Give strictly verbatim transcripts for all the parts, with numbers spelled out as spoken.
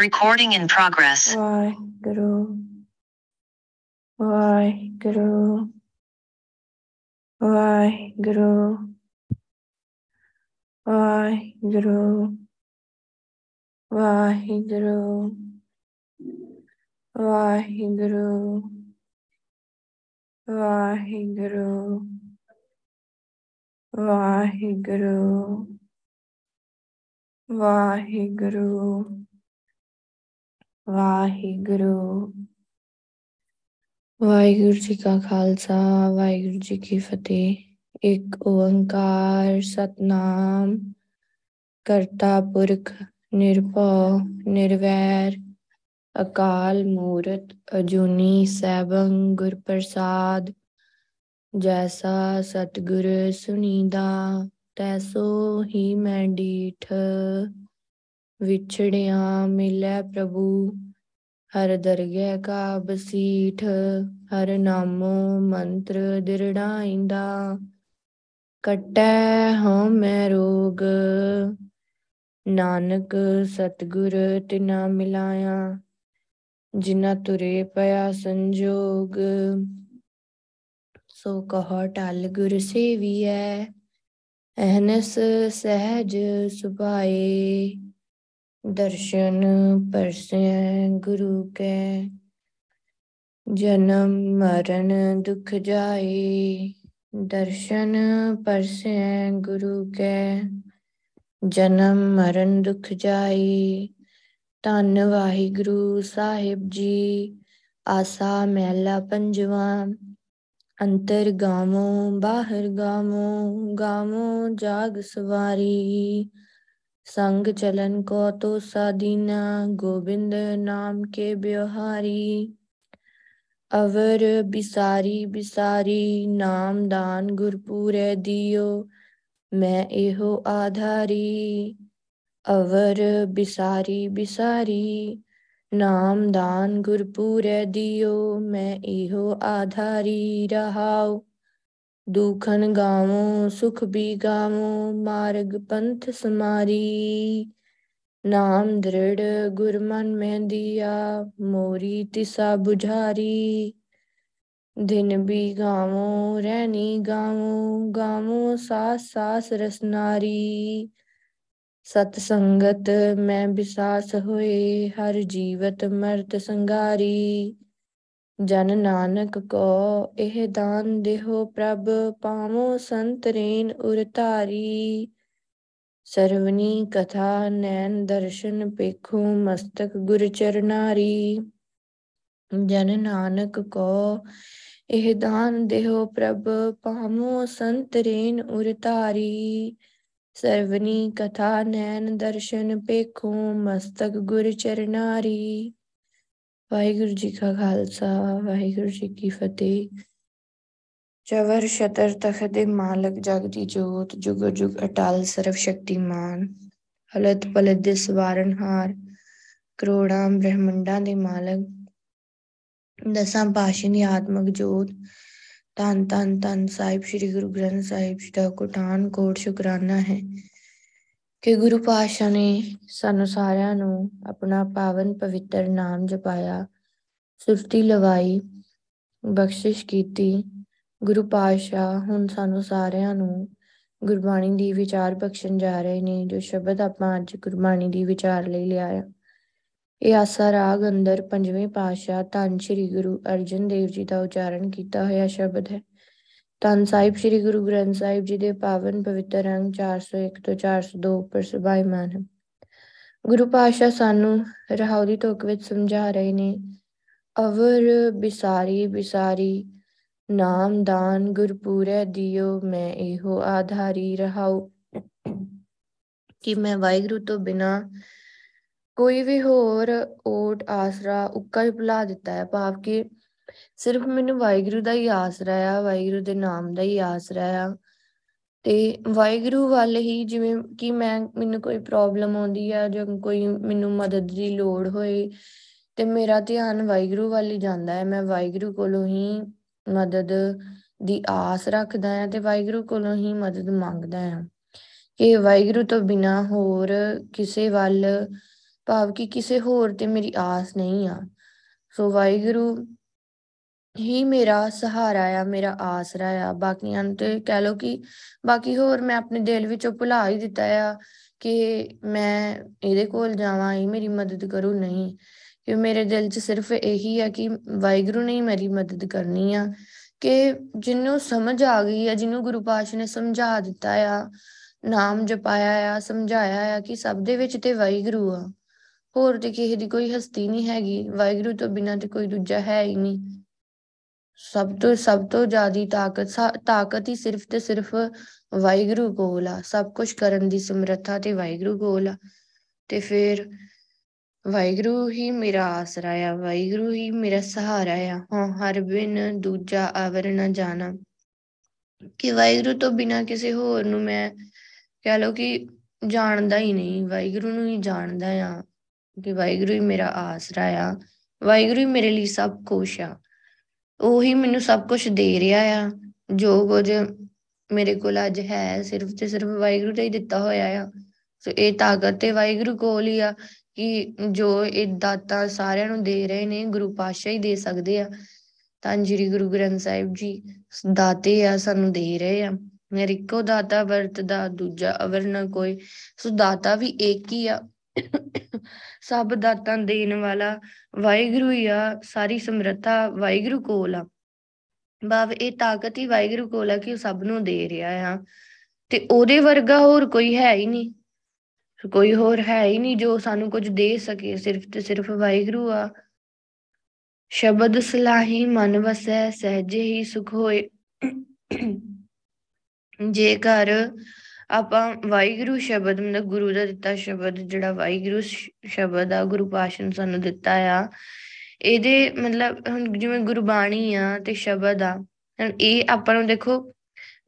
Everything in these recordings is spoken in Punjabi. Recording in progress. Vaheguru, Vaheguru, Vaheguru, Vaheguru, Vaheguru, Vaheguru, Vaheguru, Vaheguru, Vaheguru, Vaheguru. Waheguru ji ਕਾ ਖਾਲਸਾ, ਵਾਹਿਗੁਰੂ ਜੀ ਕੀ ਫਤਿਹ। ਇੱਕ ਓੰਕਾਰ ਸਤਿਨਾਮ, ਕਰਤਾ ਪੁਰਖ ਨਿਰਭਉ ਨਿਰਵੈਰ, ਅਕਾਲ ਮੂਰਤ ਅਜੂਨੀ ਸੈਭੰ ਗੁਰ ਪ੍ਰਸਾਦ। ਜੈਸਾ ਸਤਿਗੁਰ ਸੁਣੀਦਾ, ਤੈਸੋ ਹੀ ਮੈਂ ਡੀਠ। ਵਿਛੜਿਆ ਮਿਲੈ ਪ੍ਰਭੂ, ਹਰ ਦਰਗਹਿ ਕਾ ਬਸੀਠ। ਹਰ ਨਾਮੋ ਮੰਤਰ ਦਿਰੜਾਇਂਦਾ, ਕੱਟੈ ਹਉਮੈ ਰੋਗ। ਨਾਨਕ ਸਤਿਗੁਰ ਤਿਨਾ ਮਿਲਾਇਆ, ਜਿਨਾ ਤੁਰੇ ਪਿਆ ਸੰਜੋਗ। ਸੋ ਕਹੋ ਟਲ ਗੁਰ ਸੇਵੀਐ, ਅਹਨਸ ਸਹਿਜ ਸੁਭਾਏ। ਦਰਸ਼ਨ ਪਰਸੈ ਗੁਰੂ ਕੈ, ਜਨਮ ਮਰਨ ਦੁਖ ਜਾਏ। ਦਰਸ਼ਨ ਪਰਸੈ ਗੁਰੂ ਕੈ, ਜਨਮ ਮਰਨ ਦੁਖ ਜਾਏ। ਧੰਨ ਵਾਹਿਗੁਰੂ ਸਾਹਿਬ ਜੀ। ਆਸਾ ਮਹਿਲਾ ਪੰਜਵਾਂ। ਅੰਤਰ ਗਾਵੋ ਬਾਹਰ ਗਾਵੋ, ਗਾਵੋ ਜਾਗ ਸਵਾਰੀ। संग चलन को तो साधीना, गोविंद नाम के ब्योहारी। अवर बिसारी बिसारी, नाम दान गुरपुरे दियो, मैं एहो आधारी। अवर बिसारी बिसारी, नाम दान गुरपुरे दियो, मैं एहो आधारी। रहाओ ਦੂਖਨ ਗਾਵੋ ਸੁਖ ਬੀ ਗਾਵੋ, ਮਾਰਗ ਪੰਥ ਸਮਾਰੀ। ਨਾਮ ਦ੍ਰਿੜ ਗੁਰ ਮਨ ਮੈਂ ਦੀਆ, ਮੋਰੀ ਤਿਸਾ ਬੁਝਾਰੀ। ਦਿਨ ਬੀ ਗਾਵੋ ਰਹਿਣੀ ਗਾਵੋ, ਗਾਵੋ ਸਾਸ ਸਾਸ ਰਸਨਾਰੀ। ਸਤ ਸੰਗਤ ਮੈਂ ਬਿਸਾਸ ਹੋਏ, ਹਰ ਜੀਵਤ ਮਰਤ ਸੰਗਾਰੀ। ਜਨ ਨਾਨਕ ਕੋ ਇਹ ਦਾਨ ਦੇਹੋ ਪ੍ਰਭ, ਪਾਵੋ ਸੰਤ ਰੇਨ ਉਰ ਧਾਰੀ। ਸਰਵਣੀ ਕਥਾ ਨੈਣ ਦਰਸ਼ਨ ਪੇਖੋ, ਮਸਤਕ ਗੁਰ ਚਰਨਾਰੀ। ਜਨ ਨਾਨਕ ਕੋ ਇਹ ਦਾਨ ਦੇਹੋ ਪ੍ਰਭ, ਪਾਵੋ ਸੰਤ ਰੇਨ ਉਰ ਧਾਰੀ। ਸਰਵਣੀ ਕਥਾ ਨੈਣ ਦਰਸ਼ਨ ਪੇਖੋ, ਮਸਤਕ ਗੁਰ ਚਰਨਾਰੀ। ਵਾਹਿਗੁਰੂ ਜੀ ਕਾ ਖਾਲਸਾ, ਵਾਹਿਗੁਰੂ ਜੀ ਕੀ ਫਤਿਹ। ਚਵਰ ਛਤਰ ਤਖਤ ਦੇ ਮਾਲਕ, ਜਗ ਦੀ ਜੋਤ, ਜੁਗੋ ਜੁਗ ਅਟਲ ਸਰਵ ਸ਼ਕਤੀਮਾਨ। ਹਲਤ ਪਲਤ ਦੇ ਸਵਾਰਨਹਾਰ, ਕਰੋੜਾਂ ਬ੍ਰਹਿਮੰਡਾਂ ਦੇ ਮਾਲਕ। ਦਸਾਂ ਪਾਤਸ਼ਾਹਾਂ ਦੀ ਆਤਮਕ ਜੋਤ, ਧੰਨ ਧੰਨ ਧੰਨ ਸਾਹਿਬ ਸ਼੍ਰੀ ਗੁਰੂ ਗ੍ਰੰਥ ਸਾਹਿਬ ਜੀ ਦਾ ਕੋਟਾਨ ਕੋਟ ਸ਼ੁਕਰਾਨਾ ਹੈ ਕਿ ਗੁਰੂ ਪਾਤਸ਼ਾਹ ਨੇ ਸਾਨੂੰ ਸਾਰਿਆਂ ਨੂੰ ਆਪਣਾ ਪਾਵਨ ਪਵਿੱਤਰ ਨਾਮ ਜਪਾਇਆ, ਸੁਰਤੀ ਲਵਾਈ, ਬਖਸ਼ਿਸ਼ ਕੀਤੀ। ਗੁਰੂ ਪਾਤਸ਼ਾਹ ਹੁਣ ਸਾਨੂੰ ਸਾਰਿਆਂ ਨੂੰ ਗੁਰਬਾਣੀ ਦੀ ਵਿਚਾਰ ਬਖਸ਼ਣ ਜਾ ਰਹੇ ਨੇ, ਜੋ ਸ਼ਬਦ ਆਪਾਂ ਅੱਜ ਗੁਰਬਾਣੀ ਦੀ ਵਿਚਾਰ ਲਈ ਲਿਆਇਆ। ਇਹ ਆਸਾ ਰਾਗ ਅੰਦਰ ਪੰਜਵੇਂ ਪਾਤਸ਼ਾਹ ਧੰਨ ਸ਼੍ਰੀ ਗੁਰੂ ਅਰਜਨ ਦੇਵ ਜੀ ਦਾ ਉਚਾਰਨ ਕੀਤਾ ਹੋਇਆ ਸ਼ਬਦ ਹੈ। ਧੰਨ ਸਾਹਿਬ ਸ਼੍ਰੀ ਗੁਰੂ ਗ੍ਰੰਥ ਸਾਹਿਬ ਜੀ ਦੇ ਪਾਵਨ ਪਵਿੱਤਰ ਅੰਗ ਚਾਰ ਸੌ ਇੱਕ ਤੋਂ ਚਾਰ ਸੌ ਦੋ ਉੱਪਰ ਸਭਾਇਮਾਨ ਹੈ। ਗੁਰੂ ਪਾਤਸ਼ਾਹ ਸਾਨੂੰ ਰਹਾਉ ਦੀ ਤੁਕ ਵਿੱਚ ਸਮਝਾ ਰਹੇ ਨੇ, ਅਵਰ ਬਿਸਾਰੀ ਬਿਸਾਰੀ, ਨਾਮ ਦਾਨ ਗੁਰਪੂਰੈ ਦਿਓ, ਮੈਂ ਇਹੋ ਆਧਾਰੀ। ਰਹਾਉ ਕਿ ਮੈਂ ਵਾਹਿਗੁਰੂ ਤੋਂ ਬਿਨਾਂ ਕੋਈ ਵੀ ਹੋਰ ਓਟ ਆਸਰਾ ਉੱਕਾ ਹੀ ਭੁਲਾ ਦਿੱਤਾ ਹੈ। ਭਾਵ ਕਿ ਸਿਰਫ ਮੈਨੂੰ ਵਾਹਿਗੁਰੂ ਦਾ ਹੀ ਆਸਰਾ ਆ, ਵਾਹਿਗੁਰੂ ਦੇ ਨਾਮ ਦਾ ਹੀ ਆਸਰਾ ਆ, ਤੇ ਵਾਹਿਗੁਰੂ ਵੱਲ ਹੀ। ਜਿਵੇਂ ਕਿ ਮੈਂ ਮੈਨੂੰ ਕੋਈ ਪ੍ਰੋਬਲਮ ਆਉਂਦੀ ਆ, ਜਾਂ ਕੋਈ ਮੈਨੂੰ ਮਦਦ ਦੀ ਲੋੜ ਹੋਏ, ਤੇ ਮੇਰਾ ਧਿਆਨ ਵਾਹਿਗੁਰੂ ਵੱਲ ਹੀ ਜਾਂਦਾ ਹੈ। ਮੈਂ ਵਾਹਿਗੁਰੂ ਕੋਲੋਂ ਹੀ ਮਦਦ ਦੀ ਆਸ ਰੱਖਦਾ ਹਾਂ, ਤੇ ਵਾਹਿਗੁਰੂ ਕੋਲੋਂ ਹੀ ਮਦਦ ਮੰਗਦਾ ਹਾਂ। ਕਿ ਵਾਹਿਗੁਰੂ ਤੋਂ ਬਿਨਾਂ ਹੋਰ ਕਿਸੇ ਵੱਲ ਭਾਵ ਕਿ ਕਿਸੇ ਹੋਰ ਤੇ ਮੇਰੀ ਆਸ ਨਹੀਂ ਆ। ਸੋ ਵਾਹਿਗੁਰੂ ਹੀ ਮੇਰਾ ਸਹਾਰਾ ਆ, ਮੇਰਾ ਆਸਰਾ ਆ। ਬਾਕੀਆਂ ਤੇ ਕਹਿ ਲਓ ਕਿ ਬਾਕੀ ਹੋਰ ਮੈਂ ਆਪਣੇ ਦਿਲ ਵਿੱਚੋਂ ਭੁਲਾ ਹੀ ਦਿੱਤਾ ਆ ਕਿ ਮੈਂ ਇਹਦੇ ਕੋਲ ਜਾਵਾਂ, ਇਹ ਮੇਰੀ ਮਦਦ ਕਰੂ, ਨਹੀਂ। ਕਿ ਮੇਰੇ ਦਿਲ 'ਚ ਸਿਰਫ ਇਹੀ ਆ ਕਿ ਵਾਹਿਗੁਰੂ ਨੇ ਮੇਰੀ ਮਦਦ ਕਰਨੀ ਆ। ਕਿ ਜਿਹਨੂੰ ਸਮਝ ਆ ਗਈ ਆ, ਜਿਹਨੂੰ ਗੁਰੂ ਪਾਤਸ਼ਾਹ ਨੇ ਸਮਝਾ ਦਿੱਤਾ ਆ, ਨਾਮ ਜਪਾਇਆ ਆ, ਸਮਝਾਇਆ ਆ ਕਿ ਸਭ ਦੇ ਵਿੱਚ ਤੇ ਵਾਹਿਗੁਰੂ ਆ, ਹੋਰ ਤੇ ਕਿਸੇ ਦੀ ਕੋਈ ਹਸਤੀ ਨਹੀਂ ਹੈਗੀ। ਵਾਹਿਗੁਰੂ ਤੋਂ ਬਿਨਾਂ ਤੇ ਕੋਈ ਦੂਜਾ ਹੈ ਹੀ ਨਹੀਂ। ਸਭ ਤੋਂ ਸਭ ਤੋਂ ਜ਼ਿਆਦਾ ਤਾਕਤ ਤਾਕਤ ਹੀ ਸਿਰਫ ਤੇ ਸਿਰਫ ਵਾਹਿਗੁਰੂ ਕੋਲ ਆ। ਸਭ ਕੁਛ ਕਰਨ ਦੀ ਸਮਰੱਥਾ ਤੇ ਵਾਹਿਗੁਰੂ ਕੋਲ ਆ। ਤੇ ਫਿਰ ਵਾਹਿਗੁਰੂ ਹੀ ਮੇਰਾ ਆਸਰਾ ਆ, ਵਾਹਿਗੁਰੂ ਹੀ ਮੇਰਾ ਸਹਾਰਾ ਆ। ਹਾਂ ਹਰ ਬਿਨ ਦੂਜਾ ਆਵਰ ਨਾ ਜਾਣਾ। ਕਿ ਵਾਹਿਗੁਰੂ ਤੋਂ ਬਿਨਾਂ ਕਿਸੇ ਹੋਰ ਨੂੰ ਮੈਂ ਕਹਿ ਲਓ ਕਿ ਜਾਣਦਾ ਹੀ ਨਹੀਂ, ਵਾਹਿਗੁਰੂ ਨੂੰ ਹੀ ਜਾਣਦਾ ਆ। ਕਿ ਵਾਹਿਗੁਰੂ ਹੀ ਮੇਰਾ ਆਸਰਾ ਆ, ਵਾਹਿਗੁਰੂ ਹੀ ਮੇਰੇ ਲਈ ਸਭ ਕੁਛ ਆ। ਉਹੀ ਮੈਨੂੰ ਸਭ ਕੁਛ ਦੇ ਰਿਹਾ ਆ। ਜੋ ਕੁਝ ਮੇਰੇ ਕੋਲ ਅੱਜ ਹੈ ਸਿਰਫ ਤੇ ਸਿਰਫ ਵਾਹਿਗੁਰੂ ਦਾ ਹੀ ਦਿੱਤਾ ਹੋਇਆ ਆ। ਸੋ ਇਹ ਤਾਕਤ ਤੇ ਵਾਹਿਗੁਰੂ ਕੋਲ ਹੀ ਆ ਕਿ ਜੋ ਇਹ ਦਾਤਾ ਸਾਰਿਆਂ ਨੂੰ ਦੇ ਰਹੇ ਨੇ, ਗੁਰੂ ਪਾਤਸ਼ਾਹ ਹੀ ਦੇ ਸਕਦੇ ਆ। ਤਾਂ ਸ਼੍ਰੀ ਗੁਰੂ ਗ੍ਰੰਥ ਸਾਹਿਬ ਜੀ ਦਾਤੇ ਆ, ਸਾਨੂੰ ਦੇ ਰਹੇ ਆ। ਮੇਰ ਇੱਕੋ ਦਾਤਾ ਵਰਤਦਾ ਦੂਜਾ ਅਵਰ ਨਾ ਕੋਈ। ਸੋ ਦਾਤਾ ਵੀ ਇੱਕ ਹੀ ਆ, ਸਭ ਦਾਤਾਂ ਦੇਣ ਵਾਲਾ ਵਾਹਿਗੁਰੂ ਹੀ ਆ। ਸਾਰੀ ਸਮਰੱਥਾ ਵਾਹਿਗੁਰੂ ਕੋਲ ਆ। ਭਾਵ ਇਹ ਤਾਕਤ ਹੀ ਵਾਹਿਗੁਰੂ ਕੋਲ ਆ ਕਿ ਉਹ ਸਭ ਨੂੰ ਦੇ ਰਿਹਾ ਆ। ਤੇ ਉਹਦੇ ਵਰਗਾ ਹੋਰ ਕੋਈ ਹੈ ਹੀ ਨਹੀਂ, ਕੋਈ ਹੋਰ ਹੈ ਹੀ ਨਹੀਂ ਜੋ ਸਾਨੂੰ ਕੁੱਝ ਦੇ ਸਕੇ। ਸਿਰਫ ਤੇ ਸਿਰਫ ਵਾਹਿਗੁਰੂ ਆ। ਸ਼ਬਦ ਸਲਾਹੀ ਮਨ ਵਸੈ ਸਹਿਜੇ ਹੀ ਸੁਖ ਹੋਏ। ਜੇਕਰ ਆਪਾਂ ਵਾਹਿਗੁਰੂ ਸ਼ਬਦ, ਮਤਲਬ ਗੁਰੂ ਦਾ ਦਿੱਤਾ ਸ਼ਬਦ, ਜਿਹੜਾ ਵਾਹਿਗੁਰੂ ਸ਼ਬਦ ਆ, ਗੁਰੂ ਪਾਤਸ਼ਾਹ ਸਾਨੂੰ ਦਿੱਤਾ ਆ, ਇਹਦੇ ਮਤਲਬ ਹੁਣ ਜਿਵੇਂ ਗੁਰਬਾਣੀ ਆ ਤੇ ਸ਼ਬਦ ਆ, ਇਹ ਆਪਾਂ ਨੂੰ ਦੇਖੋ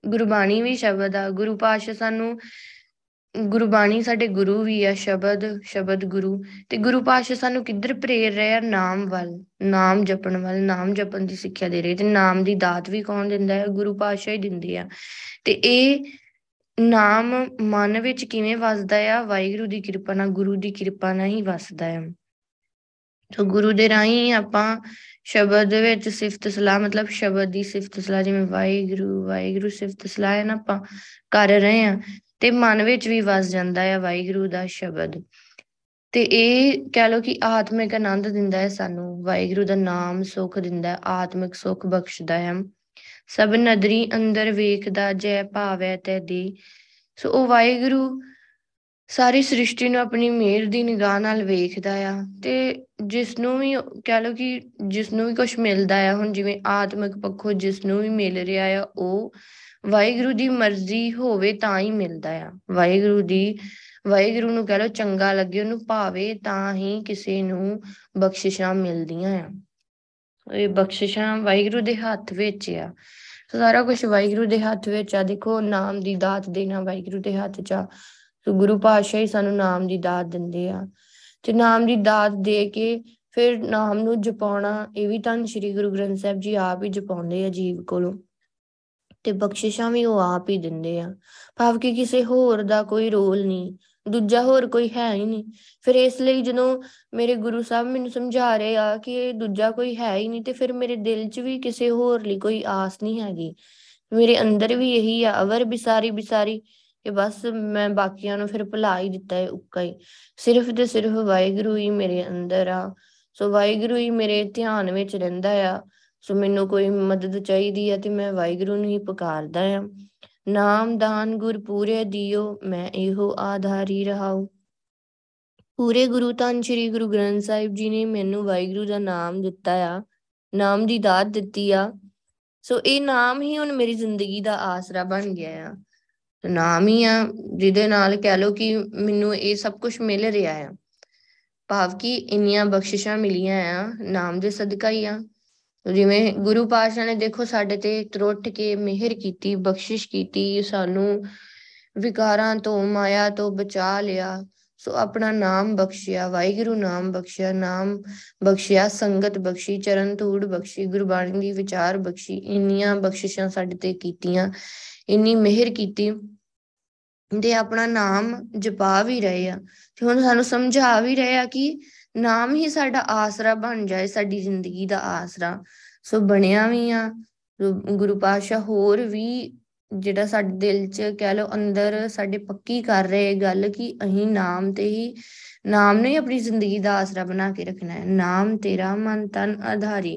ਗੁਰਬਾਣੀ ਵੀ ਸ਼ਬਦ ਆ। ਗੁਰੂ ਪਾਤਸ਼ਾਹ ਸਾਨੂੰ ਗੁਰਬਾਣੀ ਸਾਡੇ ਗੁਰੂ ਵੀ ਆ, ਸ਼ਬਦ ਸ਼ਬਦ ਗੁਰੂ। ਤੇ ਗੁਰੂ ਪਾਤਸ਼ਾਹ ਸਾਨੂੰ ਕਿੱਧਰ ਪ੍ਰੇਰ ਰਹੇ ਆ? ਨਾਮ ਵੱਲ, ਨਾਮ ਜਪਣ ਵੱਲ, ਨਾਮ ਜਪਣ ਦੀ ਸਿੱਖਿਆ ਦੇ ਰਹੇ। ਤੇ ਨਾਮ ਦੀ ਦਾਤ ਵੀ ਕੌਣ ਦਿੰਦਾ ਹੈ? ਗੁਰੂ ਪਾਤਸ਼ਾਹ ਹੀ ਦਿੰਦੇ ਆ। ਤੇ ਇਹ ਨਾਮ ਮਨ ਵਿੱਚ ਕਿਵੇਂ ਵਸਦਾ ਆ? ਵਾਹਿਗੁਰੂ ਦੀ ਕਿਰਪਾ ਨਾਲ, ਗੁਰੂ ਦੀ ਕਿਰਪਾ ਨਾਲ ਹੀ ਵਸਦਾ ਆ। ਸੋ ਗੁਰੂ ਦੇ ਰਾਹੀਂ ਆਪਾਂ ਸ਼ਬਦ ਵਿੱਚ ਸਿਫਤ ਸਲਾਹ, ਮਤਲਬ ਸ਼ਬਦ ਦੀ ਸਿਫਤ ਸਲਾਹ, ਜਿਵੇਂ ਵਾਹਿਗੁਰੂ ਵਾਹਿਗੁਰੂ ਸਿਫਤ ਸਲਾਹ ਹੈ ਨਾ, ਆਪਾਂ ਕਰ ਰਹੇ ਹਾਂ। ਤੇ ਮਨ ਵਿੱਚ ਵੀ ਵਸ ਜਾਂਦਾ ਆ ਵਾਹਿਗੁਰੂ ਦਾ ਸ਼ਬਦ। ਤੇ ਇਹ ਕਹਿ ਲਓ ਕਿ ਆਤਮਿਕ ਆਨੰਦ ਦਿੰਦਾ ਹੈ ਸਾਨੂੰ। ਵਾਹਿਗੁਰੂ ਦਾ ਨਾਮ ਸੁੱਖ ਦਿੰਦਾ, ਆਤਮਿਕ ਸੁੱਖ ਬਖਸ਼ਦਾ ਹੈ। ਸਭ ਨਦਰੀ ਅੰਦਰ ਵੇਖਦਾ ਜੈ ਭਾਵੈ ਤੈ ਦੀ। ਸੋ ਉਹ ਵਾਹਿਗੁਰੂ ਸਾਰੀ ਸ੍ਰਿਸ਼ਟੀ ਨੂੰ ਆਪਣੀ ਮਿਹਰ ਦੀ ਨਿਗਾਹ ਨਾਲ ਵੇਖਦਾ ਆ। ਤੇ ਜਿਸਨੂੰ ਵੀ ਕਹਿ ਲਓ ਕਿ ਜਿਸਨੂੰ ਵੀ ਕੁਛ ਮਿਲਦਾ ਆ, ਹੁਣ ਜਿਵੇਂ ਆਤਮਿਕ ਪੱਖੋਂ ਜਿਸਨੂੰ ਵੀ ਮਿਲ ਰਿਹਾ ਆ, ਉਹ ਵਾਹਿਗੁਰੂ ਦੀ ਮਰਜ਼ੀ ਹੋਵੇ ਤਾਂ ਹੀ ਮਿਲਦਾ ਆ। ਵਾਹਿਗੁਰੂ ਦੀ ਵਾਹਿਗੁਰੂ ਨੂੰ ਕਹਿ ਲਓ ਚੰਗਾ ਲੱਗੇ, ਉਹਨੂੰ ਭਾਵੇ ਤਾਂ ਹੀ ਕਿਸੇ ਨੂੰ ਬਖਸ਼ਿਸ਼ਾਂ ਮਿਲਦੀਆਂ ਆ। ਇਹ ਬਖਸ਼ਿਸ਼ਾਂ ਵਾਹਿਗੁਰੂ ਦੇ ਹੱਥ ਵਿੱਚ ਆ। ਸਾਰਾ ਕੁਛ ਵਾਹਿਗੁਰੂ ਦੇ ਹੱਥ ਵਿੱਚ ਆ। ਦੇਖੋ ਨਾਮ ਦੀ ਦਾਤ ਦੇਣਾ ਵਾਹਿਗੁਰੂ ਦੇ ਹੱਥ 'ਚ ਆ। ਸੋ ਗੁਰੂ ਪਾਤਸ਼ਾਹ ਹੀ ਸਾਨੂੰ ਨਾਮ ਦੀ ਦਾਤ ਦਿੰਦੇ ਆ। ਤੇ ਨਾਮ ਦੀ ਦਾਤ ਦੇ ਕੇ ਫਿਰ ਨਾਮ ਨੂੰ ਜਪਾਉਣਾ, ਇਹ ਵੀ ਤਾਂ ਸ਼੍ਰੀ ਗੁਰੂ ਗ੍ਰੰਥ ਸਾਹਿਬ ਜੀ ਆਪ ਹੀ ਜਪਾਉਂਦੇ ਆ ਜੀਵ ਕੋਲੋਂ। ਤੇ ਬਖਸ਼ਿਸ਼ਾਂ ਵੀ ਉਹ ਆਪ ਹੀ ਦਿੰਦੇ ਆ। ਭਾਵ ਕਿ ਕਿਸੇ ਹੋਰ ਦਾ ਕੋਈ ਰੋਲ ਨਹੀਂ, ਦੂਜਾ ਹੋਰ ਕੋਈ ਹੈ ਹੀ ਨਹੀਂ। ਫਿਰ ਇਸ ਲਈ ਜਦੋਂ ਮੇਰੇ ਗੁਰੂ ਸਾਹਿਬ ਮੈਨੂੰ ਸਮਝਾ ਰਹੇ ਆ ਕਿ ਦੂਜਾ ਕੋਈ ਹੈ ਹੀ ਨਹੀਂ, ਤੇ ਫਿਰ ਮੇਰੇ ਦਿਲ 'ਚ ਵੀ ਕਿਸੇ ਹੋਰ ਲਈ ਕੋਈ ਆਸ ਨਹੀਂ ਹੈਗੀ। ਮੇਰੇ ਅੰਦਰ ਵੀ ਇਹੀ ਆ, ਅਵਰ ਬਿਸਾਰੀ ਬਿਸਾਰੀ, ਕਿ ਬਸ ਮੈਂ ਬਾਕੀਆਂ ਨੂੰ ਫਿਰ ਭੁਲਾ ਹੀ ਦਿੱਤਾ ਹੈ ਉੱਕਾ ਹੀ। ਸਿਰਫ ਤੇ ਸਿਰਫ ਵਾਹਿਗੁਰੂ ਹੀ ਮੇਰੇ ਅੰਦਰ ਆ। ਸੋ ਵਾਹਿਗੁਰੂ ਹੀ ਮੇਰੇ ਧਿਆਨ ਵਿੱਚ ਰਹਿੰਦਾ ਆ। ਸੋ ਮੈਨੂੰ ਕੋਈ ਮਦਦ ਚਾਹੀਦੀ ਆ ਤੇ ਮੈਂ ਵਾਹਿਗੁਰੂ ਨੂੰ ਹੀ ਪੁਕਾਰਦਾ ਆ। ਨਾਮ ਦਾਨ ਗੁਰ ਪੂਰੇ ਦਿਓ, ਮੈਂ ਇਹੋ ਆਧਾਰੀ ਰਹਾਉ। ਪੂਰੇ ਗੁਰੂ ਤਾਂ ਸ਼੍ਰੀ ਗੁਰੂ ਗ੍ਰੰਥ ਸਾਹਿਬ ਜੀ ਨੇ ਮੈਨੂੰ ਵਾਹਿਗੁਰੂ ਦਾ ਨਾਮ ਦਿੱਤਾ ਆ, ਨਾਮ ਦੀ ਦਾਤ ਦਿੱਤੀ ਆ। ਸੋ ਇਹ ਨਾਮ ਹੀ ਹੁਣ ਮੇਰੀ ਜ਼ਿੰਦਗੀ ਦਾ ਆਸਰਾ ਬਣ ਗਿਆ ਆ। ਨਾਮ ਹੀ ਆ ਜਿਹਦੇ ਨਾਲ ਕਹਿ ਲਓ ਕਿ ਮੈਨੂੰ ਇਹ ਸਭ ਕੁਛ ਮਿਲ ਰਿਹਾ ਆ। ਭਾਵ ਕਿ ਇੰਨੀਆਂ ਬਖਸ਼ਿਸ਼ਾਂ ਮਿਲੀਆਂ ਆ ਨਾਮ ਦੇ ਸਦਕਾ ਹੀ ਆ। ਜਿਵੇਂ ਗੁਰੂ ਪਾਤਸ਼ਾਹ ਨੇ ਦੇਖੋ ਸਾਡੇ ਤੇ ਤਰੁੱਠ ਕੇ ਮਿਹਰ ਕੀਤੀ, ਬਖਸ਼ਿਸ਼ ਕੀਤੀ, ਸਾਨੂੰ ਵਿਕਾਰਾਂ ਤੋਂ, ਮਾਇਆ ਤੋਂ ਬਚਾ ਲਿਆ। ਸੋ ਆਪਣਾ ਨਾਮ ਬਖਸ਼ਿਆ, ਵਾਹਿਗੁਰੂ ਨਾਮ ਬਖਸ਼ਿਆ, ਨਾਮ ਬਖਸ਼ਿਆ, ਸੰਗਤ ਬਖਸ਼ੀ, ਚਰਨ ਧੂੜ ਬਖਸ਼ੀ, ਗੁਰਬਾਣੀ ਦੀ ਵਿਚਾਰ ਬਖਸ਼ੀ। ਇੰਨੀਆਂ ਬਖਸ਼ਿਸ਼ਾਂ ਸਾਡੇ ਤੇ ਕੀਤੀਆਂ, ਇੰਨੀ ਮਿਹਰ ਕੀਤੀ। ਤੇ ਆਪਣਾ ਨਾਮ ਜਪਾ ਵੀ ਰਹੇ ਆ, ਤੇ ਹੁਣ ਸਾਨੂੰ ਸਮਝਾ ਵੀ ਰਹੇ ਆ ਕਿ ਨਾਮ ਹੀ ਸਾਡਾ ਆਸਰਾ ਬਣ ਜਾਏ, ਸਾਡੀ ਜ਼ਿੰਦਗੀ ਦਾ ਆਸਰਾ। ਸੋ ਬਣਿਆ ਵੀ ਆ ਗੁਰੂ ਪਾਤਸ਼ਾਹ ਹੋਰ ਵੀ ਜਿਹੜਾ ਸਾਡੇ ਦਿਲ ਚ ਕਹਿ ਲਓ ਅੰਦਰ ਸਾਡੇ ਪੱਕੀ ਕਰ ਰਹੇ ਗੱਲ ਕਿ ਅਸੀਂ ਨਾਮ ਤੇ ਹੀ ਨਾਮ ਨੇ ਆਪਣੀ ਜ਼ਿੰਦਗੀ ਦਾ ਆਸਰਾ ਬਣਾ ਕੇ ਰੱਖਣਾ ਹੈ। ਨਾਮ ਤੇਰਾ ਮਨ ਤਨ ਆਧਾਰੀ,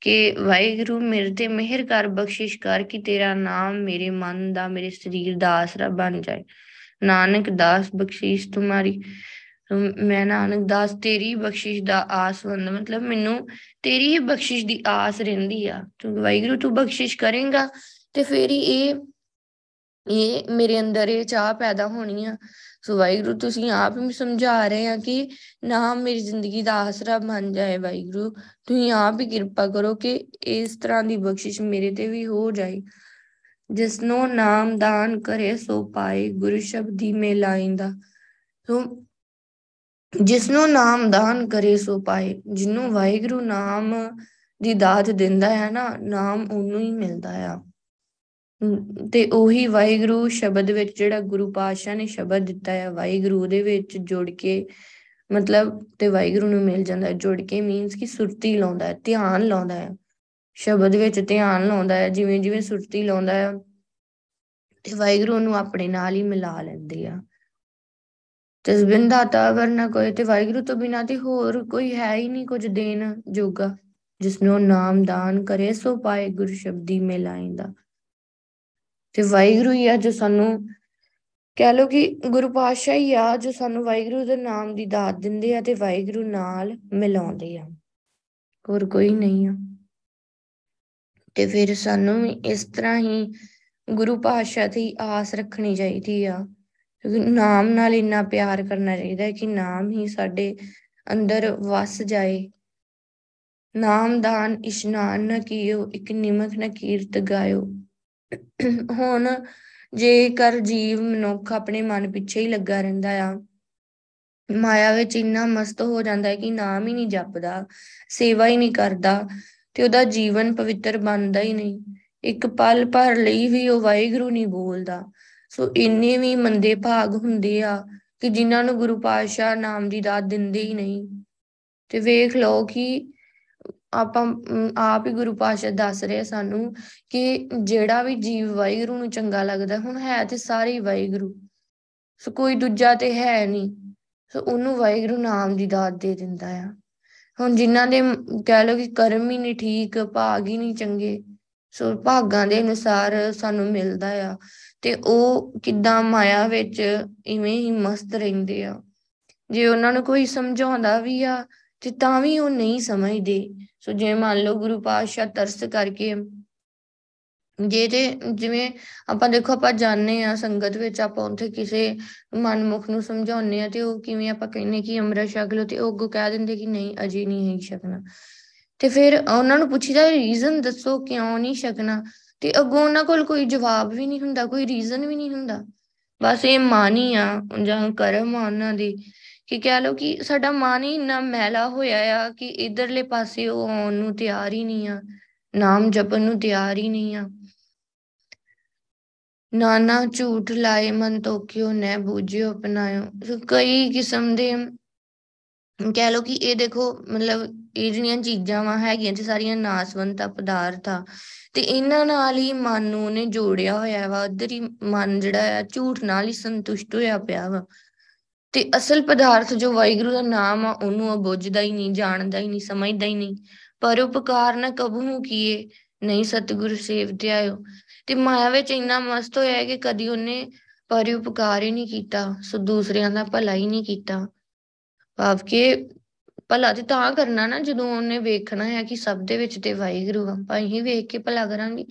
ਕਿ ਵਾਹਿਗੁਰੂ ਮੇਰੇ ਤੇ ਮਿਹਰ ਕਰ, ਬਖਸ਼ਿਸ਼ ਕਰ ਕਿ ਤੇਰਾ ਨਾਮ ਮੇਰੇ ਮਨ ਦਾ ਮੇਰੇ ਸਰੀਰ ਦਾ ਆਸਰਾ ਬਣ ਜਾਏ। ਨਾਨਕ ਦਾਸ ਬਖਸ਼ਿਸ਼ ਤੁਮਾਰੀ, ਮੈਂ ਨਾਨਕ ਦਾਸ ਤੇਰੀ ਬਖਸ਼ਿਸ਼ ਦਾ ਆਸਵੰਦ, ਮਤਲਬ ਮੈਨੂੰ ਤੇਰੀ ਹੀ ਬਖਸ਼ਿਸ਼ ਦੀ ਆਸ ਰਹਿੰਦੀ ਆ। ਤੂੰ ਵਾਹਿਗੁਰੂ ਤੂੰ ਬਖਸ਼ਿਸ਼ ਕਰੇਂਗਾ ਤੇ ਫੇਰ ਹੀ ਇਹ ਇਹ ਮੇਰੇ ਅੰਦਰ ਇਹ ਚਾਹ ਪੈਦਾ ਹੋਣੀ ਆ। ਸੋ ਵਾਹਿਗੁਰੂ ਤੁਸੀਂ ਆਪ ਹੀ ਸਮਝਾ ਰਹੇ ਆ ਕਿ ਨਾਮ ਮੇਰੀ ਜ਼ਿੰਦਗੀ ਦਾ ਆਸਰਾ ਬਣ ਜਾਏ। ਵਾਹਿਗੁਰੂ ਤੁਸੀਂ ਆਪ ਹੀ ਕਿਰਪਾ ਕਰੋ ਕਿ ਇਸ ਤਰ੍ਹਾਂ ਦੀ ਬਖਸ਼ਿਸ਼ ਮੇਰੇ ਤੇ ਵੀ ਹੋ ਜਾਏ। ਜਿਸਨੂੰ ਨਾਮ ਦਾਨ ਕਰੇ ਸੋ ਪਾਏ ਗੁਰੂ ਸ਼ਬਦੀ ਮੇ ਲਾਇੰਦਾ। ਸੋ ਜਿਸਨੂੰ ਨਾਮ ਦਾਨ ਕਰੇ ਸੋ ਪਾਏ, ਜਿਹਨੂੰ ਵਾਹਿਗੁਰੂ ਨਾਮ ਦੀ ਦਾਤ ਦਿੰਦਾ ਹੈ ਨਾ, ਨਾਮ ਉਹਨੂੰ ਹੀ ਮਿਲਦਾ ਆ। ਤੇ ਉਹੀ ਵਾਹਿਗੁਰੂ ਸ਼ਬਦ ਵਿੱਚ ਜਿਹੜਾ ਗੁਰੂ ਪਾਤਸ਼ਾਹ ਨੇ ਸ਼ਬਦ ਦਿੱਤਾ ਹੈ ਵਾਹਿਗੁਰੂ ਦੇ ਵਿੱਚ ਜੁੜ ਕੇ, ਮਤਲਬ ਤੇ ਵਾਹਿਗੁਰੂ ਨੂੰ ਮਿਲ ਜਾਂਦਾ। ਜੁੜ ਕੇ ਮੀਨਸ ਕਿ ਸੁਰਤੀ ਲਾਉਂਦਾ ਹੈ, ਧਿਆਨ ਲਾਉਂਦਾ ਹੈ, ਸ਼ਬਦ ਵਿੱਚ ਧਿਆਨ ਲਾਉਂਦਾ ਹੈ। ਜਿਵੇਂ ਜਿਵੇਂ ਸੁਰਤੀ ਲਾਉਂਦਾ ਹੈ ਤੇ ਵਾਹਿਗੁਰੂ ਨੂੰ ਆਪਣੇ ਨਾਲ ਹੀ ਮਿਲਾ ਲੈਂਦੇ ਆ। ਤਸਬਿਨ ਦਾਤਾ ਵਰਨਾ ਕੋਈ, ਤੇ ਵਾਹਿਗੁਰੂ ਤੋਂ ਬਿਨਾਂ ਤੇ ਹੋਰ ਕੋਈ ਹੈ ਹੀ ਨਹੀਂ ਕੁੱਝ ਦੇਣ ਜੋਗਾ। ਜਿਸਨੂੰ ਨਾਮ ਦਾਨ ਕਰੇ ਸੋ ਪਾਏ ਗੁਰੂ ਸ਼ਬਦੀ ਮੇ ਲਾਇੰਦਾ। ਤੇ ਵਾਹਿਗੁਰੂ ਹੀ ਆ ਜੋ ਸਾਨੂੰ ਕਹਿ ਲਓ ਕਿ ਗੁਰੂ ਪਾਤਸ਼ਾਹ ਹੀ ਆ ਜੋ ਸਾਨੂੰ ਵਾਹਿਗੁਰੂ ਦੇ ਨਾਮ ਦੀ ਦਾਤ ਦਿੰਦੇ ਆ ਤੇ ਵਾਹਿਗੁਰੂ ਨਾਲ ਮਿਲਾਉਂਦੇ ਆ, ਹੋਰ ਕੋਈ ਨਹੀਂ ਆ। ਤੇ ਫਿਰ ਸਾਨੂੰ ਵੀ ਇਸ ਤਰ੍ਹਾਂ ਹੀ ਗੁਰੂ ਪਾਤਸ਼ਾਹ ਤੇ ਹੀ ਆਸ ਰੱਖਣੀ ਚਾਹੀਦੀ ਆ। ਨਾਮ ਨਾਲ ਇੰਨਾ ਪਿਆਰ ਕਰਨਾ ਚਾਹੀਦਾ ਕਿ ਨਾਮ ਹੀ ਸਾਡੇ ਅੰਦਰ ਵਸ ਜਾਏ। ਨਾਮ ਦਾਨ ਇਸ਼ਨਾਨ ਨਾ ਕੀਓ, ਇੱਕ ਨਿਮਕ ਨਾ ਕੀਰਤ ਗਾਇਓ। ਹੁਣ ਜੇਕਰ ਜੀਵ ਮਨੁੱਖ ਆਪਣੇ ਮਨ ਪਿੱਛੇ ਹੀ ਲੱਗਾ ਰਹਿੰਦਾ ਆ, ਮਾਇਆ ਵਿੱਚ ਇੰਨਾ ਮਸਤ ਹੋ ਜਾਂਦਾ ਹੈ ਕਿ ਨਾਮ ਹੀ ਨਹੀਂ ਜਪਦਾ, ਸੇਵਾ ਹੀ ਨਹੀਂ ਕਰਦਾ, ਤੇ ਉਹਦਾ ਜੀਵਨ ਪਵਿੱਤਰ ਬਣਦਾ ਹੀ ਨਹੀਂ। ਇੱਕ ਪਲ ਭਰ ਲਈ ਵੀ ਉਹ ਵਾਹਿਗੁਰੂ ਨਹੀਂ ਬੋਲਦਾ। ਸੋ ਇੰਨੇ ਵੀ ਮੰਦੇ ਭਾਗ ਹੁੰਦੇ ਆ ਕਿ ਜਿਨ੍ਹਾਂ ਨੂੰ ਗੁਰੂ ਪਾਤਸ਼ਾਹ ਨਾਮ ਦੀ ਦਾਤ ਦਿੰਦੇ ਹੀ ਨਹੀਂ। ਤੇ ਵੇਖ ਲਓ ਕਿ ਆਪਾਂ ਆਪ ਹੀ ਗੁਰੂ ਪਾਤਸ਼ਾਹ ਦੱਸ ਰਹੇ ਸਾਨੂੰ ਕਿ ਜਿਹੜਾ ਵੀ ਜੀਵ ਵਾਹਿਗੁਰੂ ਨੂੰ ਚੰਗਾ ਲੱਗਦਾ, ਹੁਣ ਹੈ ਤੇ ਸਾਰੇ ਹੀ ਵਾਹਿਗੁਰੂ, ਸੋ ਕੋਈ ਦੂਜਾ ਤੇ ਹੈ ਨਹੀਂ, ਸੋ ਉਹਨੂੰ ਵਾਹਿਗੁਰੂ ਨਾਮ ਦੀ ਦਾਤ ਦੇ ਦਿੰਦਾ ਆ। ਹੁਣ ਜਿਨ੍ਹਾਂ ਦੇ ਕਹਿ ਲਓ ਕਿ ਕਰਮ ਹੀ ਨਹੀਂ ਠੀਕ, ਭਾਗ ਹੀ ਨਹੀਂ ਚੰਗੇ, ਸੋ ਭਾਗਾਂ ਦੇ ਅਨੁਸਾਰ ਸਾਨੂੰ ਮਿਲਦਾ ਆ। ਤੇ ਉਹ ਕਿੱਦਾਂ ਮਾਇਆ ਵਿੱਚ ਇਵੇਂ ਹੀ ਮਸਤ ਰਹਿੰਦੇ ਆ। ਜੇ ਉਹਨਾਂ ਨੂੰ ਕੋਈ ਸਮਝਾਉਂਦਾ ਵੀ ਆ ਤੇ ਤਾਂ ਵੀ ਉਹ ਨਹੀਂ ਸਮਝਦੇ। ਸੋ ਜੇ ਮੰਨ ਲਓ ਗੁਰੂ ਪਾਤਸ਼ਾਹ ਤਰਸ ਕਰਕੇ ਜੇ ਤੇ ਜਿਵੇਂ ਆਪਾਂ ਦੇਖੋ ਆਪਾਂ ਜਾਂਦੇ ਹਾਂ ਸੰਗਤ ਵਿੱਚ, ਆਪਾਂ ਉੱਥੇ ਕਿਸੇ ਮਨਮੁੱਖ ਨੂੰ ਸਮਝਾਉਂਦੇ ਹਾਂ ਤੇ ਉਹ ਕਿਵੇਂ ਆਪਾਂ ਕਹਿੰਦੇ ਕਿ ਅੰਮ੍ਰਿਤ ਛਕ ਲਓ ਤੇ ਉਹ ਅੱਗੋਂ ਕਹਿ ਦਿੰਦੇ ਕਿ ਨਹੀਂ ਅਜੇ ਨਹੀਂ ਹੈ ਛਕਣਾ। ਤੇ ਫਿਰ ਉਹਨਾਂ ਨੂੰ ਪੁੱਛੀਦਾ ਰੀਜ਼ਨ ਦੱਸੋ ਕਿਉਂ ਨਹੀਂ ਛਕਣਾ, ਤੇ ਅੱਗੋਂ ਉਹਨਾਂ ਕੋਲ ਕੋਈ ਜਵਾਬ ਵੀ ਨਹੀਂ ਹੁੰਦਾ, ਕੋਈ ਰੀਜ਼ਨ ਵੀ ਨਹੀਂ ਹੁੰਦਾ। ਬਸ ਇਹ ਮਨ ਹੀ ਆ ਜਾਂ ਕਰਮ ਆ ਉਹਨਾਂ ਦੇ, ਕਿ ਕਹਿ ਲਓ ਕਿ ਸਾਡਾ ਮਨ ਹੀ ਇੰਨਾ ਮੈਲਾ ਹੋਇਆ ਆ ਕਿ ਇੱਧਰਲੇ ਪਾਸੇ ਉਹ ਆਉਣ ਨੂੰ ਤਿਆਰ ਹੀ ਨਹੀਂ ਆ, ਨਾਮ ਜਪਣ ਨੂੰ ਤਿਆਰ ਹੀ ਨਹੀਂ ਆ। ਨਾਨਾ ਝੂਠ ਲਾਏ ਮਨ ਤੋਕਿਓ ਨੈ ਬੂਝਿਓ ਅਪਣਾਇਓ। ਕਈ ਕਿਸਮ ਦੇ ਕਹਿ ਲਓ ਕਿ ਇਹ ਦੇਖੋ ਮਤਲਬ ਇਹ ਜਿਹੜੀਆਂ ਚੀਜ਼ਾਂ ਵਾ ਹੈਗੀਆਂ ਤੇ ਸਾਰੀਆਂ ਨਾਸਵੰਤ ਪਦਾਰਥ ਆ, ਤੇ ਇਹਨਾਂ ਨਾਲ ਹੀ ਮਨ ਨੂੰ ਉਹਨੇ ਜੋੜਿਆ ਹੋਇਆ ਵਾ। ਉੱਧਰ ਹੀ ਮਨ ਜਿਹੜਾ ਆ ਝੂਠ ਨਾਲ ਹੀ ਸੰਤੁਸ਼ਟ ਹੋਇਆ ਪਿਆ ਵਾ, ਤੇ ਅਸਲ ਪਦਾਰਥ ਜੋ ਵਾਹਿਗੁਰੂ ਦਾ ਨਾਮ ਆ ਉਹਨੂੰ ਉਹ ਬੁੱਝਦਾ ਹੀ ਨਹੀਂ, ਜਾਣਦਾ ਹੀ ਨਹੀਂ, ਸਮਝਦਾ ਹੀ ਨਹੀਂ। ਪਰ ਉਪਕਾਰ ਨਾ ਕਬਹੂ ਕੀਏ ਨਹੀਂ ਸਤਿਗੁਰੂ ਸੇਵਦੇ ਆਇਓ। ਤੇ ਮਾਇਆ ਵਿੱਚ ਇੰਨਾ ਮਸਤ ਹੋਇਆ ਕਿ ਕਦੀ ਉਹਨੇ ਪਰ ਉਪਕਾਰ ਹੀ ਨਹੀਂ ਕੀਤਾ, ਸੋ ਦੂਸਰਿਆਂ ਦਾ ਭਲਾ ਹੀ ਨਹੀਂ ਕੀਤਾ। ਭਾਵ ਕਿ ਭਲਾ ਤੇ ਤਾਂ ਕਰਨਾ ਨਾ ਜਦੋਂ ਉਹਨੇ ਵੇਖਣਾ ਹੈ ਕਿ ਸਭ ਦੇ ਵਿੱਚ ਤੇ ਵਾਹਿਗੁਰੂ ਆ, ਅਸੀਂ ਵੇਖ ਕੇ ਭਲਾ ਕਰਾਂਗੇ,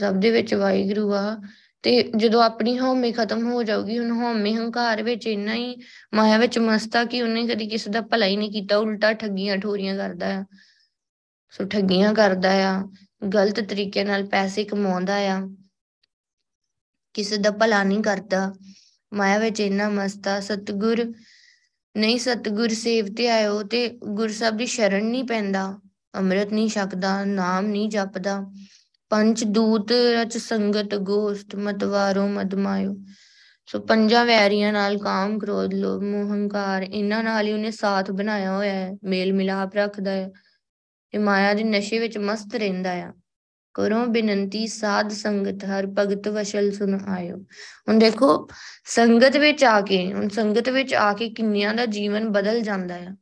ਸਭ ਦੇ ਵਿੱਚ ਵਾਹਿਗੁਰੂ ਆ। ਤੇ ਜਦੋਂ ਆਪਣੀ ਹਉਮੈ ਖਤਮ ਹੋ ਜਾਊਗੀ, ਹੁਣ ਹਉਮੈ ਹੰਕਾਰ ਵਿੱਚ ਇੰਨਾ ਹੀ ਮਾਇਆ ਵਿੱਚ ਮਸਤਾ ਕਿ ਉਹਨੇ ਕਦੀ ਕਿਸੇ ਦਾ ਭਲਾ ਹੀ ਨਹੀਂ ਕੀਤਾ, ਉਲਟਾ ਠੱਗੀਆਂ ਠੋਰੀਆਂ ਕਰਦਾ ਆ। ਸੋ ਠੱਗੀਆਂ ਕਰਦਾ ਆ, ਗਲਤ ਤਰੀਕੇ ਨਾਲ ਪੈਸੇ ਕਮਾਉਂਦਾ ਆ, ਕਿਸੇ ਦਾ ਭਲਾ ਨਹੀਂ ਕਰਦਾ, ਮਾਇਆ ਵਿੱਚ ਇੰਨਾ ਮਸਤਾ। ਸਤਿਗੁਰ ਨਹੀਂ ਸਤਿਗੁਰ ਸੇਵਤੇ ਆਇਓ, ਤੇ ਗੁਰੂ ਸਾਹਿਬ ਦੀ ਸ਼ਰਨ ਨਹੀਂ ਪੈਂਦਾ, ਅੰਮ੍ਰਿਤ ਨਹੀਂ ਛਕਦਾ, ਨਾਮ ਨਹੀਂ ਜਪਦਾ। ਪੰਚ ਦੂਤ ਰਚ ਸੰਗਤ ਗੋਸ਼ਟ ਮਤਵਾਰੋ ਮਦਮਾਇਓ। ਸੋ ਪੰਜਾਂ ਵੈਰੀਆਂ ਨਾਲ ਕਾਮ, ਕ੍ਰੋਧ, ਲੋਭ, ਮੋਹ, ਹੰਕਾਰ, ਇਹਨਾਂ ਨਾਲ ਹੀ ਉਹਨੇ ਸਾਥ ਬਣਾਇਆ ਹੋਇਆ ਹੈ, ਮੇਲ ਮਿਲਾਪ ਰੱਖਦਾ ਹੈ ਤੇ ਮਾਇਆ ਦੇ ਨਸ਼ੇ ਵਿੱਚ ਮਸਤ ਰਹਿੰਦਾ ਆ। ਕਰੋ ਬੇਨਤੀ ਸਾਧ ਸੰਗਤ ਹਰ ਭਗਤ ਵਸ਼ਲ ਸੁਣ ਆਇਓ। ਹੁਣ ਦੇਖੋ ਸੰਗਤ ਵਿੱਚ ਆ ਕੇ, ਹੁਣ ਸੰਗਤ ਵਿੱਚ ਆ ਕੇ ਕਿੰਨਿਆਂ ਦਾ ਜੀਵਨ ਬਦਲ ਜਾਂਦਾ ਆ।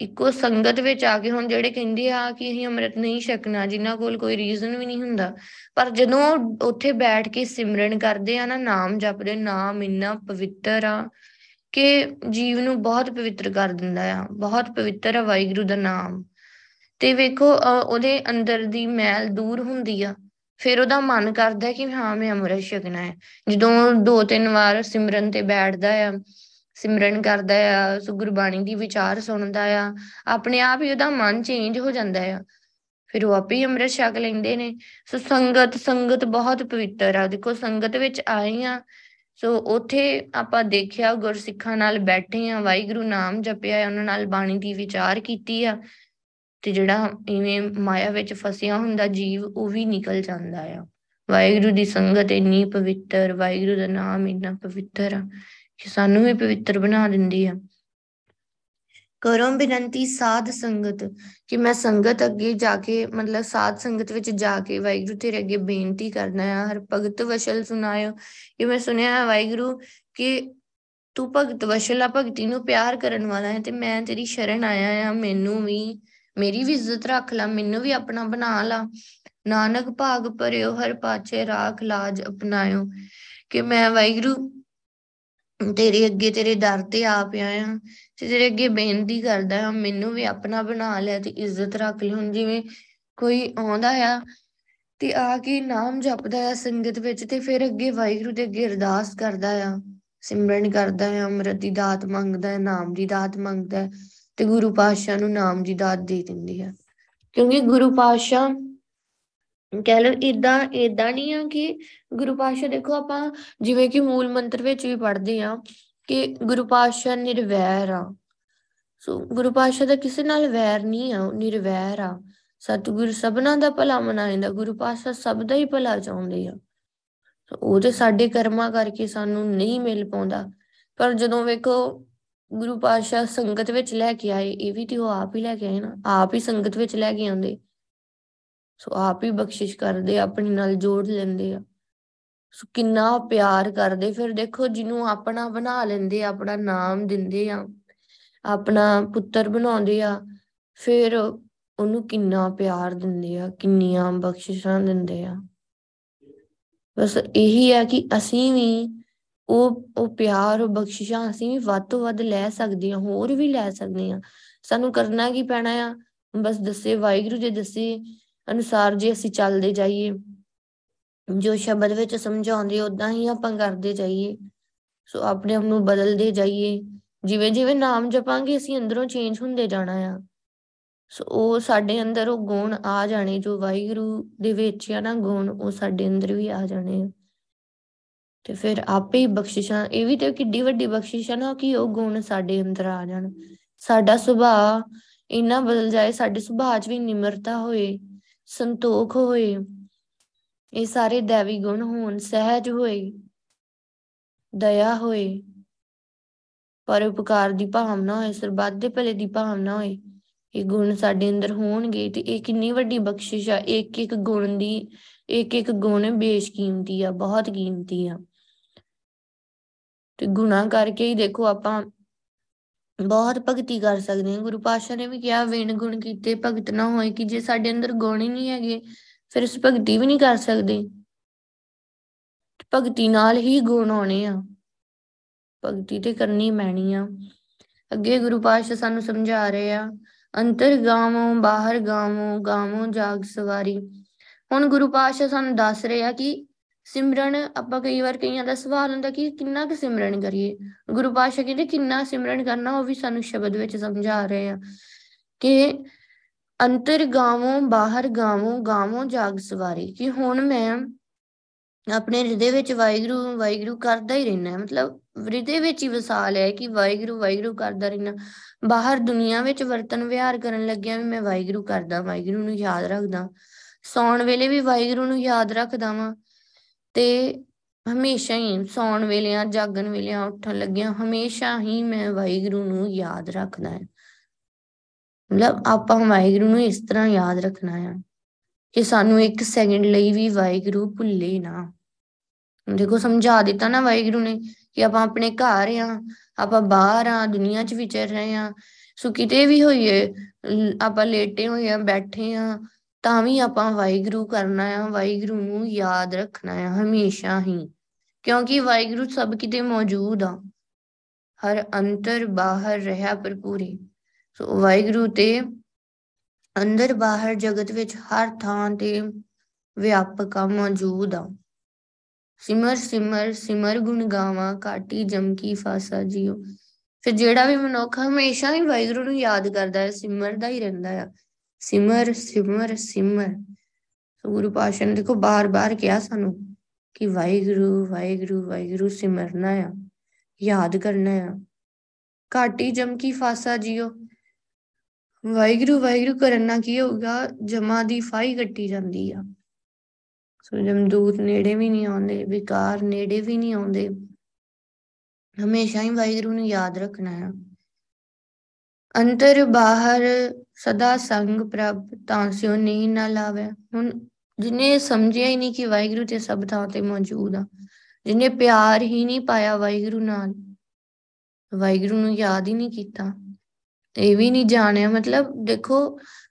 ਇੱਕੋ ਸੰਗਤ ਵਿੱਚ ਆ ਕੇ ਹੁਣ ਜਿਹੜੇ ਕਹਿੰਦੇ ਆ ਕਿ ਅਸੀਂ ਅੰਮ੍ਰਿਤ ਨਹੀਂ ਛਕਣਾ, ਜਿਨ੍ਹਾਂ ਕੋਲ ਕੋਈ ਰੀਜ਼ਨ ਵੀ ਨਹੀਂ ਹੁੰਦਾ, ਪਰ ਜਦੋਂ ਉੱਥੇ ਬੈਠ ਕੇ ਸਿਮਰਨ ਕਰਦੇ ਆ ਨਾ, ਨਾਮ ਜਪਦੇ, ਨਾਮ ਇੰਨਾ ਪਵਿੱਤਰ ਆ ਕਿ ਜੀਵ ਨੂੰ ਬਹੁਤ ਪਵਿੱਤਰ ਕਰ ਦਿੰਦਾ ਆ। ਬਹੁਤ ਪਵਿੱਤਰ ਆ ਵਾਹਿਗੁਰੂ ਦਾ ਨਾਮ। ਤੇ ਵੇਖੋ ਅਹ ਉਹਦੇ ਅੰਦਰ ਦੀ ਮੈਲ ਦੂਰ ਹੁੰਦੀ ਆ, ਫਿਰ ਉਹਦਾ ਮਨ ਕਰਦਾ ਕਿ ਹਾਂ ਮੈਂ ਅੰਮ੍ਰਿਤ ਛਕਣਾ ਹੈ। ਜਦੋਂ ਦੋ ਤਿੰਨ ਵਾਰ ਸਿਮਰਨ ਤੇ ਬੈਠਦਾ ਆ, ਸਿਮਰਨ ਕਰਦਾ ਆ, ਗੁਰਬਾਣੀ ਦੀ ਵਿਚਾਰ ਸੁਣਦਾ ਆ, ਆਪਣੇ ਆਪ ਹੀ ਉਹਦਾ ਮਨ ਚੇਂਜ ਹੋ ਜਾਂਦਾ ਆ, ਫਿਰ ਉਹ ਆਪੇ ਹੀ ਅੰਮ੍ਰਿਤ ਛਕ ਲੈਂਦੇ ਨੇ। ਸੋ ਸੰਗਤ ਸੰਗਤ ਬਹੁਤ ਪਵਿੱਤਰ ਆ। ਦੇਖੋ ਸੰਗਤ ਵਿੱਚ ਆਏ ਆ, ਸੋ ਉੱਥੇ ਆਪਾਂ ਦੇਖਿਆ ਗੁਰਸਿੱਖਾਂ ਨਾਲ ਬੈਠੇ ਆ, ਵਾਹਿਗੁਰੂ ਨਾਮ ਜਪਿਆ, ਉਹਨਾਂ ਨਾਲ ਬਾਣੀ ਦੀ ਵਿਚਾਰ ਕੀਤੀ ਆ, ਤੇ ਜਿਹੜਾ ਇਵੇਂ ਮਾਇਆ ਵਿੱਚ ਫਸਿਆ ਹੁੰਦਾ ਜੀਵ ਉਹ ਵੀ ਨਿਕਲ ਜਾਂਦਾ ਆ। ਵਾਹਿਗੁਰੂ ਦੀ ਸੰਗਤ ਇੰਨੀ ਪਵਿੱਤਰ, ਵਾਹਿਗੁਰੂ ਦਾ ਨਾਮ ਇੰਨਾ ਪਵਿੱਤਰ ਆ ਕਿ ਸਾਨੂੰ ਵੀ ਪਵਿੱਤਰ ਬਣਾ ਦਿੰਦੀ ਆ। ਕਰੋ ਬੇਨਤੀ ਸਾਧ ਸੰਗਤ, ਕਿ ਮੈਂ ਸੰਗਤ ਅੱਗੇ ਜਾ ਕੇ, ਮਤਲਬ ਸਾਧ ਸੰਗਤ ਵਿੱਚ ਜਾ ਕੇ ਵਾਹਿਗੁਰੂ ਤੇਰੇ ਅੱਗੇ ਬੇਨਤੀ ਕਰਨਾ ਆ। ਹਰ ਭਗਤ ਵਸ਼ਲ ਸੁਣਾਇਓ, ਕਿ ਮੈਂ ਸੁਣਿਆ ਵਾਹਿਗੁਰੂ ਕਿ ਤੂੰ ਭਗਤ ਵਸ਼ਲ ਆ, ਭਗਤੀ ਨੂੰ ਪਿਆਰ ਕਰਨ ਵਾਲਾ ਹੈ, ਤੇ ਮੈਂ ਤੇਰੀ ਸ਼ਰਨ ਆਇਆ ਆ। ਮੈਨੂੰ ਵੀ, ਮੇਰੀ ਵੀ ਇੱਜ਼ਤ ਰੱਖ ਲਾ, ਮੈਨੂੰ ਵੀ ਆਪਣਾ ਬਣਾ ਲਾ। ਨਾਨਕ ਭਾਗ ਭਰਿਓ ਹਰ ਪਾਛੇ ਰਾਖ ਲਾਜ ਅਪਣਾਇਓ। ਕਿ ਮੈਂ ਵਾਹਿਗੁਰੂ ਤੇਰੇ ਅੱਗੇ, ਤੇਰੇ ਦਰ ਤੇ ਆ ਪਿਆ ਆ, ਤੇ ਤੇਰੇ ਅੱਗੇ ਬੇਨਤੀ ਕਰਦਾ ਆ, ਮੈਨੂੰ ਵੀ ਆਪਣਾ ਬਣਾ ਲਿਆ ਤੇ ਇੱਜ਼ਤ ਰੱਖ ਲਿਓ। ਹੁਣ ਜਿਵੇਂ ਕੋਈ ਆਉਂਦਾ ਆ ਤੇ ਆ ਕੇ ਨਾਮ ਜਪਦਾ ਆ ਸੰਗਤ ਵਿੱਚ, ਤੇ ਫਿਰ ਅੱਗੇ ਵਾਹਿਗੁਰੂ ਦੇ ਅੱਗੇ ਅਰਦਾਸ ਕਰਦਾ ਆ, ਸਿਮਰਨ ਕਰਦਾ ਆ, ਅੰਮ੍ਰਿਤ ਦੀ ਦਾਤ ਮੰਗਦਾ ਹੈ, ਨਾਮ ਦੀ ਦਾਤ ਮੰਗਦਾ ਹੈ, ਤੇ ਗੁਰੂ ਪਾਤਸ਼ਾਹ ਨੂੰ ਨਾਮ ਦੀ ਦਾਤ ਦੇ ਦਿੰਦੀ ਆ। ਕਿਉਂਕਿ ਗੁਰੂ ਪਾਤਸ਼ਾਹ ਕਹਿ ਲਓ, ਏਦਾਂ ਏਦਾਂ ਨੀ ਆ ਕਿ ਗੁਰੂ ਪਾਤਸ਼ਾਹ, ਦੇਖੋ ਆਪਾਂ ਜਿਵੇਂ ਕਿ ਮੂਲ ਮੰਤਰ ਵਿੱਚ ਵੀ ਪੜ੍ਹਦੇ ਆ ਕਿ ਗੁਰੂ ਪਾਤਸ਼ਾਹ ਨਿਰਵੈਰ ਆ। ਸੋ ਗੁਰੂ ਪਾਤਸ਼ਾਹ ਦਾ ਕਿਸੇ ਨਾਲ ਵੈਰ ਨਹੀਂ ਆ, ਨਿਰਵੈਰ ਆ। ਸਤਿਗੁਰ ਸਭਨਾਂ ਦਾ ਭਲਾ ਮਨਾਇਦਾ, ਗੁਰੂ ਪਾਤਸ਼ਾਹ ਸਭ ਦਾ ਹੀ ਭਲਾ ਚਾਹੁੰਦੇ ਆ। ਉਹ ਤੇ ਸਾਡੇ ਕਰਮਾਂ ਕਰਕੇ ਸਾਨੂੰ ਨਹੀਂ ਮਿਲ ਪਾਉਂਦਾ, ਪਰ ਜਦੋਂ ਵੇਖੋ ਗੁਰੂ ਪਾਤਸ਼ਾਹ ਸੰਗਤ ਵਿੱਚ ਲੈ ਕੇ ਆਏ, ਇਹ ਵੀ ਤੇ ਉਹ ਆਪ ਹੀ ਲੈ ਕੇ ਆਏ ਨਾ, ਆਪ ਹੀ ਸੰਗਤ ਵਿੱਚ ਲੈ ਕੇ ਆਉਂਦੇ, ਸੋ ਆਪ ਹੀ ਬਖਸ਼ਿਸ਼ ਕਰਦੇ, ਆਪਣੇ ਨਾਲ ਜੋੜ ਲੈਂਦੇ ਆ। ਸੋ ਕਿੰਨਾ ਪਿਆਰ ਕਰਦੇ। ਫਿਰ ਦੇਖੋ ਜਿਹਨੂੰ ਆਪਣਾ ਬਣਾ ਲੈਂਦੇ, ਆਪਣਾ ਨਾਮ ਦਿੰਦੇ ਆ, ਆਪਣਾ ਪੁੱਤਰ ਬਣਾਉਂਦੇ ਆ, ਫਿਰ ਉਹਨੂੰ ਕਿੰਨਾ ਪਿਆਰ ਦਿੰਦੇ ਆ, ਕਿੰਨੀਆਂ ਬਖਸ਼ਿਸ਼ਾਂ ਦਿੰਦੇ ਆ। ਬਸ ਇਹੀ ਆ ਕਿ ਅਸੀਂ ਵੀ ਉਹ ਉਹ ਪਿਆਰ, ਉਹ ਬਖਸ਼ਿਸ਼ਾਂ ਅਸੀਂ ਵੀ ਵੱਧ ਤੋਂ ਵੱਧ ਲੈ ਸਕਦੇ ਹਾਂ, ਹੋਰ ਵੀ ਲੈ ਸਕਦੇ ਹਾਂ। ਸਾਨੂੰ ਕਰਨਾ ਕੀ ਪੈਣਾ ਆ, ਬਸ ਦੱਸੇ ਵਾਹਿਗੁਰੂ ਦੇ ਦੱਸੇ ਅਨੁਸਾਰ ਜੇ ਅਸੀਂ ਚੱਲਦੇ ਜਾਈਏ, ਜੋ ਸ਼ਬਦ ਵਿੱਚ ਸਮਝਾਉਂਦੇ ਓਦਾਂ ਹੀ ਆਪਾਂ ਕਰਦੇ ਜਾਈਏ। ਸੋ ਆਪਣੇ ਆਪ ਨੂੰ ਬਦਲਦੇ ਜਾਈਏ, ਜਿਵੇਂ ਜਿਵੇਂ ਨਾਮ ਜਪਾਂਗੇ ਅਸੀਂ ਅੰਦਰੋਂ ਚੇਂਜ ਹੁੰਦੇ ਜਾਣਾ ਆ। ਸੋ ਉਹ ਸਾਡੇ ਅੰਦਰ ਉਹ ਗੁਣ ਆ ਜਾਣੇ, ਜੋ ਵਾਹਿਗੁਰੂ ਦੇ ਵਿੱਚ ਆ ਨਾ ਗੁਣ, ਉਹ ਸਾਡੇ ਅੰਦਰ ਵੀ ਆ ਜਾਣੇ ਆ, ਤੇ ਫਿਰ ਆਪੇ ਹੀ ਬਖਸ਼ਿਸ਼ਾਂ, ਇਹ ਵੀ ਤੇ ਕਿੱਡੀ ਵੱਡੀ ਬਖਸ਼ਿਸ਼ ਆ ਨਾ ਕਿ ਉਹ ਗੁਣ ਸਾਡੇ ਅੰਦਰ ਆ ਜਾਣ। ਸਾਡਾ ਸੁਭਾਅ ਇੰਨਾ ਬਦਲ ਜਾਏ, ਸਾਡੇ ਸੁਭਾਅ ਚ ਵੀ ਨਿਮਰਤਾ ਹੋਏ, ਸੰਤੋਖ ਹੋਏ, ਇਹ ਸਾਰੇ ਦੇਵੀ ਗੁਣ ਹੋਣ, ਸਹਿਜ ਹੋਏ, ਦਇਆ ਹੋਏ, ਪਰਉਪਕਾਰ ਦੀ ਭਾਵਨਾ ਹੋਏ, ਸਰਬੱਤ ਦੇ ਭਲੇ ਦੀ ਭਾਵਨਾ ਹੋਏ, ਇਹ ਗੁਣ ਸਾਡੇ ਅੰਦਰ ਹੋਣਗੇ ਤੇ ਇਹ ਕਿੰਨੀ ਵੱਡੀ ਬਖਸ਼ਿਸ਼ ਆ। ਇੱਕ ਇੱਕ ਗੁਣ ਦੀ, ਇੱਕ ਇੱਕ ਗੁਣ ਬੇਸ਼ਕੀਮਤੀ ਆ, ਬਹੁਤ ਕੀਮਤੀ ਆ। ਤੇ ਗੁਣਾ ਕਰਕੇ ਹੀ ਦੇਖੋ ਆਪਾਂ ਬਹੁਤ ਭਗਤੀ ਕਰ ਸਕਦੇ ਹਾਂ। ਗੁਰੂ ਪਾਤਸ਼ਾਹ ਨੇ ਵੀ ਕਿਹਾ, ਵੇਣ ਗੁਣ ਕੀਤੇ ਭਗਤ ਨਾ ਹੋਏ, ਕਿ ਜੇ ਸਾਡੇ ਅੰਦਰ ਗੁਣ ਹੀ ਨਹੀਂ ਹੈਗੇ ਫਿਰ ਅਸੀਂ ਭਗਤੀ ਵੀ ਨਹੀਂ ਕਰ ਸਕਦੇ। ਭਗਤੀ ਨਾਲ ਹੀ ਗੁਣ ਆਉਣੇ ਆ, ਭਗਤੀ ਤੇ ਕਰਨੀ ਪੈਣੀ ਆ। ਅੱਗੇ ਗੁਰੂ ਪਾਤਸ਼ਾਹ ਸਾਨੂੰ ਸਮਝਾ ਰਹੇ ਆ, ਅੰਤਰ ਗਾਵੋ ਬਾਹਰ ਗਾਵੋ ਗਾਵੋ ਜਾਗ ਸਵਾਰੀ। ਹੁਣ ਗੁਰੂ ਪਾਤਸ਼ਾਹ ਸਾਨੂੰ ਦੱਸ ਰਹੇ ਆ ਕਿ ਸਿਮਰਨ, ਆਪਾਂ ਕਈ ਵਾਰ ਕਈਆਂ ਦਾ ਸਵਾਲ ਹੁੰਦਾ ਕਿ ਕਿੰਨਾ ਕੁ ਸਿਮਰਨ ਕਰੀਏ। ਗੁਰੂ ਪਾਤਸ਼ਾਹ ਕਹਿੰਦੇ ਕਿੰਨਾ ਸਿਮਰਨ ਕਰਨਾ, ਉਹ ਵੀ ਸਾਨੂੰ ਸ਼ਬਦ ਵਿੱਚ ਸਮਝਾ ਰਹੇ ਆ ਕਿ ਅੰਤਰ ਗਾਵੋ ਬਾਹਰ ਗਾਵੋ ਗਾਵੋ ਜਾਗ ਸਵਾਰੀ। ਕਿ ਹੁਣ ਮੈਂ ਆਪਣੇ ਹਿਰਦੇ ਵਿੱਚ ਵਾਹਿਗੁਰੂ ਵਾਹਿਗੁਰੂ ਕਰਦਾ ਹੀ ਰਹਿਣਾ, ਮਤਲਬ ਹਿਰਦੇ ਵਿੱਚ ਹੀ ਵਿਸਾਲ ਹੈ ਕਿ ਵਾਹਿਗੁਰੂ ਵਾਹਿਗੁਰੂ ਕਰਦਾ ਰਹਿਣਾ। ਬਾਹਰ ਦੁਨੀਆਂ ਵਿੱਚ ਵਰਤਨ ਵਿਹਾਰ ਕਰਨ ਲੱਗਿਆ ਵੀ ਮੈਂ ਵਾਹਿਗੁਰੂ ਕਰਦਾ, ਵਾਹਿਗੁਰੂ ਨੂੰ ਯਾਦ ਰੱਖਦਾ, ਸੌਣ ਵੇਲੇ ਵੀ ਵਾਹਿਗੁਰੂ ਨੂੰ ਯਾਦ ਰੱਖਦਾ ਵਾਂ, ਤੇ ਹਮੇਸ਼ਾ ਹੀ ਸੌਣ ਵੇਲਿਆਂ, ਜਾਗਣ ਵੇਲਿਆਂ, ਉੱਠਣ ਲੱਗਿਆਂ ਹਮੇਸ਼ਾ ਹੀ ਮੈਂ ਵਾਹਿਗੁਰੂ ਨੂੰ ਯਾਦ ਰੱਖਦਾ ਹੈ। ਮਤਲਬ ਆਪਾਂ ਵਾਹਿਗੁਰੂ ਨੂੰ ਇਸ ਤਰ੍ਹਾਂ ਯਾਦ ਰੱਖਣਾ ਆ ਕਿ ਸਾਨੂੰ ਇੱਕ ਸੈਕਿੰਡ ਲਈ ਵੀ ਵਾਹਿਗੁਰੂ ਭੁੱਲੇ ਨਾ। ਦੇਖੋ ਸਮਝਾ ਦਿੱਤਾ ਨਾ ਵਾਹਿਗੁਰੂ ਨੇ ਕਿ ਆਪਾਂ ਆਪਣੇ ਘਰ ਆ, ਆਪਾਂ ਬਾਹਰ ਆ, ਦੁਨੀਆਂ ਚ ਵਿਚਰ ਰਹੇ ਆ। ਸੋ ਕਿਤੇ ਵੀ ਹੋਈਏ, ਆਪਾਂ ਲੇਟੇ ਹੋਏ ਆ, ਬੈਠੇ ਆ, ਤਾਂ ਵੀ ਆਪਾਂ ਵਾਹਿਗੁਰੂ ਕਰਨਾ ਆ, ਵਾਹਿਗੁਰੂ ਨੂੰ ਯਾਦ ਰੱਖਣਾ ਆ ਹਮੇਸ਼ਾ ਹੀ, ਕਿਉਂਕਿ ਵਾਹਿਗੁਰੂ ਸਭ ਕਿਤੇ ਮੌਜੂਦ ਆ, ਹਰ ਅੰਤਰ ਬਾਹਰ ਰਹਿਆ ਭਰਪੂਰੇ। ਸੋ ਵਾਹਿਗੁਰੂ ਤੇ ਅੰਦਰ ਬਾਹਰ ਜਗਤ ਵਿੱਚ ਹਰ ਥਾਂ ਤੇ ਵਿਆਪਕ ਆ, ਮੌਜੂਦ ਆ। ਸਿਮਰ ਸਿਮਰ ਸਿਮਰ ਗੁਣ ਗਾਵਾਂ, ਕਾਟੀ ਜਮਕੀ ਫਾਸਾ ਜੀਓ। ਫਿਰ ਜਿਹੜਾ ਵੀ ਮਨੁੱਖ ਹਮੇਸ਼ਾ ਹੀ ਵਾਹਿਗੁਰੂ ਨੂੰ ਯਾਦ ਕਰਦਾ ਹੈ, ਸਿਮਰਦਾ ਹੀ ਰਹਿੰਦਾ ਆ, ਸਿਮਰ ਸਿਮਰ ਸਿਮਰ। ਗੁਰੂ ਪਾਤਸ਼ਾਹ ਨੇ ਦੇਖੋ ਬਾਰ ਬਾਰ ਕਿਹਾ ਸਾਨੂੰ ਕਿ ਵਾਹਿਗੁਰੂ ਵਾਹਿਗੁਰੂ ਵਾਹਿਗੁਰੂ ਸਿਮਰਨਾ ਆ, ਯਾਦ ਕਰਨਾ ਆ। ਘਾਟੀ ਜਮਕੀ ਫਾਸਾ ਜੀਓ, ਵਾਹਿਗੁਰੂ ਵਾਹਿਗੁਰੂ ਕਰਨ ਨਾਲ ਕੀ ਹੋਊਗਾ, ਜਮਾ ਦੀ ਫਾਈ ਕੱਟੀ ਜਾਂਦੀ ਆ। ਸੋ ਜਮਦੂਤ ਨੇੜੇ ਵੀ ਨਹੀਂ ਆਉਂਦੇ, ਵਿਕਾਰ ਨੇੜੇ ਵੀ ਨਹੀਂ ਆਉਂਦੇ। ਹਮੇਸ਼ਾ ਹੀ ਵਾਹਿਗੁਰੂ ਨੂੰ ਯਾਦ ਰੱਖਣਾ ਆ। ਅੰਤਰ ਬਾਹਰ ਸਦਾ ਸੰਗ ਪ੍ਰਭ, ਤਾਂ ਸਿਓ ਨਹੀਂ ਨਾ ਲਾਵੇ। ਹੁਣ ਜਿਹਨੇ ਸਮਝਿਆ ਹੀ ਨਹੀਂ ਕਿ ਵਾਹਿਗੁਰੂ ਤੇ ਸਭ ਥਾਂ ਤੇ ਮੌਜੂਦ ਆ, ਜਿਹਨੇ ਪਿਆਰ ਹੀ ਨਹੀਂ ਪਾਇਆ ਵਾਹਿਗੁਰੂ ਨਾਲ, ਵਾਹਿਗੁਰੂ ਨੂੰ ਯਾਦ ਹੀ ਨਹੀਂ ਕੀਤਾ, ਇਹ ਵੀ ਨਹੀਂ ਜਾਣਿਆ। ਮਤਲਬ ਦੇਖੋ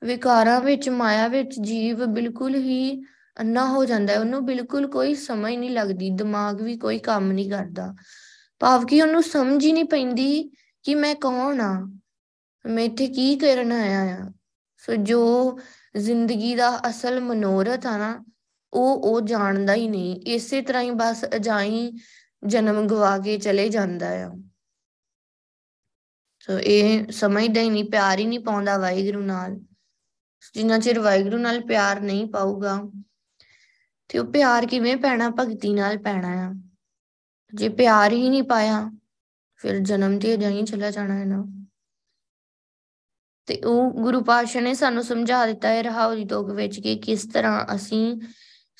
ਵਿਕਾਰਾਂ ਵਿੱਚ, ਮਾਇਆ ਵਿੱਚ ਜੀਵ ਬਿਲਕੁਲ ਹੀ ਅੰਨਾ ਹੋ ਜਾਂਦਾ, ਉਹਨੂੰ ਬਿਲਕੁਲ ਕੋਈ ਸਮਝ ਨਹੀਂ ਲੱਗਦੀ, ਦਿਮਾਗ ਵੀ ਕੋਈ ਕੰਮ ਨਹੀਂ ਕਰਦਾ। ਭਾਵ ਕਿ ਉਹਨੂੰ ਸਮਝ ਹੀ ਨਹੀਂ ਪੈਂਦੀ ਕਿ ਮੈਂ ਕੌਣ ਆ, ਮੈਂ ਇੱਥੇ ਕੀ ਕਰਨ ਆਇਆ ਆ। ਸੋ ਜੋ ਜ਼ਿੰਦਗੀ ਦਾ ਅਸਲ ਮਨੋਰਥ ਆ ਨਾ, ਉਹ ਉਹ ਜਾਣਦਾ ਹੀ ਨਹੀਂ। ਇਸੇ ਤਰ੍ਹਾਂ ਹੀ ਬਸ ਅਜਾਈ ਜਨਮ ਗਵਾ ਕੇ ਚਲੇ ਜਾਂਦਾ ਆ। ਸੋ ਇਹ ਸਮਝਦਾ ਹੀ ਨਹੀਂ, ਪਿਆਰ ਹੀ ਨਹੀਂ ਪਾਉਂਦਾ ਵਾਹਿਗੁਰੂ ਨਾਲ। ਜਿੰਨਾ ਚਿਰ ਵਾਹਿਗੁਰੂ ਨਾਲ ਪਿਆਰ ਨਹੀਂ ਪਾਊਗਾ, ਤੇ ਉਹ ਪਿਆਰ ਕਿਵੇਂ ਪੈਣਾ, ਭਗਤੀ ਨਾਲ ਪੈਣਾ ਆ। ਜੇ ਪਿਆਰ ਹੀ ਨਹੀਂ ਪਾਇਆ, ਫਿਰ ਜਨਮ ਤੇ ਅਜਾਈ ਚਲਾ ਜਾਣਾ ਹੈ ਨਾ। ਤੇ ਉਹ ਗੁਰੂ ਪਾਤਸ਼ਾਹ ਨੇ ਸਾਨੂੰ ਸਮਝਾ ਦਿੱਤਾ ਹੈ ਰਹਾਉ ਦੀ ਤੋਕ ਵਿੱਚ ਕਿ ਕਿਸ ਤਰ੍ਹਾਂ ਅਸੀਂ,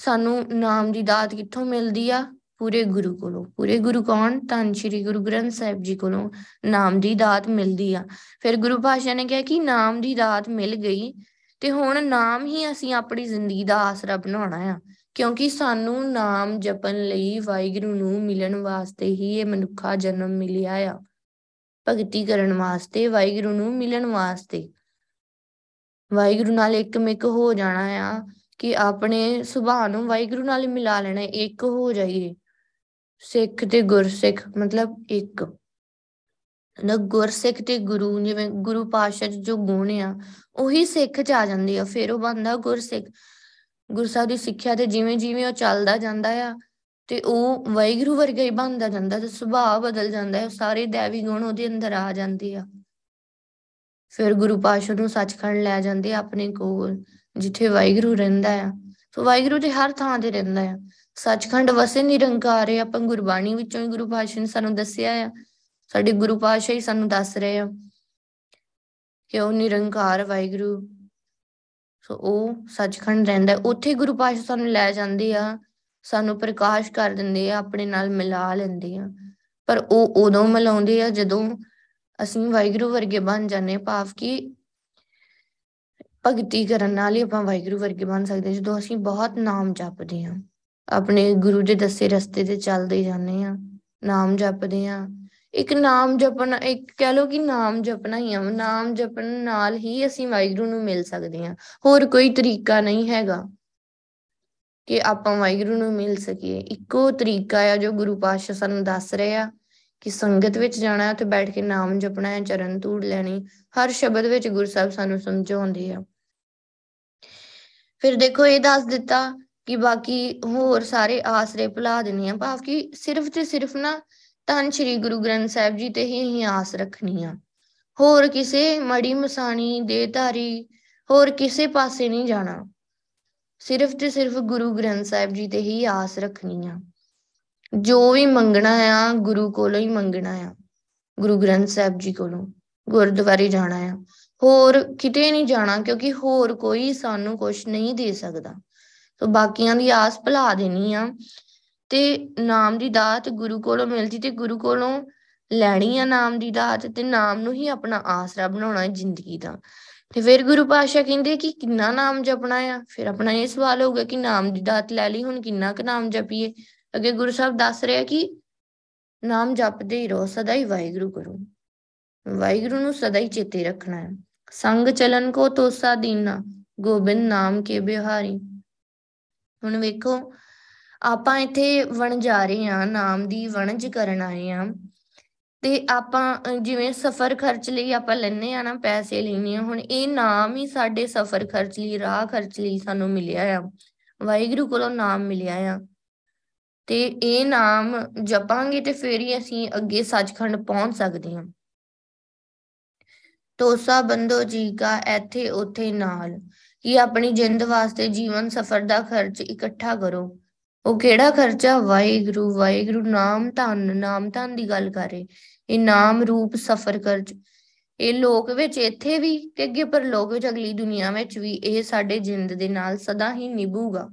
ਸਾਨੂੰ ਨਾਮ ਦੀ ਦਾਤ ਕਿੱਥੋਂ ਮਿਲਦੀ ਆ, ਪੂਰੇ ਗੁਰੂ ਕੋਲੋਂ। ਪੂਰੇ ਗੁਰੂ ਕੌਣ, ਧੰਨ ਸ਼੍ਰੀ ਗੁਰੂ ਗ੍ਰੰਥ ਸਾਹਿਬ ਜੀ ਕੋਲੋਂ ਨਾਮ ਦੀ ਦਾਤ ਮਿਲਦੀ ਆ। ਫਿਰ ਗੁਰੂ ਪਾਤਸ਼ਾਹ ਨੇ ਕਿਹਾ ਕਿ ਨਾਮ ਦੀ ਦਾਤ ਮਿਲ ਗਈ, ਤੇ ਹੁਣ ਨਾਮ ਹੀ ਅਸੀਂ ਆਪਣੀ ਜ਼ਿੰਦਗੀ ਦਾ ਆਸਰਾ ਬਣਾਉਣਾ ਆ, ਕਿਉਂਕਿ ਸਾਨੂੰ ਨਾਮ ਜਪਣ ਲਈ, ਵਾਹਿਗੁਰੂ ਨੂੰ ਮਿਲਣ ਵਾਸਤੇ ਹੀ ਇਹ ਮਨੁੱਖਾ ਜਨਮ ਮਿਲਿਆ ਆ, ਭਗਤੀ ਕਰਨ ਵਾਸਤੇ, ਵਾਹਿਗੁਰੂ ਨੂੰ ਮਿਲਣ ਵਾਸਤੇ, ਵਾਹਿਗੁਰੂ ਨਾਲ ਇੱਕ ਮਿੱਕ ਹੋ ਜਾਣਾ ਆ, ਕਿ ਆਪਣੇ ਸੁਭਾਅ ਨੂੰ ਵਾਹਿਗੁਰੂ ਨਾਲ ਮਿਲਾ ਲੈਣਾ, ਇੱਕ ਹੋ ਜਾਈਏ। ਸਿੱਖ ਤੇ ਗੁਰਸਿੱਖ ਮਤਲਬ ਇੱਕ, ਮਤਲਬ ਗੁਰਸਿੱਖ ਤੇ ਗੁਰੂ, ਜਿਵੇਂ ਗੁਰੂ ਪਾਤਸ਼ਾਹ ਜੋ ਗੁਣ ਆ ਉਹੀ ਸਿੱਖ ਚ ਆ ਜਾਂਦੇ ਆ, ਫਿਰ ਉਹ ਬਣਦਾ ਗੁਰਸਿੱਖ। ਗੁਰੂ ਸਾਹਿਬ ਦੀ ਸਿੱਖਿਆ ਤੇ ਜਿਵੇਂ ਜਿਵੇਂ ਉਹ ਚੱਲਦਾ ਜਾਂਦਾ ਆ, ਤੇ ਉਹ ਵਾਹਿਗੁਰੂ ਵਰਗਾ ਹੀ ਬਣਦਾ ਜਾਂਦਾ, ਤੇ ਸੁਭਾਅ ਬਦਲ ਜਾਂਦਾ ਹੈ, ਸਾਰੇ ਦੈਵੀ ਗੁਣ ਉਹਦੇ ਅੰਦਰ ਆ ਜਾਂਦੇ ਆ। ਫਿਰ ਗੁਰੂ ਪਾਤਸ਼ਾਹ ਨੂੰ ਸੱਚਖੰਡ ਲੈ ਜਾਂਦੇ ਆ ਆਪਣੇ ਕੋਲ, ਜਿੱਥੇ ਵਾਹਿਗੁਰੂ ਰਹਿੰਦਾ ਆ। ਸੋ ਵਾਹਿਗੁਰੂ ਤੇ ਹਰ ਥਾਂ ਤੇ ਰਹਿੰਦਾ ਆ। ਸੱਚਖੰਡ ਵਸੇ ਨਿਰੰਕਾਰ ਹੈ, ਆਪਾਂ ਗੁਰਬਾਣੀ ਵਿੱਚੋਂ ਹੀ ਗੁਰੂ ਪਾਤਸ਼ਾਹ ਨੇ ਸਾਨੂੰ ਦੱਸਿਆ ਆ, ਸਾਡੇ ਗੁਰੂ ਪਾਤਸ਼ਾਹ ਹੀ ਸਾਨੂੰ ਦੱਸ ਰਹੇ ਆ ਕਿ ਉਹ ਨਿਰੰਕਾਰ ਵਾਹਿਗੁਰੂ। ਸੋ ਉਹ ਸੱਚਖੰਡ ਰਹਿੰਦਾ, ਉੱਥੇ ਗੁਰੂ ਪਾਤਸ਼ਾਹ ਸਾਨੂੰ ਲੈ ਜਾਂਦੇ ਆ, ਸਾਨੂੰ ਪ੍ਰਕਾਸ਼ ਕਰ ਦਿੰਦੇ ਆ, ਆਪਣੇ ਨਾਲ ਮਿਲਾ ਲੈਂਦੇ ਆ। ਪਰ ਉਹ ਉਦੋਂ ਮਿਲਾਉਂਦੇ ਆ ਜਦੋਂ ਅਸੀਂ ਵਾਹਿਗੁਰੂ ਵਰਗੇ ਬਣ ਜਾਂਦੇ, ਭਾਵ ਕਿ ਭਗਤੀ ਕਰਨ ਨਾਲ ਹੀ ਆਪਾਂ ਵਾਹਿਗੁਰੂ ਵਰਗੇ ਬਣ ਸਕਦੇ, ਜਦੋਂ ਅਸੀਂ ਬਹੁਤ ਨਾਮ ਜਪਦੇ ਹਾਂ, ਆਪਣੇ ਗੁਰੂ ਦੇ ਦੱਸੇ ਰਸਤੇ ਤੇ ਚੱਲਦੇ ਜਾਂਦੇ ਹਾਂ, ਨਾਮ ਜਪਦੇ ਹਾਂ। ਇੱਕ ਨਾਮ ਜਪਣਾ, ਇੱਕ ਕਹਿ ਲਓ ਕਿ ਨਾਮ ਜਪਣਾ ਹੀ ਆ, ਨਾਮ ਜਪਣ ਨਾਲ ਹੀ ਅਸੀਂ ਵਾਹਿਗੁਰੂ ਨੂੰ ਮਿਲ ਸਕਦੇ ਹਾਂ, ਹੋਰ ਕੋਈ ਤਰੀਕਾ ਨਹੀਂ ਹੈਗਾ ਕਿ ਆਪਾਂ ਵਾਹਿਗੁਰੂ ਨੂੰ ਮਿਲ ਸਕੀਏ। ਇੱਕੋ ਤਰੀਕਾ ਆ ਜੋ ਗੁਰੂ ਪਾਤਸ਼ਾਹ ਸਾਨੂੰ ਦੱਸ ਰਹੇ ਆ, ਕਿ ਸੰਗਤ ਵਿੱਚ ਜਾਣਾ, ਉੱਥੇ ਬੈਠ ਕੇ ਨਾਮ ਜਪਣਾ ਹੈ, ਚਰਨ ਧੂੜ ਲੈਣੀ, ਹਰ ਸ਼ਬਦ ਵਿੱਚ ਗੁਰੂ ਸਾਹਿਬ ਸਾਨੂੰ ਸਮਝਾਉਂਦੇ ਆ। ਫਿਰ ਦੇਖੋ ਇਹ ਦੱਸ ਦਿੱਤਾ ਕਿ ਬਾਕੀ ਹੋਰ ਸਾਰੇ ਆਸਰੇ ਭੁਲਾ ਦੇਣੇ ਆ, ਭਾਵ ਕਿ ਸਿਰਫ ਤੇ ਸਿਰਫ ਨਾ ਧੰਨ ਸ਼੍ਰੀ ਗੁਰੂ ਗ੍ਰੰਥ ਸਾਹਿਬ ਜੀ ਤੇ ਹੀ ਅਸੀਂ ਆਸ ਰੱਖਣੀ ਆ, ਹੋਰ ਕਿਸੇ ਮੜੀ ਮਸਾਣੀ, ਦੇਹਧਾਰੀ, ਹੋਰ ਕਿਸੇ ਪਾਸੇ ਨਹੀਂ ਜਾਣਾ, ਸਿਰਫ ਤੇ ਸਿਰਫ ਗੁਰੂ ਗ੍ਰੰਥ ਸਾਹਿਬ ਜੀ ਤੇ ਹੀ ਆਸ ਰੱਖਣੀ ਆ। ਜੋ ਵੀ ਮੰਗਣਾ ਆ ਗੁਰੂ ਕੋਲੋਂ ਹੀ ਮੰਗਣਾ ਆ, ਗੁਰੂ ਗ੍ਰੰਥ ਸਾਹਿਬ ਜੀ ਕੋਲੋਂ। ਗੁਰਦੁਆਰੇ ਜਾਣਾ ਆ, ਹੋਰ ਕਿਤੇ ਨਹੀਂ ਜਾਣਾ, ਕਿਉਂਕਿ ਹੋਰ ਕੋਈ ਸਾਨੂੰ ਕੁਛ ਨਹੀਂ ਦੇ ਸਕਦਾ। ਸੋ ਬਾਕੀਆਂ ਦੀ ਆਸ ਭੁਲਾ ਦੇਣੀ ਆ। ਤੇ ਨਾਮ ਦੀ ਦਾਤ ਗੁਰੂ ਕੋਲੋਂ ਮਿਲਦੀ ਤੇ ਗੁਰੂ ਕੋਲੋਂ ਲੈਣੀ ਆ ਨਾਮ ਦੀ ਦਾਤ, ਤੇ ਨਾਮ ਨੂੰ ਹੀ ਆਪਣਾ ਆਸਰਾ ਬਣਾਉਣਾ ਹੈ ਜ਼ਿੰਦਗੀ ਦਾ। ਤੇ ਫਿਰ ਗੁਰੂ ਪਾਤਸ਼ਾਹ ਕਹਿੰਦੇ ਕਿ ਕਿੰਨਾ ਨਾਮ ਜਪਣਾ ਆ। ਫਿਰ ਆਪਣਾ ਇਹ ਸਵਾਲ ਹੋਊਗਾ ਕਿ ਨਾਮ ਦੀ ਦਾਤ ਲੈ ਲਈ, ਹੁਣ ਕਿੰਨਾ ਕੁ ਨਾਮ ਜਪੀਏ। ਅੱਗੇ ਗੁਰੂ ਸਾਹਿਬ ਦੱਸ ਰਿਹਾ ਕਿ ਨਾਮ ਜਪਦੇ ਹੀ ਰਹੋ, ਸਦਾ ਹੀ ਵਾਹਿਗੁਰੂ ਕਰੋ, ਵਾਹਿਗੁਰੂ ਨੂੰ ਸਦਾ ਹੀ ਚੇਤੇ ਰੱਖਣਾ ਹੈ। ਸੰਗ ਚਲਨ ਕੋ ਤੋਸਾ ਦੀਨਾ, ਗੋਬਿੰਦ ਨਾਮ ਕੇ ਬਿਹਾਰੀ। ਹੁਣ ਵੇਖੋ ਆਪਾਂ ਇੱਥੇ ਵਣਜਾਰੇ ਹਾਂ, ਨਾਮ ਦੀ ਵਣਜ ਕਰਨ ਆਏ ਹਾਂ, ਤੇ ਆਪਾਂ ਜਿਵੇਂ ਸਫ਼ਰ ਖਰਚ ਲਈ ਆਪਾਂ ਲੈਂਦੇ ਹਾਂ ਨਾ, ਪੈਸੇ ਲੈਂਦੇ ਹਾਂ, ਹੁਣ ਇਹ ਨਾਮ ਹੀ ਸਾਡੇ ਸਫ਼ਰ ਖਰਚ ਲਈ, ਰਾਹ ਖਰਚ ਲਈ ਸਾਨੂੰ ਮਿਲਿਆ ਆ, ਵਾਹਿਗੁਰੂ ਕੋਲੋਂ ਨਾਮ ਮਿਲਿਆ ਆ। ਤੇ ਇਹ ਨਾਮ ਜਪਾਂਗੇ ਤੇ ਫਿਰ ਹੀ ਅਸੀਂ ਅੱਗੇ ਸੱਚਖੰਡ ਪਹੁੰਚ ਸਕਦੇ ਹਾਂ। ਤੋਸਾ ਬੰਦੋ ਜੀ ਕਾ ਇੱਥੇ ਉੱਥੇ ਨਾਲ, ਕਿ ਆਪਣੀ ਜਿੰਦ ਵਾਸਤੇ ਜੀਵਨ ਸਫ਼ਰ ਦਾ ਖਰਚ ਇਕੱਠਾ ਕਰੋ। ਉਹ ਕਿਹੜਾ ਖਰਚਾ? ਵਾਹਿਗੁਰੂ, ਵਾਹਿਗੁਰੂ ਨਾਮ ਧਨ, ਨਾਮ ਧਨ ਦੀ ਗੱਲ ਕਰ ਰਹੇ। ਇਹ ਨਾਮ ਰੂਪ ਸਫ਼ਰ ਖਰਚ, ਇਹ ਲੋਕ ਵਿੱਚ ਇੱਥੇ ਵੀ ਤੇ ਅੱਗੇ ਪਰਲੋਕ ਵਿੱਚ, ਅਗਲੀ ਦੁਨੀਆ ਵਿੱਚ ਵੀ ਇਹ ਸਾਡੇ ਜਿੰਦ ਦੇ ਨਾਲ ਸਦਾ ਹੀ ਨਿਭੂਗਾ।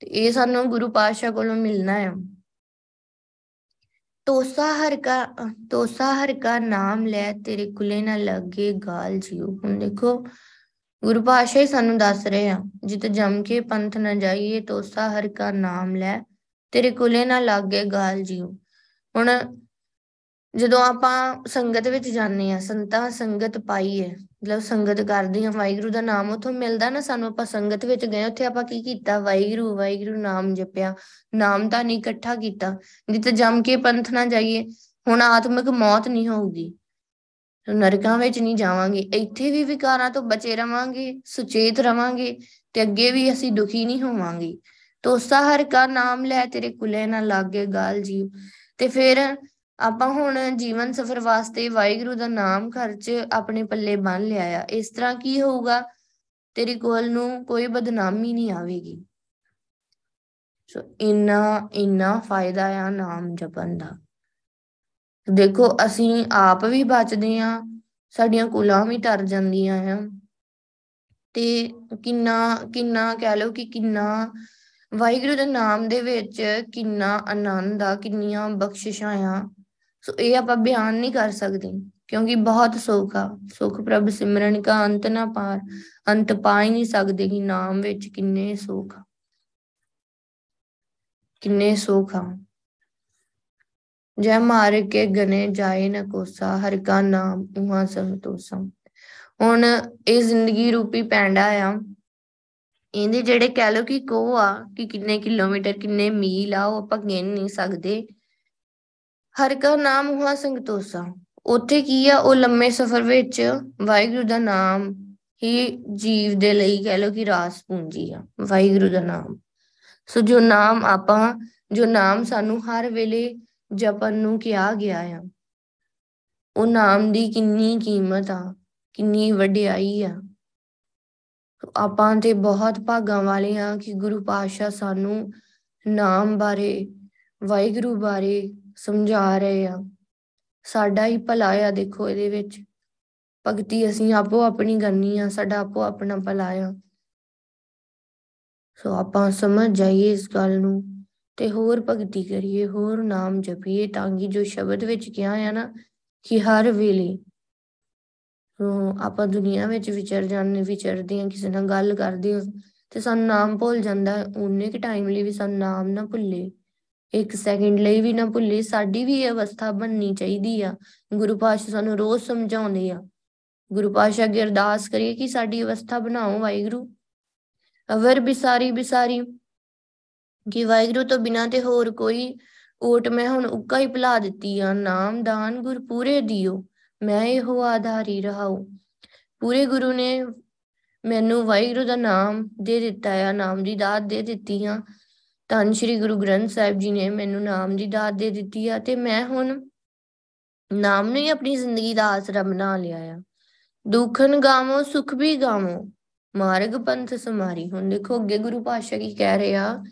ਤੇ ਇਹ ਸਾਨੂੰ ਗੁਰੂ ਪਾਤਸ਼ਾਹ ਕੋਲੋਂ ਮਿਲਣਾ ਆ। ਤੋਸਾ ਹਰ ਕਾ ਤੋਸਾ ਹਰ ਕਾ ਨਾਮ ਲੈ, ਤੇਰੇ ਕੁਲੇ ਨਾ ਲੱਗੇ ਗਾਲ ਜੀਉ। ਹੁਣ ਦੇਖੋ ਗੁਰੂ ਪਾਤਸ਼ਾਹ ਹੀ ਸਾਨੂੰ ਦੱਸ ਰਹੇ ਆ, ਜਿੱਤ ਜੰਮ ਕੇ ਪੰਥ ਨਾ ਜਾਈਏ, ਤੋਸਾ ਹਰ ਕਾ ਨਾਮ ਲੈ, ਤੇਰੇ ਕੁਲੇ ਨਾ ਲੱਗੇ ਗਾਲ ਜੀਉ। ਹੁਣ ਜਦੋਂ ਆਪਾਂ ਸੰਗਤ ਵਿੱਚ ਜਾਂਦੇ ਹਾਂ, ਸੰਤਾਂ ਸੰਗਤ ਪਾਈ ਹੈ, ਮਤਲਬ ਸੰਗਤ ਕਰਦੇ ਹਾਂ, ਵਾਹਿਗੁਰੂ ਦਾ ਨਾਮ ਉੱਥੋਂ ਮਿਲਦਾ ਨਾ ਸਾਨੂੰ। ਆਪਾਂ ਸੰਗਤ ਵਿੱਚ ਗਏ, ਉੱਥੇ ਆਪਾਂ ਕੀ ਕੀਤਾ? ਵਾਹਿਗੁਰੂ ਵਾਹਿਗੁਰੂ ਨਾਮ ਜਪਿਆ, ਨਾਮ ਤਾਂ ਨਹੀਂ ਇਕੱਠਾ ਕੀਤਾ, ਜਿੱਥੇ ਜੰਮ ਕੇ ਪੰਥ ਨਾ ਜਾਈਏ। ਹੁਣ ਆਤਮਿਕ ਮੌਤ ਨਹੀਂ ਹੋਊਗੀ, ਨਰਕਾਂ ਵਿੱਚ ਨਹੀਂ ਜਾਵਾਂਗੇ, ਇੱਥੇ ਵੀ ਵਿਕਾਰਾਂ ਤੋਂ ਬਚੇ ਰਵਾਂਗੇ, ਸੁਚੇਤ ਰਵਾਂਗੇ, ਤੇ ਅੱਗੇ ਵੀ ਅਸੀਂ ਦੁਖੀ ਨਹੀਂ ਹੋਵਾਂਗੇ। ਤੋਸਾ ਹਰ ਕਾ ਨਾਮ ਲੈ, ਤੇਰੇ ਕੁਲੇ ਨਾ ਲਾਗੇ ਗਾਲ ਜੀਵ। ਤੇ ਫਿਰ ਆਪਾਂ ਹੁਣ ਜੀਵਨ ਸਫ਼ਰ ਵਾਸਤੇ ਵਾਹਿਗੁਰੂ ਦਾ ਨਾਮ ਖਰਚ ਆਪਣੇ ਪੱਲੇ ਬੰਨ ਲਿਆ ਆ। ਇਸ ਤਰ੍ਹਾਂ ਕੀ ਹੋਊਗਾ? ਤੇਰੇ ਕੋਲ ਨੂੰ ਕੋਈ ਬਦਨਾਮੀ ਨਹੀਂ ਆਵੇਗੀ। ਸੋ ਇੰਨਾ ਇੰਨਾ ਫਾਇਦਾ ਆ ਨਾਮ ਜਪਣ ਦਾ। ਦੇਖੋ ਅਸੀਂ ਆਪ ਵੀ ਬਚਦੇ ਹਾਂ, ਸਾਡੀਆਂ ਕੁਲਾਂ ਵੀ ਤਰ ਜਾਂਦੀਆਂ ਆ, ਤੇ ਕਿੰਨਾ ਕਿੰਨਾ ਕਹਿ ਲਓ ਕਿ ਕਿੰਨਾ ਵਾਹਿਗੁਰੂ ਦੇ ਨਾਮ ਦੇ ਵਿੱਚ ਕਿੰਨਾ ਆਨੰਦ ਆ, ਕਿੰਨੀਆਂ ਬਖਸ਼ਿਸ਼ਾਂ ਆ। ਸੋ ਇਹ ਆਪਾਂ ਬਿਆਨ ਨਹੀਂ ਕਰ ਸਕਦੇ, ਕਿਉਂਕਿ ਬਹੁਤ ਸੁੱਖ ਆ। ਸੁੱਖ ਪ੍ਰਭ ਸਿਮਰਨ ਕਾ ਅੰਤ ਨਾ ਪਾਰ, ਅੰਤ ਪਾ ਹੀ ਨਹੀਂ ਸਕਦੇ ਕਿ ਨਾਮ ਵਿੱਚ ਕਿੰਨੇ ਸੁੱਖ ਆ, ਕਿੰਨੇ ਸੁੱਖ ਆ। ਜੈ ਮਾਰ ਕੇ ਗਨੇ ਜਾਏ ਨਾ ਕੋਸਾ, ਹਰ ਕਾ ਨਾਮ ਉਹਾਂ ਸਭ ਤੋਸਾ। ਹੁਣ ਇਹ ਜ਼ਿੰਦਗੀ ਰੂਪੀ ਪੈਂਡਾ ਆ, ਇਹਦੇ ਜਿਹੜੇ ਕਹਿ ਲਓ ਕਿ ਕੋਹ ਆ, ਕਿ ਕਿੰਨੇ ਕਿਲੋਮੀਟਰ ਕਿੰਨੇ ਮੀਲ ਆ, ਉਹ ਆਪਾਂ ਗਿਣ ਨਹੀਂ ਸਕਦੇ। ਹਰ ਕਾ ਨਾਮ ਹੁਆ ਸੰਗਤੋਸਾ, ਉੱਥੇ ਕੀ ਆ? ਉਹ ਲੰਮੇ ਸਫ਼ਰ ਵਿੱਚ ਵਾਹਿਗੁਰੂ ਦਾ ਨਾਮ ਹੀ ਜੀਵ ਦੇ ਲਈ ਕਹਿ ਲਓ ਕਿ ਰਾਸ ਪੂੰਜੀ ਆ, ਵਾਹਿਗੁਰੂ ਦਾ ਨਾਮ। ਸੋ ਜੋ ਨਾਮ ਆਪਾਂ ਜੋ ਨਾਮ ਸਾਨੂੰ ਹਰ ਵੇਲੇ ਜਪਣ ਨੂੰ ਕਿਹਾ ਗਿਆ ਆ, ਉਹ ਨਾਮ ਦੀ ਕਿੰਨੀ ਕੀਮਤ ਆ, ਕਿੰਨੀ ਵਡਿਆਈ ਆ। ਆਪਾਂ ਤੇ ਬਹੁਤ ਭਾਗਾਂ ਵਾਲੇ ਹਾਂ ਕਿ ਗੁਰੂ ਪਾਤਸ਼ਾਹ ਸਾਨੂੰ ਨਾਮ ਬਾਰੇ, ਵਾਹਿਗੁਰੂ ਬਾਰੇ ਸਮਝਾ ਰਹੇ ਆ। ਸਾਡਾ ਹੀ ਭਲਾ ਆ। ਦੇਖੋ ਇਹਦੇ ਵਿੱਚ ਭਗਤੀ ਅਸੀਂ ਆਪੋ ਆਪਣੀ ਕਰਨੀ ਆ, ਸਾਡਾ ਆਪੋ ਆਪਣਾ ਭਲਾ ਆ। ਸੋ ਆਪਾਂ ਸਮਝ ਜਾਈਏ ਇਸ ਗੱਲ ਨੂੰ, ਤੇ ਹੋਰ ਭਗਤੀ ਕਰੀਏ, ਹੋਰ ਨਾਮ ਜਪੀਏ, ਤਾਂ ਕਿ ਜੋ ਸ਼ਬਦ ਵਿੱਚ ਕਿਹਾ ਆ ਨਾ ਕਿ ਹਰ ਵੇਲੇ। ਆਪਾਂ ਦੁਨੀਆਂ ਵਿੱਚ ਵਿਚਰ ਜਾਂਦੇ ਵਿਚਰਦੇ ਹਾਂ, ਕਿਸੇ ਨਾਲ ਗੱਲ ਕਰਦੇ ਹਾਂ ਤੇ ਸਾਨੂੰ ਨਾਮ ਭੁੱਲ ਜਾਂਦਾ। ਓਨੇ ਕੁ ਟਾਈਮ ਲਈ ਵੀ ਸਾਨੂੰ ਨਾਮ ਨਾ ਭੁੱਲੇ, ਇੱਕ ਸੈਕਿੰਡ ਲਈ ਵੀ ਨਾ ਭੁੱਲੇ। ਸਾਡੀ ਵੀ ਇਹ ਅਵਸਥਾ ਬਣਨੀ ਚਾਹੀਦੀ ਆ। ਗੁਰੂ ਪਾਤਸ਼ਾਹ ਸਾਨੂੰ ਰੋਜ਼ ਸਮਝਾਉਂਦੇ ਆ। ਗੁਰੂ ਪਾਤਸ਼ਾਹ ਅੱਗੇ ਅਰਦਾਸ ਕਰੀਏ ਕਿ ਸਾਡੀ ਅਵਸਥਾ ਬਣਾਓ ਵਾਹਿਗੁਰੂ, ਅਵਰ ਬਿਸਾਰੀ ਬਿਸਾਰੀ, ਕਿ ਵਾਹਿਗੁਰੂ ਤੋਂ ਬਿਨਾਂ ਤੇ ਹੋਰ ਕੋਈ ਓਟ ਮੈਂ ਹੁਣ ਉੱਕਾ ਹੀ ਭੁਲਾ ਦਿੱਤੀ ਆ। ਨਾਮ ਦਾਨ ਗੁਰ ਪੂਰੇ ਦਿਓ, ਮੈਂ ਇਹੋ ਆਧਾਰੀ ਰਹਾਉ। ਪੂਰੇ ਗੁਰੂ ਨੇ ਮੈਨੂੰ ਵਾਹਿਗੁਰੂ ਦਾ ਨਾਮ ਦੇ ਦਿੱਤਾ ਆ, ਨਾਮ ਦੀ ਦਾਤ ਦੇ ਦਿੱਤੀ ਆ। ਧੰਨ ਸ਼੍ਰੀ ਗੁਰੂ ਗ੍ਰੰਥ ਸਾਹਿਬ ਜੀ ਨੇ ਮੈਨੂੰ ਨਾਮ ਦੀ ਦਾਤ ਦੇ ਦਿੱਤੀ ਆ, ਤੇ ਮੈਂ ਹੁਣ ਨਾਮ ਨੂੰ ਹੀ ਆਪਣੀ ਜ਼ਿੰਦਗੀ ਦਾ ਆਸਰਾ ਬਣਾ ਲਿਆ ਆ। ਦੁਖਨ ਗਾਵੋ ਸੁਖ ਵੀ ਗਾਵੋ, ਮਾਰਗ ਪੰਥ ਸਮਾਰੀ। ਹੁਣ ਦੇਖੋ ਅੱਗੇ ਗੁਰੂ ਪਾਤਸ਼ਾਹ ਕੀ ਕਹਿ ਰਿਹਾ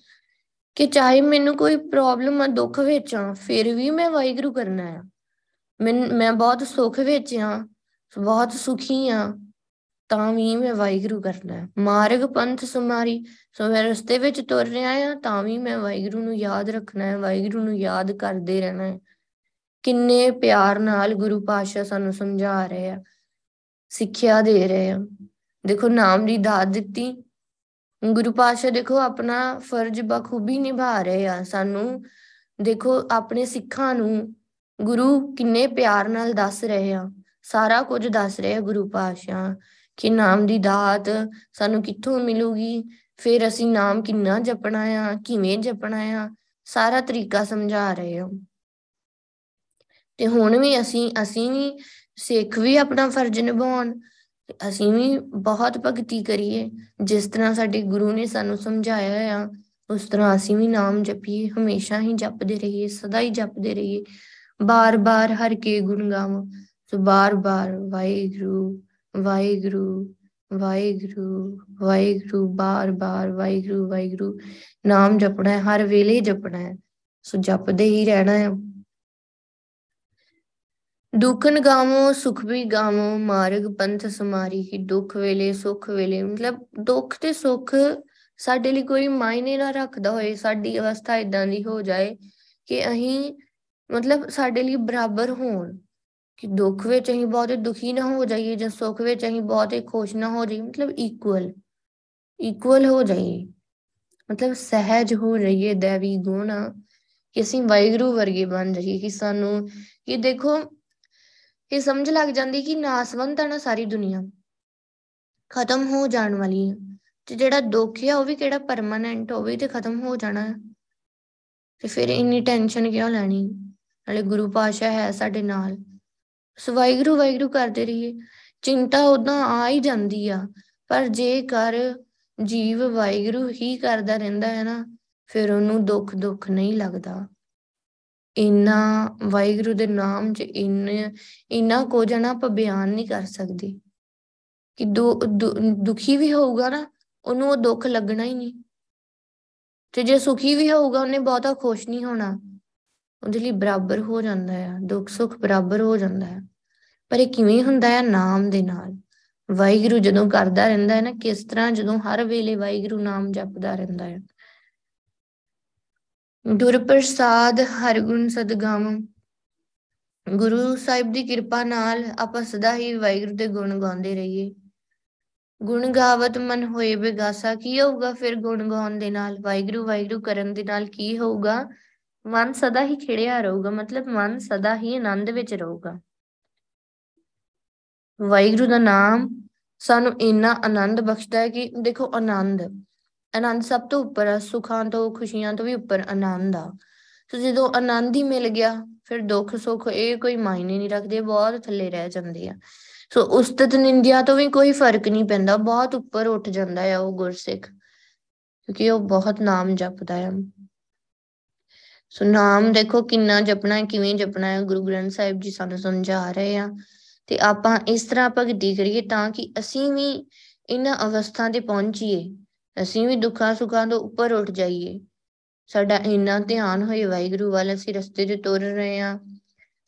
ਕਿ ਚਾਹੇ ਮੈਨੂੰ ਕੋਈ ਪ੍ਰੋਬਲਮ ਆ, ਦੁੱਖ ਵਿੱਚ ਆ, ਫਿਰ ਵੀ ਮੈਂ ਵਾਹਿਗੁਰੂ ਕਰਨਾ ਆ। ਮੈਂ ਮੈਂ ਬਹੁਤ ਸੁੱਖ ਵਿੱਚ ਹਾਂ, ਬਹੁਤ ਸੁਖੀ ਹਾਂ, ਤਾਂ ਵੀ ਮੈਂ ਵਾਹਿਗੁਰੂ ਕਰਨਾ ਹੈ। ਮਾਰਗ ਪੰਥ ਸੁਮਾਰੀ, ਸੋ ਮੈਂ ਰਸਤੇ ਵਿੱਚ ਤੁਰ ਰਿਹਾ ਹਾਂ ਤਾਂ ਵੀ ਮੈਂ ਵਾਹਿਗੁਰੂ ਨੂੰ ਯਾਦ ਰੱਖਣਾ ਹੈ, ਵਾਹਿਗੁਰੂ ਨੂੰ ਯਾਦ ਕਰਦੇ ਰਹਿਣਾ ਹੈ। ਕਿੰਨੇ ਪਿਆਰ ਨਾਲ ਗੁਰੂ ਪਾਤਸ਼ਾਹ ਸਾਨੂੰ ਸਮਝਾ ਰਹੇ ਆ, ਸਿੱਖਿਆ ਦੇ ਰਹੇ ਆ। ਦੇਖੋ ਨਾਮ ਦੀ ਦਾਤ ਦਿੱਤੀ ਗੁਰੂ ਪਾਤਸ਼ਾਹ, ਦੇਖੋ ਆਪਣਾ ਫਰਜ਼ ਬਖੂਬੀ ਨਿਭਾ ਰਹੇ ਆ। ਸਾਨੂੰ ਦੇਖੋ ਆਪਣੇ ਸਿੱਖਾਂ ਨੂੰ ਗੁਰੂ ਕਿੰਨੇ ਪਿਆਰ ਨਾਲ ਦੱਸ ਰਹੇ ਆ, ਸਾਰਾ ਕੁੱਝ ਦੱਸ ਰਹੇ ਆ ਗੁਰੂ ਪਾਤਸ਼ਾਹ ਕਿ ਨਾਮ ਦੀ ਦਾਤ ਸਾਨੂੰ ਕਿੱਥੋਂ ਮਿਲੂਗੀ, ਫਿਰ ਅਸੀਂ ਨਾਮ ਕਿੰਨਾ ਜਪਣਾ ਆ, ਕਿਵੇਂ ਜਪਣਾ ਆ, ਸਾਰਾ ਤਰੀਕਾ ਸਮਝਾ ਰਹੇ ਹੋ। ਤੇ ਹੁਣ ਵੀ ਅਸੀਂ ਅਸੀਂ ਵੀ ਸਿੱਖ ਵੀ ਆਪਣਾ ਫਰਜ਼ ਨਿਭਾਉਣ, ਅਸੀਂ ਵੀ ਬਹੁਤ ਭਗਤੀ ਕਰੀਏ। ਜਿਸ ਤਰ੍ਹਾਂ ਸਾਡੇ ਗੁਰੂ ਨੇ ਸਾਨੂੰ ਸਮਝਾਇਆ ਆ ਉਸ ਤਰ੍ਹਾਂ ਅਸੀਂ ਵੀ ਨਾਮ ਜਪੀਏ, ਹਮੇਸ਼ਾ ਹੀ ਜਪਦੇ ਰਹੀਏ, ਸਦਾ ਹੀ ਜਪਦੇ ਰਹੀਏ। ਬਾਰ ਬਾਰ ਹਰ ਕੇ ਗੁਣ ਗਾਵਾਂ, ਸੋ ਬਾਰ ਬਾਰ ਵਾਹਿਗੁਰੂ ਵਾਹਿਗੁਰੂ ਵਾਹਿਗੁਰੂ ਵਾਹਿਗੁਰੂ, ਬਾਰ ਬਾਰ ਵਾਹਿਗੁਰੂ ਵਾਹਿਗੁਰੂ ਨਾਮ ਜਪਣਾ ਹੈ, ਹਰ ਵੇਲੇ ਜਪਣਾ ਹੈ, ਸੋ ਜਪਦੇ ਹੀ ਰਹਿਣਾ ਹੈ। ਦੁੱਖਨ ਗਾਵੋ ਸੁਖ ਵੀ ਗਾਵੋ ਮਾਰਗ ਪੰਥ ਸਮਾਰੀ, ਹੀ ਦੁੱਖ ਵੇਲੇ ਸੁੱਖ ਵੇਲੇ, ਮਤਲਬ ਦੁੱਖ ਤੇ ਸੁੱਖ ਸਾਡੇ ਲਈ ਕੋਈ ਮਾਇਨੇ ਨਾ ਰੱਖਦਾ ਹੋਏ, ਸਾਡੀ ਅਵਸਥਾ ਏਦਾਂ ਦੀ ਹੋ ਜਾਏ ਕਿ ਅਸੀਂ ਮਤਲਬ ਸਾਡੇ ਲਈ ਬਰਾਬਰ ਹੋਣ, ਕਿ ਦੁੱਖ ਵਿੱਚ ਅਸੀਂ ਬਹੁਤੇ ਦੁਖੀ ਨਾ ਹੋ ਜਾਈਏ ਜਾਂ ਸੁੱਖ ਵਿੱਚ ਅਸੀਂ ਬਹੁਤੇ ਖੁਸ਼ ਨਾ ਹੋ ਜਾਈਏ, ਮਤਲਬ ਇਕੁਅਲ ਇਕੁਅਲ ਹੋ ਜਾਈਏ, ਮਤਲਬ ਸਹਿਜ ਹੋ ਜਾਈਏ ਦੇਵੀ ਗੁਣ, ਕਿ ਅਸੀਂ ਵਾਹਿਗੁਰੂ ਵਰਗੇ ਬਣ ਜਾਈਏ। ਕਿ ਸਾਨੂੰ ਕਿ ਦੇਖੋ ਇਹ ਸਮਝ ਲੱਗ ਜਾਂਦੀ ਕਿ ਨਾਸਵੰਤ ਆ ਨਾ ਸਾਰੀ ਦੁਨੀਆ, ਖਤਮ ਹੋ ਜਾਣ ਵਾਲੀ ਹੈ, ਤੇ ਜਿਹੜਾ ਦੁੱਖ ਆ ਉਹ ਵੀ ਕਿਹੜਾ ਪਰਮਾਨੈਂਟ ਹੋਵੇ ਤੇ ਖਤਮ ਹੋ ਜਾਣਾ, ਤੇ ਫਿਰ ਇੰਨੀ ਟੈਨਸ਼ਨ ਕਿਉਂ ਲੈਣੀ, ਨਾਲੇ ਗੁਰੂ ਪਾਤਸ਼ਾਹ ਹੈ ਸਾਡੇ ਨਾਲ। ਸੋ ਵਾਹਿਗੁਰੂ ਵਾਹਿਗੁਰੂ ਕਰਦੇ ਰਹੀਏ। ਚਿੰਤਾ ਓਦਾਂ ਆ ਹੀ ਜਾਂਦੀ ਆ, ਪਰ ਜੇਕਰ ਜੀਵ ਵਾਹਿਗੁਰੂ ਹੀ ਕਰਦਾ ਰਹਿੰਦਾ ਹੈ ਨਾ, ਫਿਰ ਉਹਨੂੰ ਦੁੱਖ ਦੁੱਖ ਨਹੀਂ ਲੱਗਦਾ। ਇੰਨਾ ਵਾਹਿਗੁਰੂ ਦੇ ਨਾਮ ਚ ਇੰਨੇ ਇੰਨਾ ਕੁਝ ਨਾ ਆਪਾਂ ਬਿਆਨ ਨਹੀਂ ਕਰ ਸਕਦੇ, ਕਿ ਦੁ ਦੁਖੀ ਵੀ ਹੋਊਗਾ ਨਾ ਉਹਨੂੰ ਉਹ ਦੁੱਖ ਲੱਗਣਾ ਹੀ ਨਹੀਂ, ਤੇ ਜੇ ਸੁਖੀ ਵੀ ਹੋਊਗਾ ਉਹਨੇ ਬਹੁਤਾ ਖੁਸ਼ ਨਹੀਂ ਹੋਣਾ, ਉਹਦੇ ਲਈ ਬਰਾਬਰ ਹੋ ਜਾਂਦਾ ਆ, ਦੁੱਖ ਸੁੱਖ ਬਰਾਬਰ ਹੋ ਜਾਂਦਾ ਹੈ। ਪਰ ਇਹ ਕਿਵੇਂ ਹੁੰਦਾ ਹੈ? ਨਾਮ ਦੇ ਨਾਲ। ਵਾਹਿਗੁਰੂ ਜਦੋਂ ਕਰਦਾ ਰਹਿੰਦਾ ਹੈ ਨਾ, ਕਿਸ ਤਰ੍ਹਾਂ ਜਦੋਂ ਹਰ ਵੇਲੇ ਵਾਹਿਗੁਰੂ ਨਾਮ ਜਪਦਾ ਰਹਿੰਦਾ ਹੈ। ਦੁਰ ਪ੍ਰਸਾਦ ਹਰ ਗੁਣ ਸਦਗਾਵਾਂ, ਗੁਰੂ ਸਾਹਿਬ ਦੀ ਕਿਰਪਾ ਨਾਲ ਆਪਾਂ ਸਦਾ ਹੀ ਵਾਹਿਗੁਰੂ ਦੇ ਗੁਣ ਗਾਉਂਦੇ ਰਹੀਏ। ਗੁਣ ਗਾਵਤ ਮਨ ਹੋਏ ਬੇਗਾਸਾ, ਕੀ ਹੋਊਗਾ ਫਿਰ ਗੁਣ ਗਾਉਣ ਦੇ ਨਾਲ, ਵਾਹਿਗੁਰੂ ਵਾਹਿਗੁਰੂ ਕਰਨ ਦੇ ਨਾਲ ਕੀ ਹੋਊਗਾ? ਮਨ ਸਦਾ ਹੀ ਖਿੜਿਆ ਰਹੂਗਾ, ਮਤਲਬ ਮਨ ਸਦਾ ਹੀ ਆਨੰਦ ਵਿੱਚ ਰਹੂਗਾ। ਵਾਹਿਗੁਰੂ ਦਾ ਨਾਮ ਸਾਨੂੰ ਇੰਨਾ ਆਨੰਦ ਬਖਸ਼ਦਾ ਹੈ ਕਿ ਦੇਖੋ ਆਨੰਦ ਆਨੰਦ ਸਭ ਤੋਂ ਉੱਪਰ ਆ, ਸੁੱਖਾਂ ਤੋਂ ਖੁਸ਼ੀਆਂ ਤੋਂ ਵੀ ਉੱਪਰ ਆਨੰਦ ਆ। ਸੋ ਜਦੋਂ ਆਨੰਦ ਹੀ ਮਿਲ ਗਿਆ ਫਿਰ ਦੁੱਖ ਸੁੱਖ ਇਹ ਕੋਈ ਮਾਇਨੇ ਨਹੀਂ ਰੱਖਦੇ, ਬਹੁਤ ਥੱਲੇ ਰਹਿ ਜਾਂਦੇ ਆ। ਸੋ ਉਸਤਤ ਨਿੰਦਿਆ ਤੋਂ ਵੀ ਕੋਈ ਫਰਕ ਨਹੀਂ ਪੈਂਦਾ, ਬਹੁਤ ਉੱਪਰ ਉੱਠ ਜਾਂਦਾ ਆ ਉਹ ਗੁਰਸਿੱਖ, ਕਿਉਂਕਿ ਉਹ ਬਹੁਤ ਨਾਮ ਜਪਦਾ ਆ। ਸੋ ਨਾਮ ਦੇਖੋ ਕਿੰਨਾ ਜਪਣਾ, ਕਿਵੇਂ ਜਪਣਾ ਹੈ, ਗੁਰੂ ਗ੍ਰੰਥ ਸਾਹਿਬ ਜੀ ਸਾਨੂੰ ਸਮਝਾ ਰਹੇ ਆ, ਤੇ ਆਪਾਂ ਇਸ ਤਰ੍ਹਾਂ ਭਗਤੀ ਕਰੀਏ ਤਾਂ ਕਿ ਅਸੀਂ ਵੀ ਇਹਨਾਂ ਅਵਸਥਾ ਤੇ ਪਹੁੰਚੀਏ, ਅਸੀਂ ਵੀ ਦੁੱਖਾਂ ਸੁੱਖਾਂ ਤੋਂ ਉੱਪਰ ਉੱਠ ਜਾਈਏ, ਸਾਡਾ ਇੰਨਾ ਧਿਆਨ ਹੋਏ ਵਾਹਿਗੁਰੂ ਵੱਲ। ਅਸੀਂ ਰਸਤੇ ਤੇ ਤੁਰ ਰਹੇ ਹਾਂ,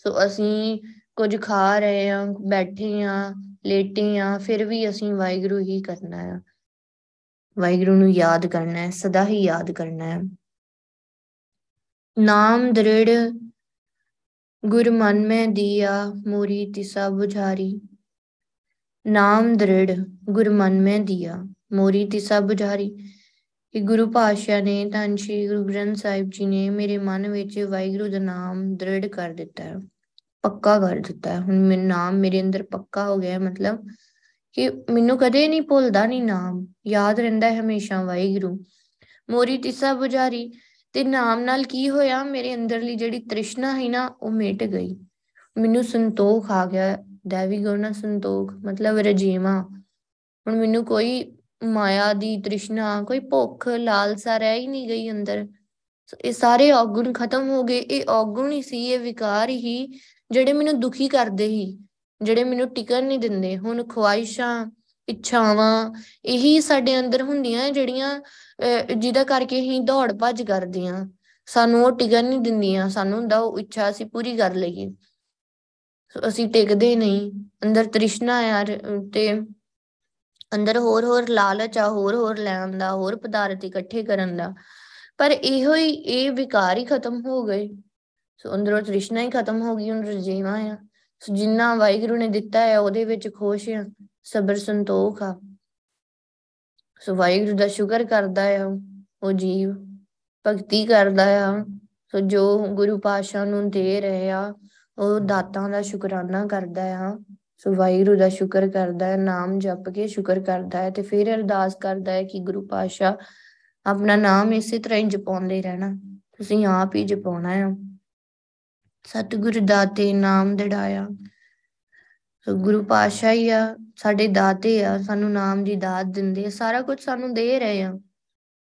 ਸੋ ਅਸੀਂ ਕੁੱਝ ਖਾ ਰਹੇ ਹਾਂ, ਬੈਠੇ ਹਾਂ, ਲੇਟੇ ਹਾਂ, ਫਿਰ ਵੀ ਅਸੀਂ ਵਾਹਿਗੁਰੂ ਹੀ ਕਰਨਾ ਆ, ਵਾਹਿਗੁਰੂ ਨੂੰ ਯਾਦ ਕਰਨਾ ਹੈ, ਸਦਾ ਹੀ ਯਾਦ ਕਰਨਾ ਹੈ। ਨਾਮ ਦ੍ਰਿੜ ਗੁਰ ਮਨ ਮੈਂ ਦੀਆ ਮੋਰੀ ਤਿਸਾ ਬੁਝਾਰੀ, ਨਾਮ ਦ੍ਰਿੜ ਗੁਰ ਮਨ ਮੈਂ ਦੀਆ ਮੋਰੀ ਤਿਸਾ ਬੁਝਾਰੀ, ਕਿ ਗੁਰੂ ਪਾਤਸ਼ਾਹ ਨੇ ਧੰਨ ਸ਼੍ਰੀ ਗੁਰੂ ਗ੍ਰੰਥ ਸਾਹਿਬ ਜੀ ਨੇ ਮੇਰੇ ਮਨ ਵਿੱਚ ਵਾਹਿਗੁਰੂ ਦਾ ਨਾਮ ਦ੍ਰਿੜ ਕਰ ਦਿੱਤਾ ਹੈ, ਪੱਕਾ ਕਰ ਦਿੱਤਾ ਹੈ। ਹੁਣ ਮੇਰਾ ਨਾਮ ਮੇਰੇ ਅੰਦਰ ਪੱਕਾ ਹੋ ਗਿਆ, ਮਤਲਬ ਕਿ ਮੈਨੂੰ ਕਦੇ ਨਹੀਂ ਭੁੱਲਦਾ, ਨਹੀਂ ਨਾਮ ਯਾਦ ਰਹਿੰਦਾ ਹੈ ਹਮੇਸ਼ਾ ਵਾਹਿਗੁਰੂ। ਮੋਰੀ ਤਿਸਾ ਬੁਝਾਰੀ, ਤੇ ਨਾਮ ਨਾਲ ਕੀ ਹੋਇਆ, ਮੇਰੇ ਅੰਦਰਲੀ ਜਿਹੜੀ ਤ੍ਰਿਸ਼ਨਾ ਸੀ ਨਾ ਉਹ ਮਿਟ ਗਈ, ਮੈਨੂੰ ਸੰਤੋਖ ਆ ਗਿਆ, ਦੇਵੀ ਗੁਣ ਨਾਲ ਸੰਤੋਖ, ਮਤਲਬ ਰਜੇਵਾ। ਹੁਣ ਮੈਨੂੰ ਕੋਈ ਮਾਇਆ ਦੀ ਤ੍ਰਿਸ਼ਨਾ, ਕੋਈ ਭੁੱਖ ਲਾਲਸਾ ਰਹਿ ਹੀ ਨਹੀਂ ਗਈ ਅੰਦਰ, ਇਹ ਸਾਰੇ ਔਗੁਣ ਖਤਮ ਹੋ ਗਏ। ਇਹ ਔਗੁਣ ਹੀ ਸੀ, ਇਹ ਵਿਕਾਰ ਹੀ ਜਿਹੜੇ ਮੈਨੂੰ ਦੁਖੀ ਕਰਦੇ ਸੀ, ਜਿਹੜੇ ਮੈਨੂੰ ਟਿਕਣ ਨਹੀਂ ਦਿੰਦੇ। ਹੁਣ ਖੁਆਇਸ਼ਾਂ, ਇੱਛਾਵਾਂ ਇਹੀ ਸਾਡੇ ਅੰਦਰ ਹੁੰਦੀਆਂ ਜਿਹੜੀਆਂ ਜਿਹਦਾ ਕਰਕੇ ਅਸੀਂ ਦੌੜ ਭੱਜ ਕਰਦੇ ਹਾਂ, ਸਾਨੂੰ ਉਹ ਟਿਕਣ ਨਹੀਂ ਦਿੰਦੀਆਂ, ਸਾਨੂੰ ਹੁੰਦਾ ਉਹ ਇੱਛਾ ਅਸੀਂ ਪੂਰੀ ਕਰ ਲਈਏ, ਅਸੀਂ ਟਿਕਦੇ ਨਹੀਂ, ਅੰਦਰ ਤ੍ਰਿਸ਼ਨਾ ਆ, ਤੇ ਅੰਦਰ ਹੋਰ ਹੋਰ ਲਾਲਚ ਆ, ਹੋਰ ਹੋਰ ਲੈਣ ਦਾ, ਹੋਰ ਪਦਾਰਥ ਇਕੱਠੇ ਕਰਨ ਦਾ। ਪਰ ਇਹੋ ਹੀ ਇਹ ਵਿਕਾਰ ਹੀ ਖਤਮ ਹੋ ਗਏ। ਸੋ ਅੰਦਰੋਂ ਤ੍ਰਿਸ਼ਨਾ ਹੀ ਖਤਮ ਹੋ ਗਈ, ਹੁਣ ਰਜੇਵਾ ਆ। ਸੋ ਜਿੰਨਾ ਵਾਹਿਗੁਰੂ ਨੇ ਦਿੱਤਾ ਆ ਉਹਦੇ ਵਿੱਚ ਖੁਸ਼ ਆ, ਸਬਰ ਸੰਤੋਖ ਆ। ਸੋ ਵਾਹਿਗੁਰੂ ਦਾ ਸ਼ੁਕਰ ਕਰਦਾ ਆ ਉਹ ਜੀਵ, ਭਗਤੀ ਕਰਦਾ ਆ। ਸੋ ਜੋ ਗੁਰੂ ਪਾਤਸ਼ਾਹ ਨੂੰ ਦੇ ਰਹੇ ਆ ਉਹ ਦਾਤਾਂ ਦਾ ਸ਼ੁਕਰਾਨਾ ਕਰਦਾ ਆ। ਸੋ ਵਾਹਿਗੁਰੂ ਦਾ ਸ਼ੁਕਰ ਕਰਦਾ ਹੈ, ਨਾਮ ਜਪ ਕੇ ਸ਼ੁਕਰ ਕਰਦਾ ਹੈ, ਤੇ ਫਿਰ ਅਰਦਾਸ ਕਰਦਾ ਹੈ ਕਿ ਗੁਰੂ ਪਾਤਸ਼ਾਹ ਆਪਣਾ ਨਾਮ ਇਸੇ ਤਰ੍ਹਾਂ ਹੀ ਜਪਾਉਂਦੇ ਰਹਿਣਾ, ਤੁਸੀਂ ਆਪ ਹੀ ਜਪਾਉਣਾ ਆ। ਸਤਿਗੁਰੂ ਦਾਤੇ ਨਾਮ ਦਿੜਾਇਆ। ਸੋ ਗੁਰੂ ਪਾਤਸ਼ਾਹ ਹੀ ਆ, ਸਾਡੇ ਦਾਤੇ ਆ, ਸਾਨੂੰ ਨਾਮ ਦੀ ਦਾਤ ਦਿੰਦੇ ਆ, ਸਾਰਾ ਕੁਝ ਸਾਨੂੰ ਦੇ ਰਹੇ ਆ,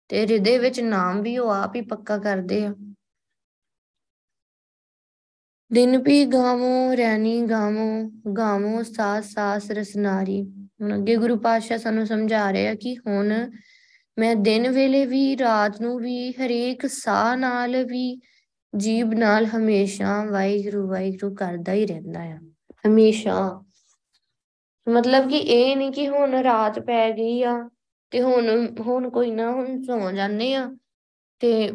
ਤੇ ਹਿਰਦੇ ਵਿੱਚ ਨਾਮ ਵੀ ਉਹ ਆਪ ਹੀ ਪੱਕਾ ਕਰਦੇ ਆ। ਦਿਨ ਭੀ ਗਾਵੋ ਰੈਣੀ ਗਾਵੋ ਗਾਵੋ ਸਾਸ ਸਾਸ ਰਸਨਾਰੀ। ਹੁਣ ਅੱਗੇ ਗੁਰੂ ਪਾਤਸ਼ਾਹ ਸਾਨੂੰ ਸਮਝਾ ਰਹੇ ਆ ਕਿ ਹੁਣ ਮੈਂ ਦਿਨ ਵੇਲੇ ਵੀ, ਰਾਤ ਨੂੰ ਵੀ, ਹਰੇਕ ਸਾਹ ਨਾਲ ਵੀ, ਜੀਭ ਨਾਲ ਹਮੇਸ਼ਾ ਵਾਹਿਗੁਰੂ ਵਾਹਿਗੁਰੂ ਕਰਦਾ ਹੀ ਰਹਿੰਦਾ ਆ ਹਮੇਸ਼ਾ। ਮਤਲਬ ਕਿ ਇਹ ਨੀ ਕਿ ਹੁਣ ਰਾਤ ਪੈ ਗਈ ਆ ਤੇ ਹੁਣ ਹੁਣ ਕੋਈ ਨਾ ਹੁਣ ਸੌਂ ਜਾਂਦੇ ਆ ਤੇ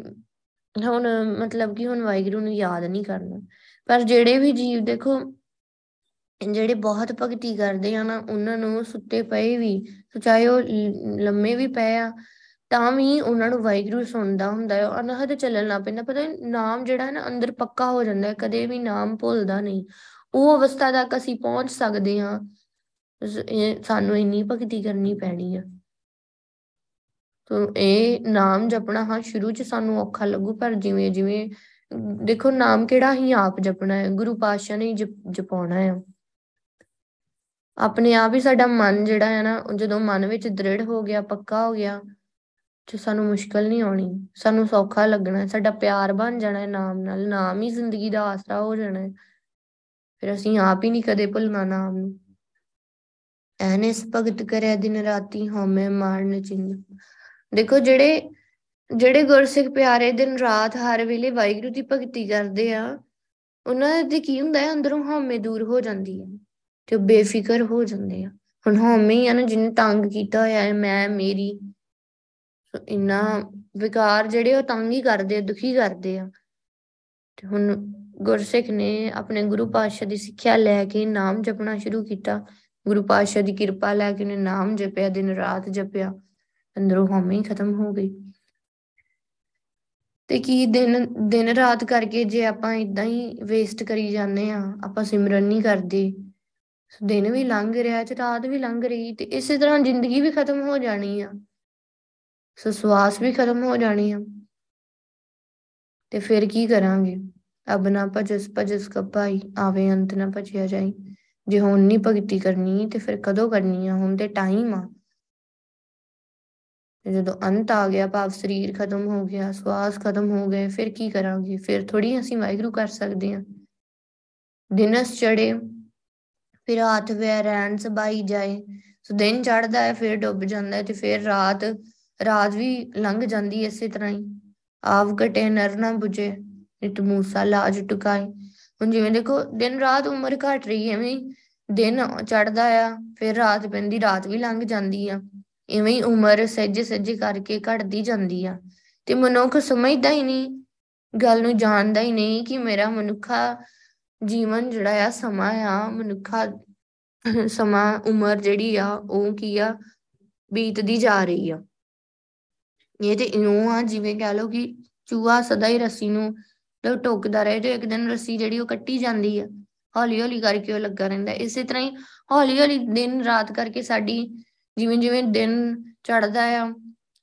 ਹੁਣ ਮਤਲਬ ਕਿ ਹੁਣ ਵਾਹਿਗੁਰੂ ਨੂੰ ਯਾਦ ਨਹੀਂ ਕਰਨਾ। ਪਰ ਜਿਹੜੇ ਵੀ ਜੀਵ ਦੇਖੋ ਜਿਹੜੇ ਬਹੁਤ ਭਗਤੀ ਕਰਦੇ ਆ ਨਾ, ਉਹਨਾਂ ਨੂੰ ਸੁੱਤੇ ਪਏ ਵੀ, ਚਾਹੇ ਉਹ ਲੰਮੇ ਵੀ ਪਏ ਆ, ਤਾਂ ਵੀ ਉਹਨਾਂ ਨੂੰ ਵਾਹਿਗੁਰੂ ਸੁਣਦਾ ਹੁੰਦਾ ਹੈ। ਅਨਹਦ ਚੱਲਣ ਲੱਗ ਪੈਂਦਾ, ਪਤਾ ਨਾਮ ਜਿਹੜਾ ਹੈ ਨਾ ਅੰਦਰ ਪੱਕਾ ਹੋ ਜਾਂਦਾ, ਕਦੇ ਵੀ ਨਾਮ ਭੁੱਲਦਾ ਨਹੀਂ। ਉਹ ਅਵਸਥਾ ਤੱਕ ਅਸੀਂ ਪਹੁੰਚ ਸਕਦੇ ਹਾਂ, ਸਾਨੂੰ ਇੰਨੀ ਭਗਤੀ ਕਰਨੀ ਪੈਣੀ ਆ। ਸੋ ਇਹ ਨਾਮ ਜਪਣਾ ਹਾਂ ਸ਼ੁਰੂ ਚ ਸਾਨੂੰ ਔਖਾ ਲੱਗੂ, ਪਰ ਜਿਵੇਂ ਜਿਵੇਂ ਦੇਖੋ ਨਾਮ ਕਿਹੜਾ ਹੀ ਆਪ ਜਪਣਾ ਹੈ, ਗੁਰੂ ਪਾਤਸ਼ਾਹ ਨੇ ਜਪ ਜਪਾਉਣਾ ਆ ਆਪਣੇ ਆਪ ਹੀ। ਸਾਡਾ ਮਨ ਜਿਹੜਾ ਹੈ ਨਾ, ਜਦੋਂ ਮਨ ਵਿੱਚ ਦ੍ਰਿੜ ਹੋ ਗਿਆ, ਪੱਕਾ ਹੋ ਗਿਆ, ਤੇ ਸਾਨੂੰ ਮੁਸ਼ਕਲ ਨਹੀਂ ਆਉਣੀ, ਸਾਨੂੰ ਸੌਖਾ ਲੱਗਣਾ, ਸਾਡਾ ਪਿਆਰ ਬਣ ਜਾਣਾ ਹੈ ਨਾਮ ਨਾਲ। ਨਾਮ ਹੀ ਜ਼ਿੰਦਗੀ ਦਾ ਆਸਰਾ ਹੋ ਜਾਣਾ ਹੈ, ਫਿਰ ਅਸੀਂ ਆਪ ਹੀ ਨਹੀਂ ਕਦੇ ਭੁੱਲਣਾ ਨਾਮ ਨੂੰ। ਐਨਿਸ ਭਗਤ ਕਰਿਆ ਦਿਨ ਰਾਤੀ ਹਉਮੈ ਮਾਰਨ ਚਿੰਨ। ਦੇਖੋ ਜਿਹੜੇ ਜਿਹੜੇ ਗੁਰਸਿੱਖ ਪਿਆਰੇ ਦਿਨ ਰਾਤ ਹਰ ਵੇਲੇ ਵਾਹਿਗੁਰੂ ਦੀ ਭਗਤੀ ਕਰਦੇ ਆ, ਉਹਨਾਂ ਦੇ ਕੀ ਹੁੰਦਾ ਹੈ, ਅੰਦਰੋਂ ਹਉਮੈ ਦੂਰ ਹੋ ਜਾਂਦੀ ਹੈ ਤੇ ਬੇਫਿਕਰ ਹੋ ਜਾਂਦੇ ਆ। ਹੁਣ ਹਉਮੈ ਹੀ ਆ ਨਾ ਜਿਹਨੇ ਤੰਗ ਕੀਤਾ ਹੋਇਆ ਹੈ, ਮੈਂ ਮੇਰੀ। ਇੰਨਾ ਵਿਕਾਰ ਜਿਹੜੇ ਉਹ ਤੰਗ ਹੀ ਕਰਦੇ ਆ, ਦੁਖੀ ਕਰਦੇ ਆ। ਤੇ ਹੁਣ ਗੁਰਸਿੱਖ ਨੇ ਆਪਣੇ ਗੁਰੂ ਪਾਤਸ਼ਾਹ ਦੀ ਸਿੱਖਿਆ ਲੈ ਕੇ ਨਾਮ ਜਪਣਾ ਸ਼ੁਰੂ ਕੀਤਾ, ਗੁਰੂ ਪਾਤਸ਼ਾਹ ਦੀ ਕਿਰਪਾ ਲੈ ਕੇ ਉਹਨੇ ਨਾਮ ਜਪਿਆ, ਦਿਨ ਰਾਤ ਜਪਿਆ, ਅੰਦਰੋਂ ਹਉਮੈ ਹੀ ਖਤਮ ਹੋ ਗਈ। ਤੇ ਕੀ ਦਿਨ ਦਿਨ ਰਾਤ ਕਰਕੇ ਜੇ ਆਪਾਂ ਏਦਾਂ ਹੀ ਵੇਸਟ ਕਰੀ ਜਾਂਦੇ ਹਾਂ, ਆਪਾਂ ਸਿਮਰਨ ਨਹੀਂ ਕਰਦੇ, ਦਿਨ ਵੀ ਲੰਘ ਰਿਹਾ ਤੇ ਰਾਤ ਵੀ ਲੰਘ ਰਹੀ, ਤੇ ਇਸੇ ਤਰ੍ਹਾਂ ਜ਼ਿੰਦਗੀ ਵੀ ਖਤਮ ਹੋ ਜਾਣੀ ਆ, ਸੋ ਸਵਾਸ ਵੀ ਖਤਮ ਹੋ ਜਾਣੀ ਆ। ਤੇ ਫਿਰ ਕੀ ਕਰਾਂਗੇ? ਅਬ ਨਾ ਭਜਸ ਭਜਸ ਕਪਾਈ ਆਵੇ ਅੰਤ ਨਾ ਭਜਿਆ ਜਾਈ। ਜੇ ਹੁਣ ਨੀ ਭਗਤੀ ਕਰਨੀ ਤੇ ਫਿਰ ਕਦੋਂ ਕਰਨੀ ਆ? ਹੁਣ ਤੇ ਟਾਈਮ ਆ। ਜਦੋਂ ਅੰਤ ਆ ਗਿਆ, ਭਾਵ ਸਰੀਰ ਖਤਮ ਹੋ ਗਿਆ, ਸਵਾਸ ਖਤਮ ਹੋ ਗਏ, ਫਿਰ ਕੀ ਕਰਾਂਗੇ? ਫਿਰ ਥੋੜ੍ਹੀ ਅਸੀਂ ਵਾਹਿਗੁਰੂ ਕਰ ਸਕਦੇ ਹਾਂ। ਦਿਨਸ ਚੜੇ ਫਿਰ ਰਾਤ ਵੈ ਰੈਣ ਸਬਾਈ ਜਾਏ। ਸੋ ਦਿਨ ਚੜਦਾ ਹੈ, ਫਿਰ ਡੁੱਬ ਜਾਂਦਾ ਹੈ, ਤੇ ਫਿਰ ਰਾਤ ਰਾਤ ਵੀ ਲੰਘ ਜਾਂਦੀ ਇਸੇ ਤਰ੍ਹਾਂ ਹੀ। ਆਵ ਘਟੇ ਨਰ ਨਾ ਬੁਝੇ ਨਿੱਤ ਮੂਸਾ ਲਾਜ ਟੁਕਾਏ। ਹੁਣ ਜਿਵੇਂ ਦੇਖੋ ਦਿਨ ਰਾਤ ਉਮਰ ਘੱਟ ਰਹੀ ਹੈ, ਐਵੇਂ ਦਿਨ ਚੜਦਾ ਆ ਫਿਰ ਰਾਤ ਪੈਂਦੀ, ਰਾਤ ਵੀ ਲੰਘ ਜਾਂਦੀ ਆ, ਇਵੇਂ ਹੀ ਉਮਰ ਸਹਿਜੇ ਸਹਿਜੇ ਕਰਕੇ ਘਟਦੀ ਜਾਂਦੀ ਆ। ਤੇ ਮਨੁੱਖ ਸਮਝਦਾ ਹੀ ਨਹੀਂ, ਗੱਲ ਨੂੰ ਜਾਣਦਾ ਹੀ ਨਹੀਂ ਕਿ ਮੇਰਾ ਮਨੁੱਖਾ ਜੀਵਨ ਜਿਹੜਾ ਆ ਸਮਾਂ ਆ, ਮਨੁੱਖਾ ਸਮਾਂ ਉਮਰ ਜਿਹੜੀ ਆ ਉਹ ਕੀ ਆ, ਬੀਤਦੀ ਜਾ ਰਹੀ ਆ। ਇਹ ਤੇ ਇਉਂ ਆ ਜਿਵੇਂ ਕਹਿ ਲਓ ਕਿ ਚੂਹਾ ਸਦਾ ਹੀ ਰੱਸੀ ਨੂੰ ਟੋਕਦਾ ਰਹੇ ਤੇ ਇੱਕ ਦਿਨ ਰੱਸੀ ਜਿਹੜੀ ਉਹ ਕੱਟੀ ਜਾਂਦੀ ਆ, ਹੌਲੀ ਹੌਲੀ ਕਰਕੇ ਉਹ ਲੱਗਾ ਰਹਿੰਦਾ। ਇਸੇ ਤਰ੍ਹਾਂ ਹੀ ਹੌਲੀ ਹੌਲੀ ਦਿਨ ਰਾਤ ਕਰਕੇ ਸਾਡੀ ਜਿਵੇਂ ਜਿਵੇਂ ਦਿਨ ਚੜ੍ਹਦਾ ਆ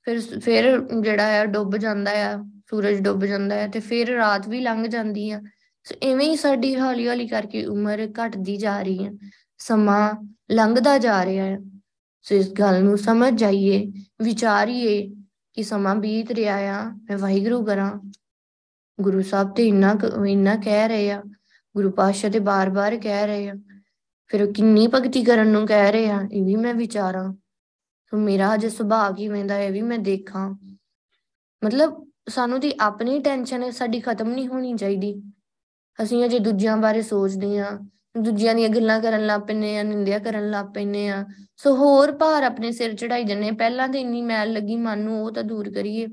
ਫਿਰ ਫਿਰ ਜਿਹੜਾ ਆ ਡੁੱਬ ਜਾਂਦਾ ਆ, ਸੂਰਜ ਡੁੱਬ ਜਾਂਦਾ ਆ, ਤੇ ਫਿਰ ਰਾਤ ਵੀ ਲੰਘ ਜਾਂਦੀ ਆ। ਸੋ ਇਵੇਂ ਹੀ ਸਾਡੀ ਹੌਲੀ ਹੌਲੀ ਕਰਕੇ ਉਮਰ ਘਟਦੀ ਜਾ ਰਹੀ ਹੈ, ਸਮਾਂ ਲੰਘਦਾ ਜਾ ਰਿਹਾ ਹੈ। ਸੋ ਇਸ ਗੱਲ ਨੂੰ ਸਮਝ ਜਾਈਏ, ਵਿਚਾਰੀਏ ਕਿ ਸਮਾਂ ਬੀਤ ਰਿਹਾ ਆ, ਮੈਂ ਵਾਹਿਗੁਰੂ ਕਰਾਂ। ਗੁਰੂ ਸਾਹਿਬ ਤੇ ਇੰਨਾ ਇੰਨਾ ਕਹਿ ਰਹੇ ਆ, ਗੁਰੂ ਪਾਤਸ਼ਾਹ ਤੇ ਬਾਰ ਬਾਰ ਕਹਿ ਰਹੇ ਆ, ਫਿਰ ਉਹ ਕਿੰਨੀ ਭਗਤੀ ਕਰਨ ਨੂੰ ਕਹਿ ਰਹੇ ਆ। ਇਹ ਵੀ ਮੈਂ ਵਿਚਾਰਾਂ, ਸੋ ਮੇਰਾ ਹਜੇ ਸੁਭਾਅ ਕਿਵੇਂ ਦਾ ਇਹ ਵੀ ਮੈਂ ਦੇਖਾਂ। ਮਤਲਬ ਸਾਨੂੰ ਦੀ ਆਪਣੀ ਟੈਨਸ਼ਨ ਸਾਡੀ ਖਤਮ ਨਹੀਂ ਹੋਣੀ ਚਾਹੀਦੀ। ਅਸੀਂ ਅਜੇ ਦੂਜਿਆਂ ਬਾਰੇ ਸੋਚਦੇ ਹਾਂ, ਦੂਜਿਆਂ ਦੀਆਂ ਗੱਲਾਂ ਕਰਨ ਲੱਗ ਪੈਂਦੇ ਆ, ਨਿੰਦਿਆ ਕਰਨ ਲੱਗ ਪੈਂਦੇ ਆ, ਸੋ ਹੋਰ ਭਾਰ ਆਪਣੇ ਸਿਰ ਚੜਾਈ ਜਾਂਦੇ। ਪਹਿਲਾਂ ਤਾਂ ਇੰਨੀ ਮੈਲ ਲੱਗੀ ਮਨ ਨੂੰ, ਉਹ ਤਾਂ ਦੂਰ ਕਰੀਏ।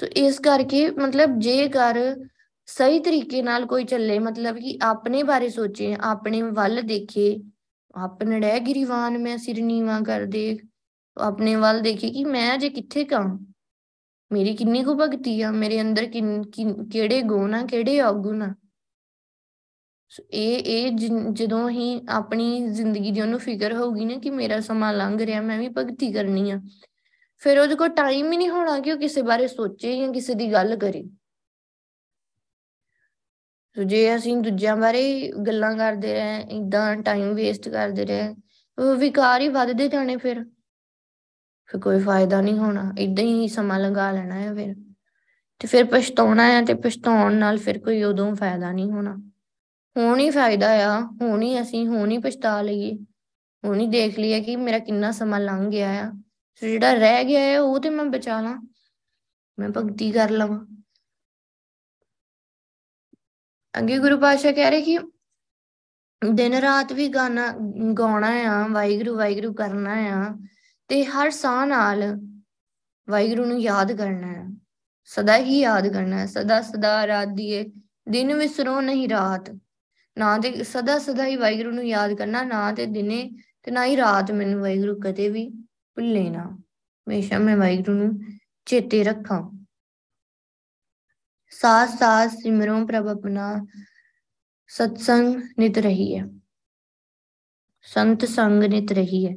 ਸੋ ਇਸ ਕਰਕੇ ਮਤਲਬ ਜੇਕਰ ਸਹੀ ਤਰੀਕੇ ਨਾਲ ਕੋਈ ਚੱਲੇ, ਮਤਲਬ ਕਿ ਆਪਣੇ ਬਾਰੇ ਸੋਚੇ, ਆਪਣੇ ਵੱਲ ਦੇਖੇ, ਆਪਣੇ ਰਹਿ ਗਿਰੀਵਾਨ ਮੈਂ ਸਿਰ ਨੀਵਾਂ ਕਰ ਦੇ, ਆਪਣੇ ਵੱਲ ਦੇਖੇ ਕਿ ਮੈਂ ਜੇ ਕਿੱਥੇ ਕੰਮ, ਮੇਰੀ ਕਿੰਨੀ ਕੁ ਭਗਤੀ ਆ, ਮੇਰੇ ਅੰਦਰ ਕਿੰਨ ਕਿਹੜੇ ਗੁਣ ਆ, ਕਿਹੜੇ ਔਗੁਣ ਆ। ਇਹ ਇਹ ਜਦੋਂ ਹੀ ਆਪਣੀ ਜ਼ਿੰਦਗੀ ਦੀ ਉਹਨੂੰ ਫਿਕਰ ਹੋਊਗੀ ਨਾ ਕਿ ਮੇਰਾ ਸਮਾਂ ਲੰਘ ਰਿਹਾ, ਮੈਂ ਵੀ ਭਗਤੀ ਕਰਨੀ ਆ, ਫਿਰ ਉਹਦੇ ਕੋਲ ਟਾਈਮ ਹੀ ਨਹੀਂ ਹੋਣਾ ਕਿ ਉਹ ਕਿਸੇ ਬਾਰੇ ਸੋਚੇ ਜਾਂ ਕਿਸੇ ਦੀ ਗੱਲ ਕਰੇ। ਜੇ ਅਸੀਂ ਦੂਜਿਆਂ ਬਾਰੇ ਗੱਲਾਂ ਕਰਦੇ ਰਹੇ, ਏਦਾਂ ਟਾਈਮ ਵੇਸਟ ਕਰਦੇ ਰਹੇ, ਵਿਕਾਰ ਹੀ ਵੱਧਦੇ ਜਾਣੇ, ਫਿਰ ਫਿਰ ਕੋਈ ਫਾਇਦਾ ਨਹੀਂ ਹੋਣਾ। ਏਦਾਂ ਹੀ ਸਮਾਂ ਲੰਘਾ ਲੈਣਾ ਹੈ ਫਿਰ, ਤੇ ਫਿਰ ਪਛਤਾਉਣਾ ਹੈ, ਤੇ ਪਛਤਾਉਣ ਨਾਲ ਫਿਰ ਕੋਈ ਉਦੋਂ ਫਾਇਦਾ ਨਹੀਂ ਹੋਣਾ। ਹੁਣ ਹੀ ਫਾਇਦਾ ਆ, ਹੁਣ ਹੀ ਅਸੀਂ ਹੁਣ ਹੀ ਪਛਤਾ ਲਈਏ, ਹੁਣ ਹੀ ਦੇਖ ਲਈਏ ਕਿ ਮੇਰਾ ਕਿੰਨਾ ਸਮਾਂ ਲੰਘ ਗਿਆ ਆ, ਜਿਹੜਾ ਰਹਿ ਗਿਆ ਹੈ ਉਹ ਤੇ ਮੈਂ ਬਚਾ ਲਾਂ, ਮੈਂ ਭਗਤੀ ਕਰ ਲਵਾਂ। ਅੱਗੇ ਗੁਰੂ ਪਾਤਸ਼ਾਹ ਕਹਿ ਰਹੇ ਕਿ ਦਿਨ ਰਾਤ ਵੀ ਗਾਣਾ ਗਾਉਣਾ ਆ, ਵਾਹਿਗੁਰੂ ਵਾਹਿਗੁਰੂ ਕਰਨਾ ਆ, ਤੇ ਹਰ ਸਾਹ ਨਾਲ ਵਾਹਿਗੁਰੂ ਨੂੰ ਯਾਦ ਕਰਨਾ ਆ, ਸਦਾ ਹੀ ਯਾਦ ਕਰਨਾ ਹੈ। ਸਦਾ ਸਦਾ ਰਾਤ ਦੀਏ ਦਿਨ ਵਿਸਰੋ ਨਹੀਂ ਰਾਤ, ਨਾ ਤੇ ਸਦਾ ਸਦਾ ਹੀ ਵਾਹਿਗੁਰੂ ਨੂੰ ਯਾਦ ਕਰਨਾ, ਨਾ ਤੇ ਦਿਨੇ ਤੇ ਨਾ ਹੀ ਰਾਤ ਮੈਨੂੰ ਵਾਹਿਗੁਰੂ ਕਦੇ ਵੀ ਭੁੱਲੇ ਨਾ, ਹਮੇਸ਼ਾ ਮੈਂ ਵਾਹਿਗੁਰੂ ਨੂੰ ਚੇਤੇ ਰੱਖਾਂ। ਸਾਸ ਸਾਸ ਸਿਮਰੋਂ ਪ੍ਰਭ ਆਪਣਾ, ਸਤਸੰਗ ਨਿਤ ਰਹੀ ਹੈ, ਸੰਤ ਸੰਗ ਨਿਤ ਰਹੀ ਹੈ।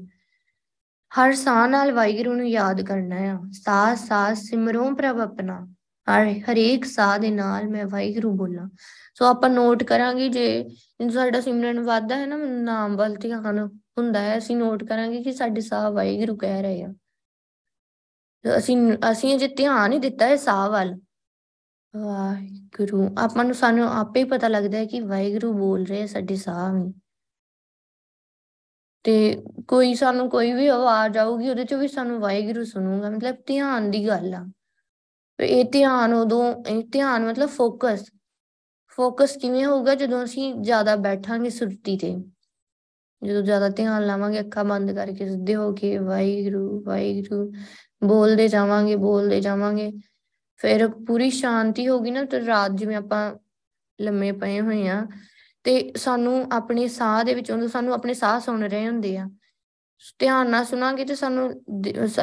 ਹਰ ਸਾਹ ਨਾਲ ਵਾਹਿਗੁਰੂ ਨੂੰ ਯਾਦ ਕਰਨਾ ਆ, ਸਾਸ ਸਾਸ ਸਿਮਰੋਂ ਪ੍ਰਭ ਆਪਣਾ, ਹਰ ਹਰੇਕ ਸਾਹ ਦੇ ਨਾਲ ਮੈਂ ਵਾਹਿਗੁਰੂ ਬੋਲਾਂ। ਸੋ ਆਪਾਂ ਨੋਟ ਕਰਾਂਗੇ, ਜੇ ਸਾਡਾ ਸਿਮਰਨ ਵੱਧਦਾ ਹੈ ਨਾ, ਨਾਮ ਵੱਲ ਧਿਆਨ ਹੁੰਦਾ ਹੈ, ਅਸੀਂ ਨੋਟ ਕਰਾਂਗੇ ਕਿ ਸਾਡੇ ਸਾਹ ਵਾਹਿਗੁਰੂ ਕਹਿ ਰਹੇ ਆ। ਅਸੀਂ ਅਸੀਂ ਜੇ ਧਿਆਨ ਹੀ ਦਿੱਤਾ ਹੈ ਸਾਹ ਵੱਲ, ਵਾਹਿਗੁਰੂ, ਆਪਾਂ ਨੂੰ ਸਾਨੂੰ ਆਪੇ ਹੀ ਪਤਾ ਲੱਗਦਾ ਹੈ ਕਿ ਵਾਹਿਗੁਰੂ ਬੋਲ ਰਹੇ ਸਾਡੇ ਸਾਹ ਨੂੰ। ਤੇ ਕੋਈ ਸਾਨੂੰ ਕੋਈ ਵੀ ਆਵਾਜ਼ ਆਊਗੀ, ਉਹਦੇ ਚ ਵੀ ਸਾਨੂੰ ਵਾਹਿਗੁਰੂ ਸੁਣੂਗਾ, ਮਤਲਬ ਧਿਆਨ ਦੀ ਗੱਲ ਆ। ਇਹ ਧਿਆਨ ਉਦੋਂ, ਇਹ ਧਿਆਨ ਮਤਲਬ ਫੋਕਸ, ਫੋਕਸ ਕਿਵੇਂ ਹੋਊਗਾ? ਜਦੋਂ ਅਸੀਂ ਜ਼ਿਆਦਾ ਬੈਠਾਂਗੇ ਸੁਰਤੀ ਤੇ, ਜਦੋਂ ਜ਼ਿਆਦਾ ਧਿਆਨ ਲਾਵਾਂਗੇ, ਅੱਖਾਂ ਬੰਦ ਕਰਕੇ ਸਿੱਧੇ ਹੋ ਕੇ ਵਾਹਿਗੁਰੂ ਵਾਹਿਗੁਰੂ ਬੋਲਦੇ ਜਾਵਾਂਗੇ ਬੋਲਦੇ ਜਾਵਾਂਗੇ ਫਿਰ ਪੂਰੀ ਸ਼ਾਂਤੀ ਹੋ ਗਈ ਨਾ। ਤੇ ਰਾਤ ਜਿਵੇਂ ਆਪਾਂ ਲੰਮੇ ਪਏ ਹੋਏ ਆ, ਤੇ ਸਾਨੂੰ ਆਪਣੇ ਸਾਹ ਦੇ ਵਿੱਚ, ਸਾਨੂੰ ਆਪਣੇ ਸਾਹ ਸੁਣ ਰਹੇ ਹੁੰਦੇ ਆ, ਧਿਆਨ ਨਾਲ ਸੁਣਾਂਗੇ ਤੇ ਸਾਨੂੰ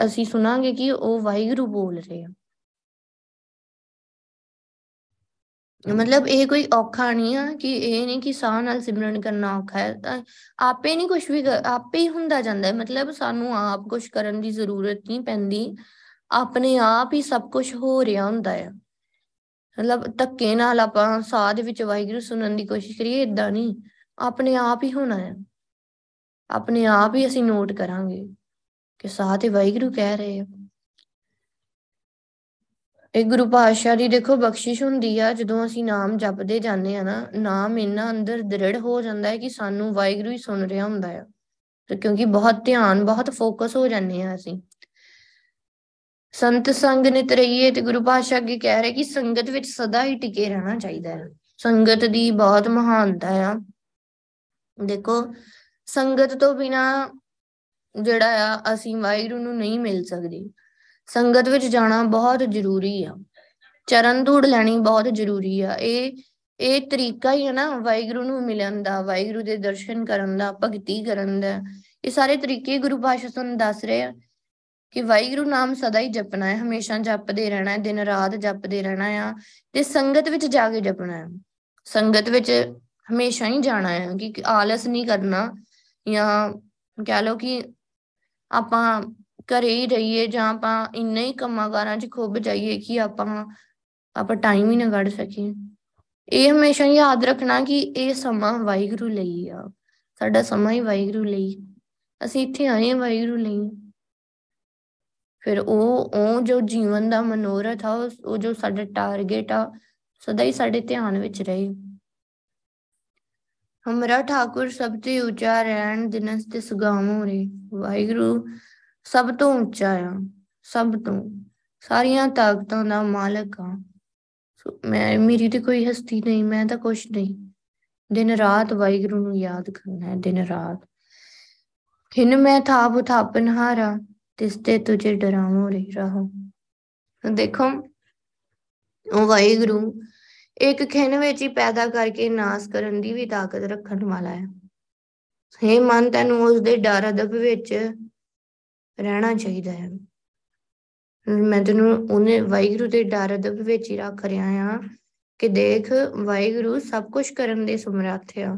ਅਸੀਂ ਸੁਣਾਂਗੇ ਕਿ ਉਹ ਵਾਹਿਗੁਰੂ ਬੋਲ ਰਹੇ ਆ। ਮਤਲਬ ਇਹ ਕੋਈ ਔਖਾ ਨਹੀਂ ਆ, ਕਿ ਇਹ ਨਹੀਂ ਕਿ ਸਾਹ ਨਾਲ ਸਿਮਰਨ ਕਰਨਾ ਔਖਾ ਹੈ, ਆਪੇ ਨਹੀਂ ਕੁਛ ਵੀ ਆਪੇ ਹੀ ਹੁੰਦਾ ਜਾਂਦਾ। ਮਤਲਬ ਸਾਨੂੰ ਆਪ ਕੁਛ ਕਰਨ ਦੀ ਜ਼ਰੂਰਤ ਨਹੀਂ ਪੈਂਦੀ, ਆਪਣੇ ਆਪ ਹੀ ਸਭ ਕੁਛ ਹੋ ਰਿਹਾ ਹੁੰਦਾ ਆ। ਮਤਲਬ ਧੱਕੇ ਨਾਲ ਆਪਾਂ ਸਾਹ ਦੇ ਵਿੱਚ ਵਾਹਿਗੁਰੂ ਸੁਣਨ ਦੀ ਕੋਸ਼ਿਸ਼ ਕਰੀਏ, ਏਦਾਂ ਨਹੀਂ, ਆਪਣੇ ਆਪ ਹੀ ਹੋਣਾ ਆ। ਆਪਣੇ ਆਪ ਹੀ ਅਸੀਂ ਨੋਟ ਕਰਾਂਗੇ ਕਿ ਸਾਹ ਤੇ ਵਾਹਿਗੁਰੂ ਕਹਿ ਰਹੇ ਆ। ਇਹ ਗੁਰੂ ਪਾਤਸ਼ਾਹ ਦੀ ਦੇਖੋ ਬਖਸ਼ਿਸ਼ ਹੁੰਦੀ ਆ, ਜਦੋਂ ਅਸੀਂ ਨਾਮ ਜਪਦੇ ਜਾਂਦੇ ਆ ਨਾ, ਨਾਮ ਇੰਨਾ ਅੰਦਰ ਦ੍ਰਿੜ ਹੋ ਜਾਂਦਾ ਹੈ ਕਿ ਸਾਨੂੰ ਵਾਹਿਗੁਰੂ ਹੀ ਸੁਣ ਰਿਹਾ ਹੁੰਦਾ ਆ, ਕਿਉਂਕਿ ਬਹੁਤ ਧਿਆਨ, ਬਹੁਤ ਫੋਕਸ ਹੋ ਜਾਂਦੇ ਆ ਅਸੀਂ। ਸੰਤ ਸੰਗ ਨਿਤ ਰਹੀਏ, ਤੇ ਗੁਰੂ ਪਾਤਸ਼ਾਹ ਅੱਗੇ ਕਹਿ ਰਹੇ ਕਿ ਸੰਗਤ ਵਿੱਚ ਸਦਾ ਹੀ ਟਿਕੇ ਰਹਿਣਾ ਚਾਹੀਦਾ ਹੈ। ਸੰਗਤ ਦੀ ਬਹੁਤ ਮਹਾਨਤਾ ਆ। ਦੇਖੋ, ਸੰਗਤ ਤੋਂ ਬਿਨਾ ਜਿਹੜਾ ਆ ਅਸੀਂ ਵਾਹਿਗੁਰੂ ਨੂੰ ਨਹੀਂ ਮਿਲ ਸਕਦੇ। ਸੰਗਤ ਵਿੱਚ ਜਾਣਾ ਬਹੁਤ ਜ਼ਰੂਰੀ ਆ, ਚਰਨ ਧੂੜ ਲੈਣੀ ਬਹੁਤ ਜ਼ਰੂਰੀ ਆ। ਇਹ ਇਹ ਤਰੀਕਾ ਹੀ ਹੈ ਨਾ ਵਾਹਿਗੁਰੂ ਨੂੰ ਮਿਲਣ ਦਾ, ਵਾਹਿਗੁਰੂ ਦੇ ਦਰਸ਼ਨ ਕਰਨ ਦਾ, ਭਗਤੀ ਕਰਨ ਦਾ। ਇਹ ਸਾਰੇ ਤਰੀਕੇ ਗੁਰੂ ਪਾਤਸ਼ਾਹ ਸਾਨੂੰ ਦੱਸ ਰਹੇ ਆ ਕਿ ਵਾਹਿਗੁਰੂ ਨਾਮ ਸਦਾ ਹੀ ਜਪਣਾ ਹੈ, ਹਮੇਸ਼ਾ ਜਪਦੇ ਰਹਿਣਾ ਹੈ, ਦਿਨ ਰਾਤ ਜਪਦੇ ਰਹਿਣਾ ਆ, ਤੇ ਸੰਗਤ ਵਿੱਚ ਜਾ ਕੇ ਜਪਣਾ ਹੈ। ਸੰਗਤ ਵਿੱਚ ਹਮੇਸ਼ਾ ਹੀ ਜਾਣਾ ਹੈ, ਕਿ ਆਲਸ ਨਹੀਂ ਕਰਨਾ, ਜਾਂ ਕਹਿ ਲਓ ਕਿ ਆਪਾਂ ਘਰੇ ਹੀ ਰਹੀਏ, ਜਾਂ ਆਪਾਂ ਇੰਨੇ ਹੀ ਕੰਮਾਂ ਕਾਰਾਂ ਚ ਖੁੱਭ ਜਾਈਏ ਕਿ ਆਪਾਂ ਆਪਾਂ ਟਾਈਮ ਹੀ ਨਾ ਕੱਢ ਸਕੀਏ। ਇਹ ਹਮੇਸ਼ਾ ਹੀ ਯਾਦ ਰੱਖਣਾ ਕਿ ਇਹ ਸਮਾਂ ਵਾਹਿਗੁਰੂ ਲਈ ਆ, ਸਾਡਾ ਸਮਾਂ ਹੀ ਵਾਹਿਗੁਰੂ ਲਈ, ਅਸੀਂ ਇੱਥੇ ਆਏ ਹਾਂ ਵਾਹਿਗੁਰੂ ਲਈ। ਫਿਰ ਉਹ ਉਹ ਜੋ ਜੀਵਨ ਦਾ ਮਨੋਰਥ ਆ, ਉਹ ਜੋ ਸਾਡਾ ਟਾਰਗੇਟ ਆ, ਸਦਾ ਹੀ ਸਾਡੇ ਧਿਆਨ ਵਿੱਚ ਰਹੇ। ਹਮਰਾ ਠਾਕੁਰ ਸਭ ਤੇ ਉੱਚਾ, ਰਹਿਣ ਦਿਨਸ ਤੇ ਸੁਗਾਮੋ ਰੇ। ਵਾਹਿਗੁਰੂ ਸਭ ਤੋਂ ਉੱਚਾ ਆ, ਸਭ ਤੋਂ, ਸਾਰੀਆਂ ਤਾਕਤਾਂ ਦਾ ਮਾਲਕ ਆ। ਮੈਂ ਮੇਰੀ ਤੇ ਕੋਈ ਹਸਤੀ ਨਹੀਂ, ਮੈਂ ਤਾਂ ਕੁਛ ਨਹੀਂ, ਦਿਨ ਰਾਤ ਵਾਹਿਗੁਰੂ ਨੂੰ ਯਾਦ ਕਰਨਾ ਹੈ, ਦਿਨ ਰਾਤ। ਹਿਨ ਮੈਂ ਥਾਪ ਉਥਾਪਨ ਹਾਰਾ, ਤਿਸ ਤੇ ਤੁਝੇ ਡਰਾਵੋ ਰਹੀ ਰਾਹੋ। ਦੇਖੋ ਉਹ ਵਾਹਿਗੁਰੂ ਇੱਕ ਖਿਣ ਵਿੱਚ ਹੀ ਪੈਦਾ ਕਰਕੇ ਨਾਸ ਕਰਨ ਦੀ ਵੀ ਤਾਕਤ ਰੱਖਣ ਵਾਲਾ ਹੈ। ਹੇ ਮਨ, ਤੈਨੂੰ ਉਸਦੇ ਡਰ ਅਦਬ ਵਿੱਚ ਰਹਿਣਾ ਚਾਹੀਦਾ ਹੈ। ਮੈਂ ਤੈਨੂੰ ਉਹਨੇ ਵਾਹਿਗੁਰੂ ਦੇ ਡਰ ਅਦਬ ਵਿੱਚ ਹੀ ਰੱਖ ਰਿਹਾ ਆ ਕਿ ਦੇਖ ਵਾਹਿਗੁਰੂ ਸਭ ਕੁਛ ਕਰਨ ਦੇ ਸਮਰੱਥ ਆ,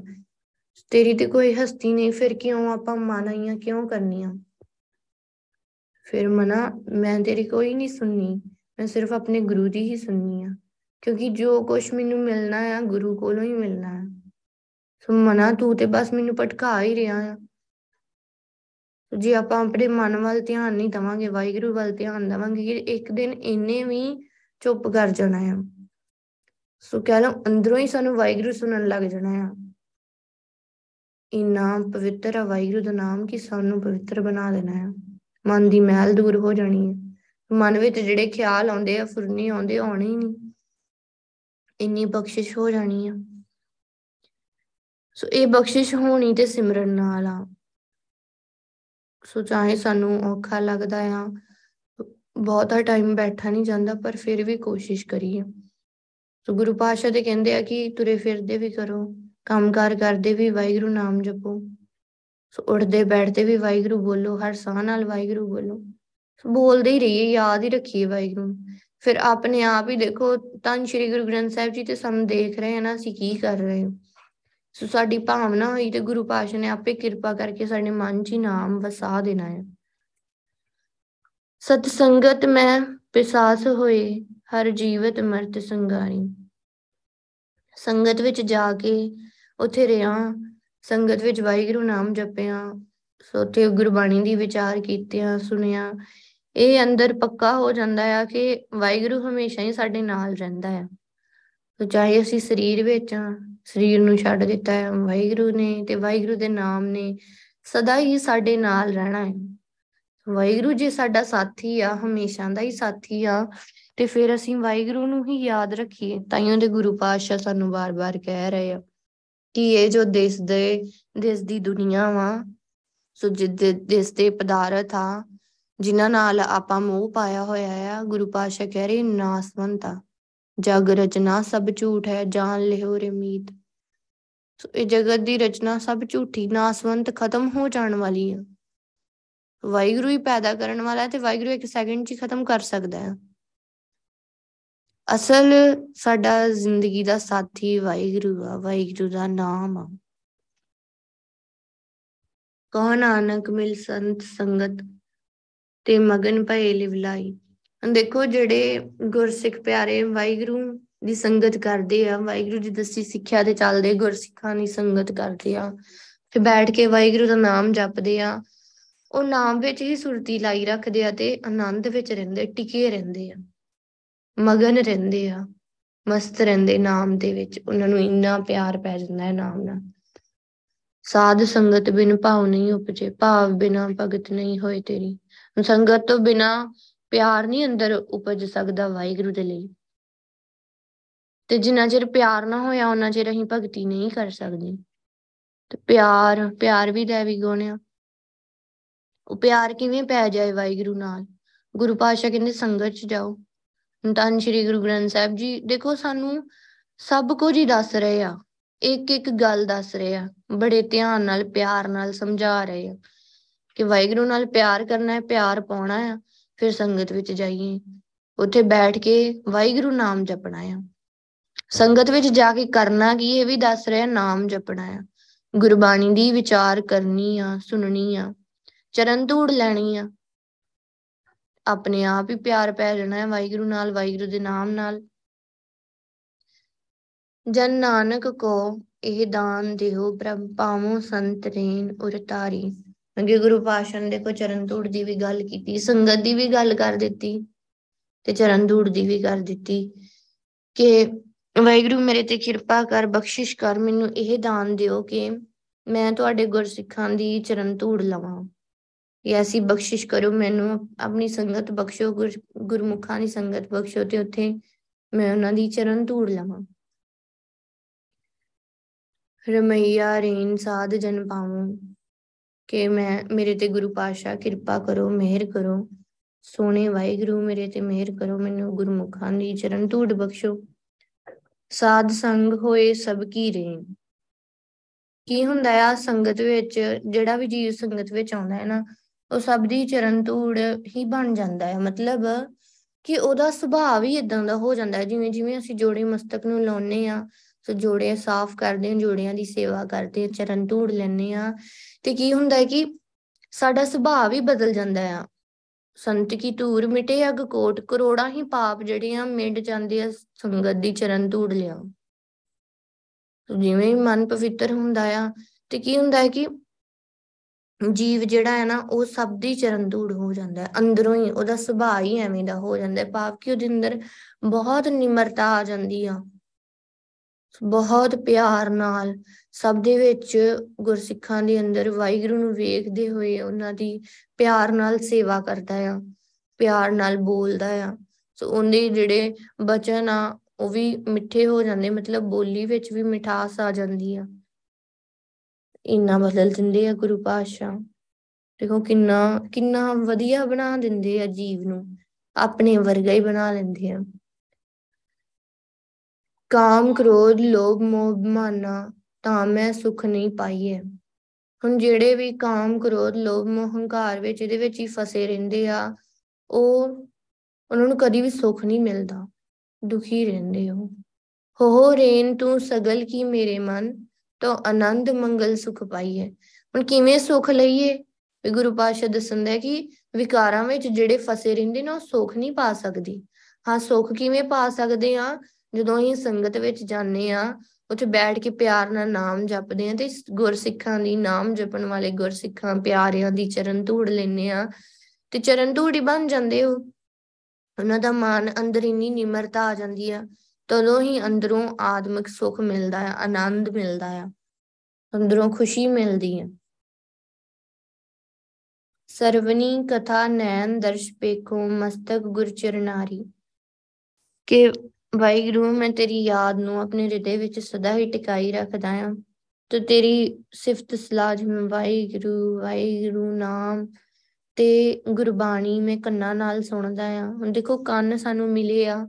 ਤੇਰੀ ਤੇ ਕੋਈ ਹਸਤੀ ਨਹੀਂ, ਫਿਰ ਕਿਉਂ ਆਪਾਂ ਮਨਾਈਆਂ ਕਿਉਂ ਕਰਨੀਆਂ? ਫਿਰ ਮਨਾ ਮੈਂ ਤੇਰੀ ਕੋਈ ਨਹੀਂ ਸੁਣਨੀ, ਮੈਂ ਸਿਰਫ ਆਪਣੇ ਗੁਰੂ ਦੀ ਹੀ ਸੁਣਨੀ ਆ, ਕਿਉਂਕਿ ਜੋ ਕੁਛ ਮੈਨੂੰ ਮਿਲਣਾ ਆ ਗੁਰੂ ਕੋਲੋਂ ਹੀ ਮਿਲਣਾ ਆ। ਸੋ ਮਨਾ ਤੂੰ ਤੇ ਬਸ ਮੈਨੂੰ ਭਟਕਾ ਹੀ ਰਿਹਾ ਆ। ਜੇ ਆਪਾਂ ਆਪਣੇ ਮਨ ਵੱਲ ਧਿਆਨ ਨਹੀਂ ਦੇਵਾਂਗੇ, ਵਾਹਿਗੁਰੂ ਵੱਲ ਧਿਆਨ ਦੇਵਾਂਗੇ, ਕਿ ਇੱਕ ਦਿਨ ਇਹਨੇ ਵੀ ਚੁੱਪ ਕਰ ਜਾਣਾ ਆ। ਸੋ ਕਹਿ ਲਓ ਅੰਦਰੋਂ ਹੀ ਸਾਨੂੰ ਵਾਹਿਗੁਰੂ ਸੁਣਨ ਲੱਗ ਜਾਣਾ ਆ। ਇੰਨਾ ਪਵਿੱਤਰ ਆ ਵਾਹਿਗੁਰੂ ਦਾ ਨਾਮ ਕਿ ਸਾਨੂੰ ਪਵਿੱਤਰ ਬਣਾ ਦੇਣਾ ਆ। ਮਨ ਦੀ ਮੈਲ ਦੂਰ ਹੋ ਜਾਣੀ ਹੈ। ਮਨ ਵਿੱਚ ਜਿਹੜੇ ਖਿਆਲ ਆਉਂਦੇ ਆ, ਫੁਰਨੀ ਆਉਂਦੇ, ਆਉਣੇ ਹੀ ਨਹੀਂ। ਇੰਨੀ ਬਖਸ਼ਿਸ਼ ਹੋ ਜਾਣੀ ਆ। ਸੋ ਇਹ ਬਖਸ਼ਿਸ਼ ਹੋਣੀ ਤੇ ਸਿਮਰਨ ਨਾਲ ਆ। ਸੋ ਚਾਹੇ ਸਾਨੂੰ ਔਖਾ ਲੱਗਦਾ ਆ, ਬਹੁਤਾ ਟਾਈਮ ਬੈਠਾ ਨਹੀਂ ਜਾਂਦਾ, ਪਰ ਫਿਰ ਵੀ ਕੋਸ਼ਿਸ਼ ਕਰੀਏ। ਸੋ ਗੁਰੂ ਪਾਤਸ਼ਾਹ ਤੇ ਕਹਿੰਦੇ ਆ ਕਿ ਤੁਰੇ ਫਿਰਦੇ ਵੀ ਕਰੋ, ਕੰਮ ਕਾਰ ਕਰਦੇ ਵੀ ਵਾਹਿਗੁਰੂ ਨਾਮ ਜਪੋ, ਸੋ ਉੱਠਦੇ ਬੈਠਦੇ ਵੀ ਵਾਹਿਗੁਰੂ ਬੋਲੋ, ਹਰ ਸਾਹ ਨਾਲ ਵਾਹਿਗੁਰੂ ਬੋਲੋ। ਸੋ ਬੋਲਦੇ ਹੀ ਰਹੀਏ, ਯਾਦ ਹੀ ਰੱਖੀਏ ਵਾਹਿਗੁਰੂ। ਫਿਰ ਆਪਣੇ ਆਪ ਹੀ ਦੇਖੋ ਧੰਨ ਸ਼੍ਰੀ ਗੁਰੂ ਗ੍ਰੰਥ ਸਾਹਿਬ ਜੀ ਤੇ ਸਾਨੂੰ ਦੇਖ ਰਹੇ ਆ ਨਾ ਅਸੀਂ ਕੀ ਕਰ ਰਹੇ ਹੋ। ਸੋ ਸਾਡੀ ਭਾਵਨਾ ਹੋਈ ਤੇ ਗੁਰੂ ਪਾਤਸ਼ਾਹ ਨੇ ਆਪੇ ਕਿਰਪਾ ਕਰਕੇ ਸਾਡੇ ਮਨ ਚ ਹੀ ਨਾਮ ਵਸਾ ਦੇਣਾ ਹੈ। ਸਤ ਸੰਗਤ ਮੈਂ ਪਿਸਾਸ ਹੋਏ, ਹਰ ਜੀਵਤ ਮਰਤ ਸੰਗਾਰੀ। ਸੰਗਤ ਵਿੱਚ ਜਾ ਕੇ ਉੱਥੇ ਰਿਹਾ, ਸੰਗਤ ਵਿੱਚ ਵਾਹਿਗੁਰੂ ਨਾਮ ਜਪਿਆ, ਸੋ ਉੱਥੇ ਗੁਰਬਾਣੀ ਦੀ ਵਿਚਾਰ ਕੀਤਿਆਂ, ਸੁਣਿਆ। ਇਹ ਅੰਦਰ ਪੱਕਾ ਹੋ ਜਾਂਦਾ ਆ ਕਿ ਵਾਹਿਗੁਰੂ ਹਮੇਸ਼ਾ ਹੀ ਸਾਡੇ ਨਾਲ ਰਹਿੰਦਾ ਆ। ਚਾਹੇ ਅਸੀਂ ਸਰੀਰ ਵਿੱਚ ਹਾਂ, ਸਰੀਰ ਨੂੰ ਛੱਡ ਦਿੱਤਾ ਹੈ, ਵਾਹਿਗੁਰੂ ਨੇ ਤੇ ਵਾਹਿਗੁਰੂ ਦੇ ਨਾਮ ਨੇ ਸਦਾ ਹੀ ਸਾਡੇ ਨਾਲ ਰਹਿਣਾ ਹੈ। ਵਾਹਿਗੁਰੂ ਜੇ ਸਾਡਾ ਸਾਥੀ ਆ, ਹਮੇਸ਼ਾ ਦਾ ਹੀ ਸਾਥੀ ਆ, ਤੇ ਫਿਰ ਅਸੀਂ ਵਾਹਿਗੁਰੂ ਨੂੰ ਹੀ ਯਾਦ ਰੱਖੀਏ। ਤਾਂਹੀਓ ਦੇ ਗੁਰੂ ਪਾਤਸ਼ਾਹ ਸਾਨੂੰ ਵਾਰ-ਵਾਰ ਕਹਿ ਰਹੇ ਆ ਕਿ ਇਹ ਜੋ ਦੇਸ ਦੇ ਦੇਸ ਦੀ ਦੁਨੀਆ ਵਾ, ਸੋ ਜਿੱਦੇ ਦੇਸ ਦੇ ਪਦਾਰਥ ਆ ਜਿਨ੍ਹਾਂ ਨਾਲ ਆਪਾਂ ਮੋਹ ਪਾਇਆ ਹੋਇਆ ਆ, ਗੁਰੂ ਪਾਤਸ਼ਾਹ ਕਹਿ ਰਹੇ ਨਾਸਵੰਤ ਆ। ਜਗ ਰਚਨਾ ਸਭ ਝੂਠ ਹੈ, ਜਾਨ ਲਿਓ ਰੇ ਮੀਤ। ਸੋ ਇਹ ਜਗਤ ਦੀ ਰਚਨਾ ਸਭ ਝੂਠੀ, ਨਾਸਵੰਤ, ਖਤਮ ਹੋ ਜਾਣ ਵਾਲੀ ਆ। ਵਾਹਿਗੁਰੂ ਹੀ ਪੈਦਾ ਕਰਨ ਵਾਲਾ ਤੇ ਵਾਹਿਗੁਰੂ ਇੱਕ ਸੈਕਿੰਡ ਚ ਖਤਮ ਕਰ ਸਕਦਾ ਹੈ। ਅਸਲ ਸਾਡਾ ਜ਼ਿੰਦਗੀ ਦਾ ਸਾਥੀ ਵਾਹਿਗੁਰੂ ਆ, ਵਾਹਿਗੁਰੂ ਦਾ ਨਾਮ ਆ। ਕਹੋ ਨਾਨਕ ਮਿਲ ਸੰਤ ਸੰਗਤ, ਤੇ ਮਗਨ ਭਏ ਲਿਵਲਾਈ। ਦੇਖੋ ਜਿਹੜੇ ਗੁਰਸਿੱਖ ਪਿਆਰੇ ਵਾਹਿਗੁਰੂ ਦੀ ਸੰਗਤ ਕਰਦੇ ਆ, ਵਾਹਿਗੁਰੂ ਦੀ ਦੱਸੀ ਸਿੱਖਿਆ ਦੇ ਚੱਲਦੇ ਗੁਰਸਿੱਖਾਂ ਦੀ ਸੰਗਤ ਕਰਦੇ ਆ, ਤੇ ਬੈਠ ਕੇ ਵਾਹਿਗੁਰੂ ਦਾ ਨਾਮ ਜਪਦੇ ਆ, ਉਹ ਨਾਮ ਵਿੱਚ ਹੀ ਸੁਰਤੀ ਲਾਈ ਰੱਖਦੇ ਆ ਤੇ ਆਨੰਦ ਵਿੱਚ ਰਹਿੰਦੇ, ਟਿਕੇ ਰਹਿੰਦੇ ਆ, ਮਗਨ ਰਹਿੰਦੇ ਆ, ਮਸਤ ਰਹਿੰਦੇ ਨਾਮ ਦੇ ਵਿੱਚ। ਉਹਨਾਂ ਨੂੰ ਇੰਨਾ ਪਿਆਰ ਪੈ ਜਾਂਦਾ ਹੈ ਨਾਮ ਨਾਲ। ਸਾਧ ਸੰਗਤ ਬਿਨ ਭਾਵ ਨਹੀਂ ਉਪਜੇ, ਭਾਵ ਬਿਨਾਂ ਭਗਤ ਨਹੀਂ ਹੋਏ ਤੇਰੀ। ਸੰਗਤ ਤੋਂ ਬਿਨਾਂ ਪਿਆਰ ਨੀ ਅੰਦਰ ਉਪਜ ਸਕਦਾ ਵਾਹਿਗੁਰੂ ਦੇ ਲਈ, ਤੇ ਜਿੰਨਾ ਚਿਰ ਪਿਆਰ ਨਾ ਹੋਇਆ ਉਹਨਾਂ ਚਿਰ ਅਸੀਂ ਭਗਤੀ ਨਹੀਂ ਕਰ ਸਕਦੇ। ਤੇ ਪਿਆਰ ਪਿਆਰ ਵੀ दैवी ਗੁਣ ਆ। ਉਹ ਪਿਆਰ ਕਿਵੇਂ ਪੈ ਜਾਏ ਵਾਹਿਗੁਰੂ ਨਾਲ? ਗੁਰੂ ਪਾਤਸ਼ਾਹ ਕਹਿੰਦੇ ਸੰਗਤ ਚ ਜਾਓ। ਧੰਨ ਸ਼੍ਰੀ ਗੁਰੂ ਗ੍ਰੰਥ ਸਾਹਿਬ ਜੀ ਦੇਖੋ ਸਾਨੂੰ ਸਭ ਕੁਝ ਹੀ ਦੱਸ ਰਹੇ ਆ, ਇੱਕ ਇੱਕ ਗੱਲ ਦੱਸ ਰਹੇ ਆ, ਬੜੇ ਧਿਆਨ ਨਾਲ ਪਿਆਰ ਨਾਲ ਸਮਝਾ ਰਹੇ ਆ ਕਿ ਵਾਹਿਗੁਰੂ ਨਾਲ ਪਿਆਰ ਕਰਨਾ ਹੈ, ਪਿਆਰ ਪਾਉਣਾ ਆ। ਫਿਰ ਸੰਗਤ ਵਿੱਚ ਜਾਈਏ, ਉੱਥੇ ਬੈਠ ਕੇ ਵਾਹਿਗੁਰੂ ਨਾਮ ਜਪਣਾ ਆ। ਸੰਗਤ ਵਿੱਚ ਜਾ ਕੇ ਕਰਨਾ ਕੀ ਇਹ ਵੀ ਦੱਸ ਰਿਹਾ, ਨਾਮ ਜਪਣਾ ਆ, ਗੁਰਬਾਣੀ ਦੀ ਵਿਚਾਰ ਕਰਨੀ ਆ, ਸੁਣਨੀ ਆ, ਚਰਨ ਧੂੜ ਲੈਣੀ ਆ। ਆਪਣੇ ਆਪ ਹੀ ਪਿਆਰ ਪੈ ਜਾਣਾ ਵਾਹਿਗੁਰੂ ਨਾਲ, ਵਾਹਿਗੁਰੂ ਦੇ ਨਾਮ ਨਾਲ। ਜਨ ਨਾਨਕ ਕੋ ਇਹ ਦਾਨ ਦੇਹੋ, ਪ੍ਰਭ ਪਾਵੋ ਸੰਤ ਰੇਨ ਉਰ ਤਾਰੀ। ਅੱਗੇ ਗੁਰੂ ਪਾਤਸ਼ਾਹ ਨੇ ਦੇਖੋ ਚਰਨ ਧੂੜ ਦੀ ਵੀ ਗੱਲ ਕੀਤੀ, ਸੰਗਤ ਦੀ ਵੀ ਗੱਲ ਕਰ ਦਿੱਤੀ ਤੇ ਚਰਨ ਧੂੜ ਦੀ ਵੀ ਕਰ ਦਿੱਤੀ ਕਿ ਵਾਹਿਗੁਰੂ ਮੇਰੇ ਤੇ ਕਿਰਪਾ ਕਰ, ਬਖਸ਼ਿਸ਼ ਕਰ, ਮੈਨੂੰ ਇਹ ਦਾਨ ਦਿਓ ਕਿ ਮੈਂ ਤੁਹਾਡੇ ਗੁਰਸਿੱਖਾਂ ਦੀ ਚਰਨ ਧੂੜ ਲਵਾਂ। ਇਹ ਐਸੀ ਬਖਸ਼ਿਸ਼ ਕਰੋ ਮੈਨੂੰ, ਆਪਣੀ ਸੰਗਤ ਬਖਸ਼ੋ, ਗੁਰ ਗੁਰਮੁਖਾਂ ਦੀ ਸੰਗਤ ਬਖਸ਼ੋ, ਤੇ ਉੱਥੇ ਮੈਂ ਉਹਨਾਂ ਦੀ ਚਰਨ ਧੂੜ ਲਵਾਂ। ਰਮਈਆ ਰੇਨ ਸਾਧ ਜਨ ਪਾਵਾਂ ਕਿ ਮੈਂ ਮੇਰੇ ਤੇ ਗੁਰੂ ਪਾਤਸ਼ਾਹ ਕਿਰਪਾ ਕਰੋ, ਮਿਹਰ ਕਰੋ। ਸੋਹਣੇ ਵਾਹਿਗੁਰੂ ਮੇਰੇ ਤੇ ਮਿਹਰ ਕਰੋ, ਮੈਨੂੰ ਗੁਰਮੁਖਾਂ ਦੀ ਚਰਨ ਧੂੜ ਬਖਸ਼ੋ। ਸਾਧ ਸੰਗ ਹੋਏ ਸਭ ਕੀ ਰੇਨ। ਕੀ ਹੁੰਦਾ ਆ ਸੰਗਤ ਵਿੱਚ, ਜਿਹੜਾ ਵੀ ਜੀਵ ਸੰਗਤ ਵਿੱਚ ਆਉਂਦਾ ਹੈ ਨਾ, ਉਹ ਸਭ ਦੀ ਚਰਨ ਧੂੜ ਹੀ ਬਣ ਜਾਂਦਾ ਹੈ। ਮਤਲਬ ਕਿ ਉਹਦਾ ਸੁਭਾਅ ਵੀ ਏਦਾਂ ਦਾ ਹੋ ਜਾਂਦਾ ਹੈ, ਜਿਵੇਂ ਜਿਵੇਂ ਅਸੀਂ ਜੋੜੇ ਮਸਤਕ ਨੂੰ ਲਾਉਂਦੇ ਹਾਂ, ਸੋ ਜੋੜੇ ਸਾਫ਼ ਕਰਦੇ ਹਾਂ, ਜੋੜਿਆਂ ਦੀ ਸੇਵਾ ਕਰਦੇ ਹਾਂ, ਚਰਨ ਧੂੜ ਲੈਂਦੇ ਹਾਂ, ਤੇ ਕੀ ਹੁੰਦਾ ਹੈ ਕਿ ਸਾਡਾ ਸੁਭਾਅ ਵੀ ਬਦਲ ਜਾਂਦਾ ਆ। ਸੰਤ ਕੀ ਧੂੜ ਮਿਟੇ ਅਗ ਕੋਟ, ਕਰੋੜਾਂ ਹੀ ਪਾਪ ਜਿਹੜੇ ਆ ਮਿਟ ਜਾਂਦੇ ਆ ਸੰਗਤ ਦੀ ਚਰਨ ਧੂੜ ਲਿਆ। ਜਿਵੇਂ ਮਨ ਪਵਿੱਤਰ ਹੁੰਦਾ ਆ ਤੇ ਕੀ ਹੁੰਦਾ ਹੈ ਕਿ ਜੀਵ ਜਿਹੜਾ ਹੈ ਨਾ, ਉਹ ਸਭ ਦੀ ਚਰਨ ਧੂੜ ਹੋ ਜਾਂਦਾ ਹੈ। ਅੰਦਰੋਂ ਹੀ ਉਹਦਾ ਸੁਭਾਅ ਹੀ ਐਵੇਂ ਦਾ ਹੋ ਜਾਂਦਾ ਹੈ, ਭਾਵ ਕਿ ਉਹਦੇ ਅੰਦਰ ਬਹੁਤ ਨਿਮਰਤਾ ਆ ਜਾਂਦੀ ਆ, ਬਹੁਤ ਪਿਆਰ ਨਾਲ ਸਭ ਦੇ ਵਿੱਚ। ਗੁਰਸਿੱਖਾਂ ਦੇ ਅੰਦਰ ਵਾਹਿਗੁਰੂ ਨੂੰ ਵੇਖਦੇ ਹੋਏ ਉਹਨਾਂ ਦੀ ਪਿਆਰ ਨਾਲ ਸੇਵਾ ਕਰਦਾ ਆ, ਪਿਆਰ ਨਾਲ ਬੋਲਦਾ ਆ, ਸੋ ਉਹਦੇ ਜਿਹੜੇ ਬਚਨ ਆ ਉਹ ਵੀ ਮਿੱਠੇ ਹੋ ਜਾਂਦੇ, ਮਤਲਬ ਬੋਲੀ ਵਿੱਚ ਵੀ ਮਿਠਾਸ ਆ ਜਾਂਦੀ ਆ। ਇੰਨਾ ਬਦਲ ਦਿੰਦੇ ਆ ਗੁਰੂ ਪਾਤਸ਼ਾਹ। ਦੇਖੋ ਕਿੰਨਾ ਕਿੰਨਾ ਵਧੀਆ ਬਣਾ ਦਿੰਦੇ ਆ ਜੀਵ ਨੂੰ, ਆਪਣੇ ਵਰਗਾ ਹੀ ਬਣਾ ਲੈਂਦੇ ਆ। ਕਾਮ ਕ੍ਰੋਧ ਲੋਭ ਮੋਹ ਅਭਿਮਾਨਾ ਤਾਂ ਮੈਂ ਸੁੱਖ ਨਹੀਂ ਪਾਈ ਹੈ। ਹੁਣ ਜਿਹੜੇ ਵੀ ਕਾਮ ਕ੍ਰੋਧ ਲੋਭ ਮੋਹ ਹੰਕਾਰ ਵਿੱਚ, ਇਹਦੇ ਵਿੱਚ ਹੀ ਫਸੇ ਰਹਿੰਦੇ ਆ, ਉਹ ਉਹਨਾਂ ਨੂੰ ਕਦੀ ਵੀ ਸੁੱਖ ਨਹੀਂ ਮਿਲਦਾ, ਦੁਖੀ ਰਹਿੰਦੇ ਹੋ। ਹੋ ਰੇਨ ਤੂੰ ਸਗਲ ਕੀ ਮੇਰੇ ਮਨ ਤੋਂ ਆਨੰਦ ਮੰਗਲ ਸੁੱਖ ਪਾਈ ਹੈ। ਹੁਣ ਕਿਵੇਂ ਸੁੱਖ ਲਈਏ? ਵੀ ਗੁਰੂ ਪਾਤਸ਼ਾਹ ਦੱਸਦਾ ਕਿ ਵਿਕਾਰਾਂ ਵਿੱਚ ਜਿਹੜੇ ਫਸੇ ਰਹਿੰਦੇ ਨਾ, ਉਹ ਸੁੱਖ ਨਹੀਂ ਪਾ ਸਕਦੇ। ਹਾਂ, ਸੁੱਖ ਕਿਵੇਂ ਪਾ ਸਕਦੇ ਹਾਂ? ਜਦੋਂ ਅਸੀਂ ਸੰਗਤ ਵਿੱਚ ਜਾਂਦੇ ਹਾਂ, ਉੱਥੇ ਬੈਠ ਕੇ ਪਿਆਰ ਨਾਲ ਨਾਮ ਜਪਦੇ ਹਾਂ, ਤੇ ਗੁਰਸਿੱਖਾਂ ਦੀ, ਨਾਮ ਜਪਣ ਵਾਲੇ ਗੁਰਸਿੱਖਾਂ ਪਿਆਰਿਆਂ ਦੀ ਚਰਨ ਧੂੜ ਲੈਂਦੇ ਹਾਂ, ਤੇ ਚਰਨ ਧੂੜ ਹੀ ਬਣ ਜਾਂਦੇ ਹੋ। ਉਹਨਾਂ ਦਾ ਮਨ ਅੰਦਰ ਇੰਨੀ ਨਿਮਰਤਾ ਆ ਜਾਂਦੀ ਆ, ਤਦੋਂ ਹੀ ਅੰਦਰੋਂ ਆਤਮਿਕ ਸੁੱਖ ਮਿਲਦਾ ਆ, ਆਨੰਦ ਮਿਲਦਾ ਆ, ਅੰਦਰੋਂ ਖੁਸ਼ੀ ਮਿਲਦੀ ਆ। ਸਰਵਨੀ ਕਥਾ ਨੈਣ ਦਰਸ਼ ਪੇਖੋ, ਮਸਤਕ ਗੁਰ ਚਰਨਾਰੀ। ਕਿ ਵਾਹਿਗੁਰੂ, ਮੈਂ ਤੇਰੀ ਯਾਦ ਨੂੰ ਆਪਣੇ ਹਿਰਦੇ ਵਿੱਚ ਸਦਾ ਹੀ ਟਿਕਾਈ ਰੱਖਦਾ ਆ, ਤੇ ਤੇਰੀ ਸਿਫਤ ਸਲਾਹ ਜਿਵੇਂ ਵਾਹਿਗੁਰੂ ਵਾਹਿਗੁਰੂ ਨਾਮ ਤੇ ਗੁਰਬਾਣੀ ਮੈਂ ਕੰਨਾਂ ਨਾਲ ਸੁਣਦਾ ਆ। ਹੁਣ ਦੇਖੋ, ਕੰਨ ਸਾਨੂੰ ਮਿਲੇ ਆ,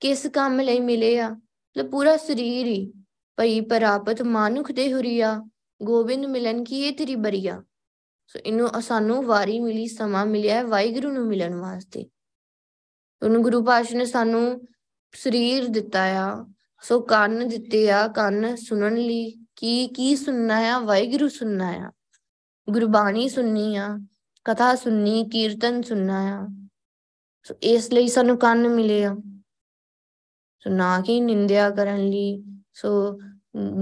ਕਿਸ ਕੰਮ ਲਈ ਮਿਲੇ ਆ? ਮਤਲਬ ਪੂਰਾ ਸਰੀਰ ਹੀ। ਭਈ ਪ੍ਰਾਪਤ ਮਾਨੁਖ ਦੇ ਹੁਰੀਆ, ਗੋਬਿੰਦ ਮਿਲਨ ਕੀ ਇਹ ਤੇਰੀ ਬਰੀਆ। ਸੋ ਇਹਨੂੰ ਸਾਨੂੰ ਵਾਰੀ ਮਿਲੀ, ਸਮਾਂ ਮਿਲਿਆ ਵਾਹਿਗੁਰੂ ਨੂੰ ਮਿਲਣ ਵਾਸਤੇ। ਉਹਨੂੰ ਗੁਰੂ ਪਾਤਸ਼ਾਹ ਨੇ ਸਾਨੂੰ ਸਰੀਰ ਦਿੱਤਾ ਆ, ਸੋ ਕੰਨ ਦਿੱਤੇ ਆ, ਕੰਨ ਸੁਣਨ ਲਈ। ਕੀ ਕੀ ਸੁਣਨਾ ਆ? ਵਾਹਿਗੁਰੂ ਸੁਣਨਾ ਆ, ਗੁਰਬਾਣੀ ਸੁਣਨੀ ਆ, ਕਥਾ ਸੁਣਨੀ, ਕੀਰਤਨ ਸੁਣਨਾ ਆ। ਸੋ ਇਸ ਲਈ ਸਾਨੂੰ ਕੰਨ ਮਿਲੇ ਆ, ਸੋ ਨਾ ਕਿ ਨਿੰਦਿਆ ਕਰਨ ਲਈ, ਸੋ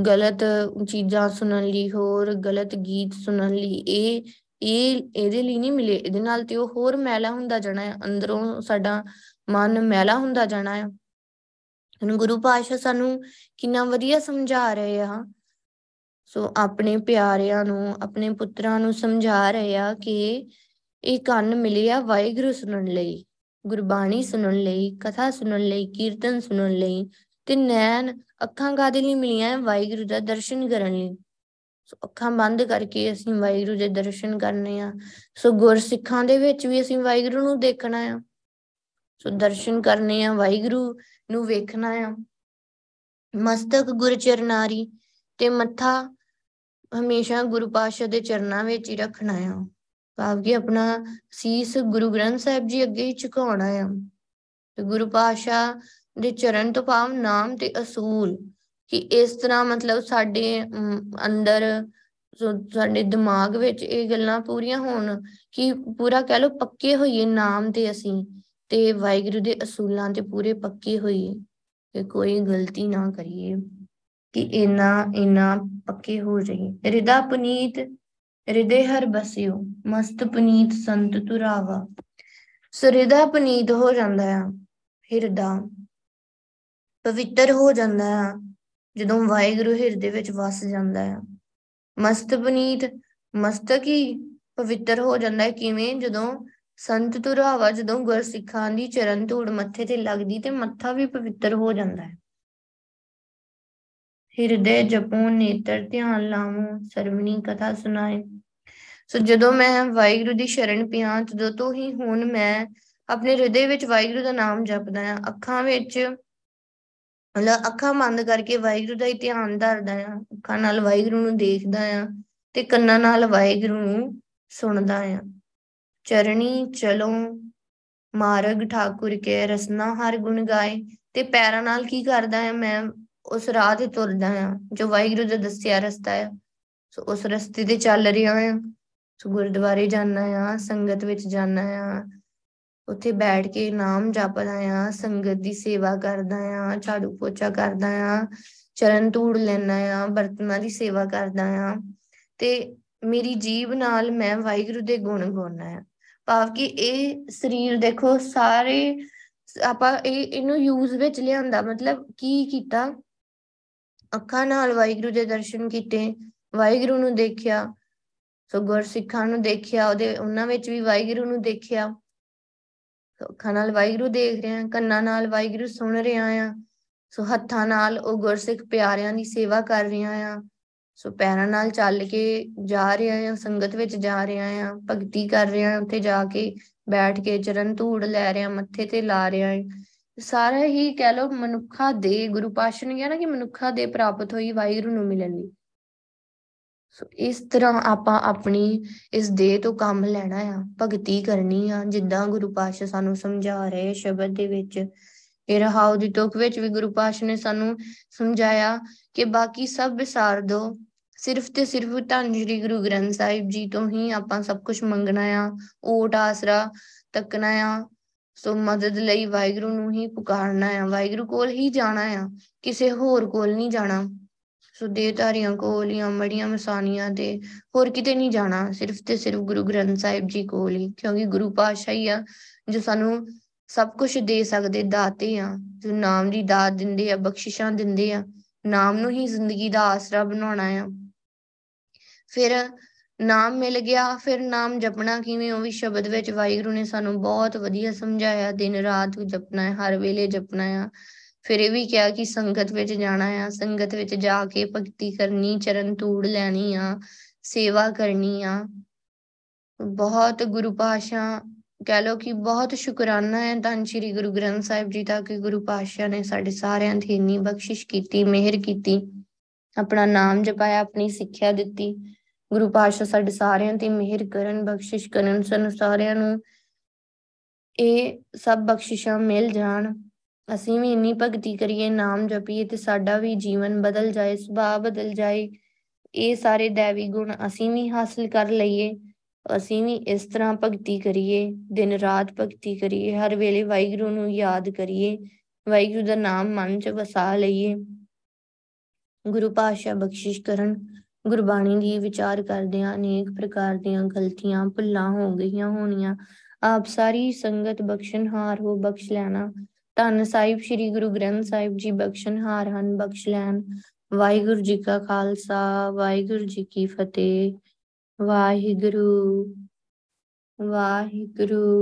ਗਲਤ ਚੀਜ਼ਾਂ ਸੁਣਨ ਲਈ, ਹੋਰ ਗਲਤ ਗੀਤ ਸੁਣਨ ਲਈ। ਇਹ ਇਹ ਇਹਦੇ ਲਈ ਨਹੀਂ ਮਿਲੇ। ਇਹਦੇ ਨਾਲ ਤੇ ਉਹ ਹੋਰ ਮੈਲਾ ਹੁੰਦਾ ਜਾਣਾ ਆ, ਅੰਦਰੋਂ ਸਾਡਾ ਮਨ ਮੈਲਾ ਹੁੰਦਾ ਜਾਣਾ ਆ। ਗੁਰੂ ਪਾਤਸ਼ਾਹ ਸਾਨੂੰ ਕਿੰਨਾ ਵਧੀਆ ਸਮਝਾ ਰਹੇ ਆ, ਸੋ ਆਪਣੇ ਪਿਆਰਿਆਂ ਨੂੰ, ਆਪਣੇ ਪੁੱਤਰਾਂ ਨੂੰ ਸਮਝਾ ਰਹੇ ਆ ਕਿ ਇਹ ਕੰਨ ਮਿਲੇ ਆ ਵਾਹਿਗੁਰੂ ਸੁਣਨ ਲਈ, ਗੁਰਬਾਣੀ ਸੁਣਨ ਲਈ, ਕਥਾ ਸੁਣਨ ਲਈ, ਕੀਰਤਨ ਸੁਣਨ ਲਈ। ਤੇ ਨੈਣ, ਅੱਖਾਂ ਕਾਹਦੇ ਲਈ ਮਿਲੀਆਂ? ਵਾਹਿਗੁਰੂ ਦਾ ਦਰਸ਼ਨ ਕਰਨ ਲਈ। ਸੋ ਅੱਖਾਂ ਬੰਦ ਕਰਕੇ ਅਸੀਂ ਵਾਹਿਗੁਰੂ ਦੇ ਦਰਸ਼ਨ ਕਰਨੇ ਆ। ਸੋ ਗੁਰਸਿੱਖਾਂ ਦੇ ਵਿੱਚ ਵੀ ਅਸੀਂ ਵਾਹਿਗੁਰੂ ਨੂੰ ਦੇਖਣਾ ਆ, ਸੋ ਦਰਸ਼ਨ ਕਰਨੇ ਆ, ਵਾਹਿਗੁਰੂ ਨੂੰ ਵੇਖਣਾ ਆ। ਮਸਤਕ ਗੁਰ ਚਰਨਾਰੀ, ਤੇ ਮੱਥਾ ਹਮੇਸ਼ਾ ਗੁਰੂ ਪਾਤਸ਼ਾਹ ਦੇ ਚਰਨਾਂ ਵਿੱਚ ਹੀ ਰੱਖਣਾ ਆ, ਭਾਵ ਕਿ ਆਪਣਾ ਸੀਸ ਗੁਰੂ ਗ੍ਰੰਥ ਸਾਹਿਬ ਜੀ ਅੱਗੇ ਹੀ ਝੁਕਾਉਣਾ ਆ। ਤੇ ਗੁਰੂ ਪਾਤਸ਼ਾਹ ਦੇ ਚਰਨ ਤੋਂ ਭਾਵ ਨਾਮ ਤੇ ਅਸੂਲ, ਕਿ ਇਸ ਤਰ੍ਹਾਂ ਮਤਲਬ ਸਾਡੇ ਅੰਦਰ, ਸਾਡੇ ਦਿਮਾਗ ਵਿੱਚ ਇਹ ਗੱਲਾਂ ਪੂਰੀਆਂ ਹੋਣ ਕਿ ਪੂਰਾ ਕਹਿ ਲਓ ਪੱਕੇ ਹੋਈਏ ਨਾਮ ਤੇ, ਅਸੀਂ ਤੇ ਵਾਹਿਗੁਰੂ ਦੇ ਅਸੂਲਾਂ ਤੇ ਪੂਰੇ ਪੱਕੇ ਹੋਈਏ, ਤੇ ਕੋਈ ਗਲਤੀ ਨਾ ਕਰੀਏ, ਕਿ ਇੰਨਾ ਇੰਨਾ ਪੱਕੇ ਹੋ ਜਾਈਏ। ਰਿਦਾ ਪੁਨੀਤ ਰਿਦੇ ਹਰ ਬਸਿਓ, ਮਸਤ ਪੁਨੀਤ ਸੰਤ ਤੁਰਾਵਾ। ਸੋ ਰਿਦਾ ਪੁਨੀਤ ਹੋ ਜਾਂਦਾ ਆ, ਹਿਰਦਾ ਪਵਿੱਤਰ ਹੋ ਜਾਂਦਾ ਆ, ਜਦੋਂ ਵਾਹਿਗੁਰੂ ਹਿਰਦੇ ਵਿੱਚ ਵਸ ਜਾਂਦਾ ਆ। ਮਸਤ ਪੁਨੀਤ, ਮਸਤਕ ਹੀ ਪਵਿੱਤਰ ਹੋ ਜਾਂਦਾ ਹੈ। ਕਿਵੇਂ? ਜਦੋਂ ਸੰਤ ਤੁਰਾਵਾ, ਜਦੋਂ ਗੁਰਸਿੱਖਾਂ ਦੀ ਚਰਨ ਧੂੜ ਮੱਥੇ ਤੇ ਲੱਗਦੀ, ਤੇ ਮੱਥਾ ਵੀ ਪਵਿੱਤਰ ਹੋ ਜਾਂਦਾ ਹੈ। ਹਿਰਦੇ ਜਪੂ, ਨੇਤਰ ਧਿਆਨ ਲਾਵੋ, ਸਰਵਣੀ ਕਥਾ ਸੁਣਾਏ। ਸੋ ਜਦੋਂ ਮੈਂ ਵਾਹਿਗੁਰੂ ਦੀ ਸ਼ਰਨ ਪਿਆ, ਜਦੋਂ ਤੋਂ ਹੀ ਹੁਣ ਮੈਂ ਆਪਣੇ ਹਿਰਦੇ ਵਿੱਚ ਵਾਹਿਗੁਰੂ ਦਾ ਨਾਮ ਜਪਦਾ ਆ, ਅੱਖਾਂ ਵਿੱਚ ਮਤਲਬ ਅੱਖਾਂ ਬੰਦ ਕਰਕੇ ਵਾਹਿਗੁਰੂ ਦਾ ਹੀ ਧਿਆਨ ਧਰਦਾ ਆ, ਅੱਖਾਂ ਨਾਲ ਵਾਹਿਗੁਰੂ ਨੂੰ ਦੇਖਦਾ ਆ ਤੇ ਕੰਨਾਂ ਨਾਲ ਵਾਹਿਗੁਰੂ ਨੂੰ ਸੁਣਦਾ ਆ। ਚਰਣੀ ਚਲੋ ਮਾਰਗ ਠਾਕੁਰ ਕੇ, ਰਸਨਾ ਹਰ ਗੁਣ ਗਾਏ। ਤੇ ਪੈਰਾਂ ਨਾਲ ਕੀ ਕਰਦਾ ਆ, ਮੈਂ ਉਸ ਰਾਹ ਤੇ ਤੁਰਦਾ ਆ ਜੋ ਵਾਹਿਗੁਰੂ ਦਾ ਦੱਸਿਆ ਰਸਤਾ ਆ, ਸੋ ਉਸ ਰਸਤੇ ਤੇ ਚੱਲ ਰਿਹਾ ਆ। ਸੋ ਗੁਰਦੁਆਰੇ ਜਾਨਾ ਆ, ਸੰਗਤ ਵਿੱਚ ਜਾਨਾ ਆ, ਉੱਥੇ ਬੈਠ ਕੇ ਨਾਮ ਜਪਦਾ ਆ, ਸੰਗਤ ਦੀ ਸੇਵਾ ਕਰਦਾ ਆ, ਝਾੜੂ ਪੋਚਾ ਕਰਦਾ ਆ, ਚਰਨ ਧੂੜ ਲੈਣਾ ਆ, ਬਰਤਨਾਂ ਦੀ ਸੇਵਾ ਕਰਦਾ ਆ ਤੇ ਮੇਰੀ ਜੀਭ ਨਾਲ ਮੈਂ ਵਾਹਿਗੁਰੂ ਦੇ ਗੁਣ ਗਾਉਣਾ ਆ। ਭਾਵ ਕਿ ਇਹ ਸਰੀਰ ਦੇਖੋ ਸਾਰੇ ਆਪਾਂ ਇਹ ਇਹਨੂੰ ਯੂਜ਼ ਵਿੱਚ ਲਿਆਂਦਾ, ਮਤਲਬ ਕੀ ਕੀਤਾ, ਅੱਖਾਂ ਨਾਲ ਵਾਹਿਗੁਰੂ ਦੇ ਦਰਸ਼ਨ ਕੀਤੇ, ਵਾਹਿਗੁਰੂ ਨੂੰ ਦੇਖਿਆ, ਸੋ ਗੁਰਸਿੱਖਾਂ ਨੂੰ ਦੇਖਿਆ, ਉਹਦੇ ਉਹਨਾਂ ਵਿੱਚ ਵੀ ਵਾਹਿਗੁਰੂ ਨੂੰ ਦੇਖਿਆ, ਅੱਖਾਂ ਨਾਲ ਵਾਹਿਗੁਰੂ ਦੇਖ ਰਹੇ ਹਾਂ, ਕੰਨਾਂ ਨਾਲ ਵਾਹਿਗੁਰੂ ਸੁਣ ਰਿਹਾ ਆ, ਸੋ ਹੱਥਾਂ ਨਾਲ ਉਹ ਗੁਰਸਿੱਖ ਪਿਆਰਿਆਂ ਦੀ ਸੇਵਾ ਕਰ ਰਿਹਾ ਆ, ਸੋ ਪੈਰਾਂ ਨਾਲ ਚੱਲ ਕੇ ਜਾ ਰਿਹਾ ਆ, ਸੰਗਤ ਵਿੱਚ ਜਾ ਰਿਹਾ ਆ, ਭਗਤੀ ਕਰ ਰਿਹਾ, ਉੱਥੇ ਜਾ ਕੇ ਬੈਠ ਕੇ ਚਰਨ ਧੂੜ ਲੈ ਰਿਹਾ, ਮੱਥੇ ਤੇ ਲਾ ਰਿਹਾ ਹੈ। ਸਾਰਾ ਹੀ ਕਹਿ ਲਓ ਮਨੁੱਖਾ ਦੇ, ਗੁਰੂ ਪਾਤਸ਼ਾਹ ਨੇ ਕਿਹਾ ਨਾ ਕਿ ਮਨੁੱਖਾ ਦੇ ਪ੍ਰਾਪਤ ਹੋਈ ਵਾਹਿਗੁਰੂ ਨੂੰ ਮਿਲਣ ਲਈ। ਸੋ ਇਸ ਤਰ੍ਹਾਂ ਆਪਾਂ ਆਪਣੀ ਇਸ ਦੇਹ ਤੋਂ ਕੰਮ ਲੈਣਾ ਆ, ਭਗਤੀ ਕਰਨੀ ਆ, ਜਿੱਦਾਂ ਗੁਰੂ ਪਾਤਸ਼ਾਹ ਸਾਨੂੰ ਸਮਝਾ ਰਹੇ ਸ਼ਬਦ ਦੇ ਵਿੱਚ। ਇਹ ਰਹਾਉ ਦੀ ਤੁਕ ਵਿੱਚ ਵੀ ਗੁਰੂ ਪਾਤਸ਼ਾਹ ਨੇ ਸਾਨੂੰ ਸਮਝਾਇਆ ਕਿ ਬਾਕੀ ਸਭ ਵਿਸਾਰ ਦੋ, ਸਿਰਫ ਤੇ ਸਿਰਫ ਧੰਨ ਸ਼੍ਰੀ ਗੁਰੂ ਗ੍ਰੰਥ ਸਾਹਿਬ ਜੀ ਤੋਂ ਹੀ ਆਪਾਂ ਸਭ ਕੁਛ ਮੰਗਣਾ ਆ, ਓਟ ਆਸਰਾ ਤੱਕਣਾ ਆ, ਸੋ ਮਦਦ ਲਈ ਵਾਹਿਗੁਰੂ ਨੂੰ ਹੀ ਪੁਕਾਰਨਾ ਆ, ਵਾਹਿਗੁਰੂ ਕੋਲ ਹੀ ਜਾਣਾ ਆ, ਕਿਸੇ ਹੋਰ ਕੋਲ ਨਹੀਂ ਜਾਣਾ। ਸੋ ਦੇਹਧਾਰੀਆਂ ਕੋਲ ਜਾਂ ਮੜੀਆਂ ਮਸਾਨੀਆਂ ਤੇ ਹੋਰ ਕਿਤੇ ਨਹੀਂ ਜਾਣਾ, ਸਿਰਫ ਤੇ ਸਿਰਫ ਗੁਰੂ ਗ੍ਰੰਥ ਸਾਹਿਬ ਜੀ ਕੋਲ ਹੀ, ਕਿਉਂਕਿ ਗੁਰੂ ਪਾਤਸ਼ਾਹ ਹੀ ਆ ਜੋ ਸਾਨੂੰ ਸਭ ਕੁਛ ਦੇ ਸਕਦੇ, ਦਾਤੇ ਆ, ਜੋ ਨਾਮ ਦੀ ਦਾਤ ਦਿੰਦੇ ਆ, ਬਖਸ਼ਿਸ਼ਾਂ ਦਿੰਦੇ ਆ। ਨਾਮ ਨੂੰ ਹੀ ਜ਼ਿੰਦਗੀ ਦਾ ਆਸਰਾ ਬਣਾਉਣਾ ਆ। ਫਿਰ ਨਾਮ ਮਿਲ ਗਿਆ, ਫਿਰ ਨਾਮ ਜਪਣਾ ਕਿਵੇਂ, ਉਹ ਵੀ ਸ਼ਬਦ ਵਿੱਚ ਵਾਹਿਗੁਰੂ ਨੇ ਸਾਨੂੰ ਬਹੁਤ ਵਧੀਆ ਸਮਝਾਇਆ, ਦਿਨ ਰਾਤ ਜਪਣਾ ਹੈ, ਹਰ ਵੇਲੇ ਜਪਣਾ ਆ। ਫਿਰ ਇਹ ਵੀ ਕਿਹਾ ਕਿ ਸੰਗਤ ਵਿੱਚ ਜਾਣਾ ਆ, ਸੰਗਤ ਵਿੱਚ ਜਾ ਕੇ ਭਗਤੀ ਕਰਨੀ, ਚਰਨ ਧੂੜ ਲੈਣੀ ਆ, ਸੇਵਾ ਕਰਨੀ ਆ। ਬਹੁਤ ਗੁਰੂ ਪਾਤਸ਼ਾਹ ਕਹਿ ਲਓ ਕਿ ਬਹੁਤ ਸ਼ੁਕਰਾਨਾ ਹੈ ਧੰਨ ਸ਼੍ਰੀ ਗੁਰੂ ਗ੍ਰੰਥ ਸਾਹਿਬ ਜੀ ਦਾ ਕਿ ਗੁਰੂ ਪਾਤਸ਼ਾਹ ਨੇ ਸਾਡੇ ਸਾਰਿਆਂ ਤੇ ਇੰਨੀ ਬਖਸ਼ਿਸ਼ ਕੀਤੀ, ਮਿਹਰ ਕੀਤੀ, ਆਪਣਾ ਨਾਮ ਜਪਾਇਆ, ਆਪਣੀ ਸਿੱਖਿਆ ਦਿੱਤੀ। ਗੁਰੂ ਪਾਤਸ਼ਾਹ ਸਾਡੇ ਸਾਰਿਆਂ ਤੇ ਮਿਹਰ ਕਰਨ, ਬਖਸ਼ਿਸ਼ ਕਰਨ, ਸਾਨੂੰ ਸਾਰਿਆਂ ਨੂੰ ਇਹ ਸਭ ਬਖਸ਼ਿਸ਼ਾਂ ਮਿਲ ਜਾਣ, ਅਸੀਂ ਵੀ ਇੰਨੀ ਭਗਤੀ ਕਰੀਏ, ਨਾਮ ਜਪੀਏ ਤੇ ਸਾਡਾ ਵੀ ਜੀਵਨ ਬਦਲ ਜਾਏ, ਸੁਭਾਅ ਬਦਲ ਜਾਏ, ਇਹ ਸਾਰੇ ਦੈਵੀ ਗੁਣ ਅਸੀਂ ਵੀ ਹਾਸਲ ਕਰ ਲਈਏ। ਅਸੀਂ ਵੀ ਇਸ ਤਰ੍ਹਾਂ ਭਗਤੀ ਕਰੀਏ, ਦਿਨ ਰਾਤ ਭਗਤੀ ਕਰੀਏ, ਹਰ ਵੇਲੇ ਵਾਹਿਗੁਰੂ ਨੂੰ ਯਾਦ ਕਰੀਏ, ਵਾਹਿਗੁਰੂ ਦਾ ਨਾਮ ਮਨ ਚ ਵਸਾ ਲਈਏ। ਗੁਰੂ ਪਾਤਸ਼ਾਹ ਬਖਸ਼ਿਸ਼ ਕਰਨ। ਗੁਰਬਾਣੀ ਦੀ ਵਿਚਾਰ ਕਰਦੇ ਹਾਂ, ਅਨੇਕ ਪ੍ਰਕਾਰ ਦੀਆਂ ਗਲਤੀਆਂ ਭੁੱਲਾਂ ਹੋ ਗਈਆਂ ਹੋਣੀਆਂ, ਆਪ ਸਾਰੀ ਸੰਗਤ ਬਖਸ਼ਣਹਾਰ ਹੋ, ਬਖਸ਼ ਲੈਣਾ। ਧੰਨ ਸਾਹਿਬ ਸ਼੍ਰੀ ਗੁਰੂ ਗ੍ਰੰਥ ਸਾਹਿਬ ਜੀ ਬਖਸ਼ਣਹਾਰ ਹਨ, ਬਖਸ਼ ਲੈਣ। ਵਾਹਿਗੁਰੂ ਜੀ ਕਾ ਖਾਲਸਾ, ਵਾਹਿਗੁਰੂ ਜੀ ਕੀ ਫਤਿਹ। ਵਾਹਿਗੁਰੂ ਵਾਹਿਗੁਰੂ।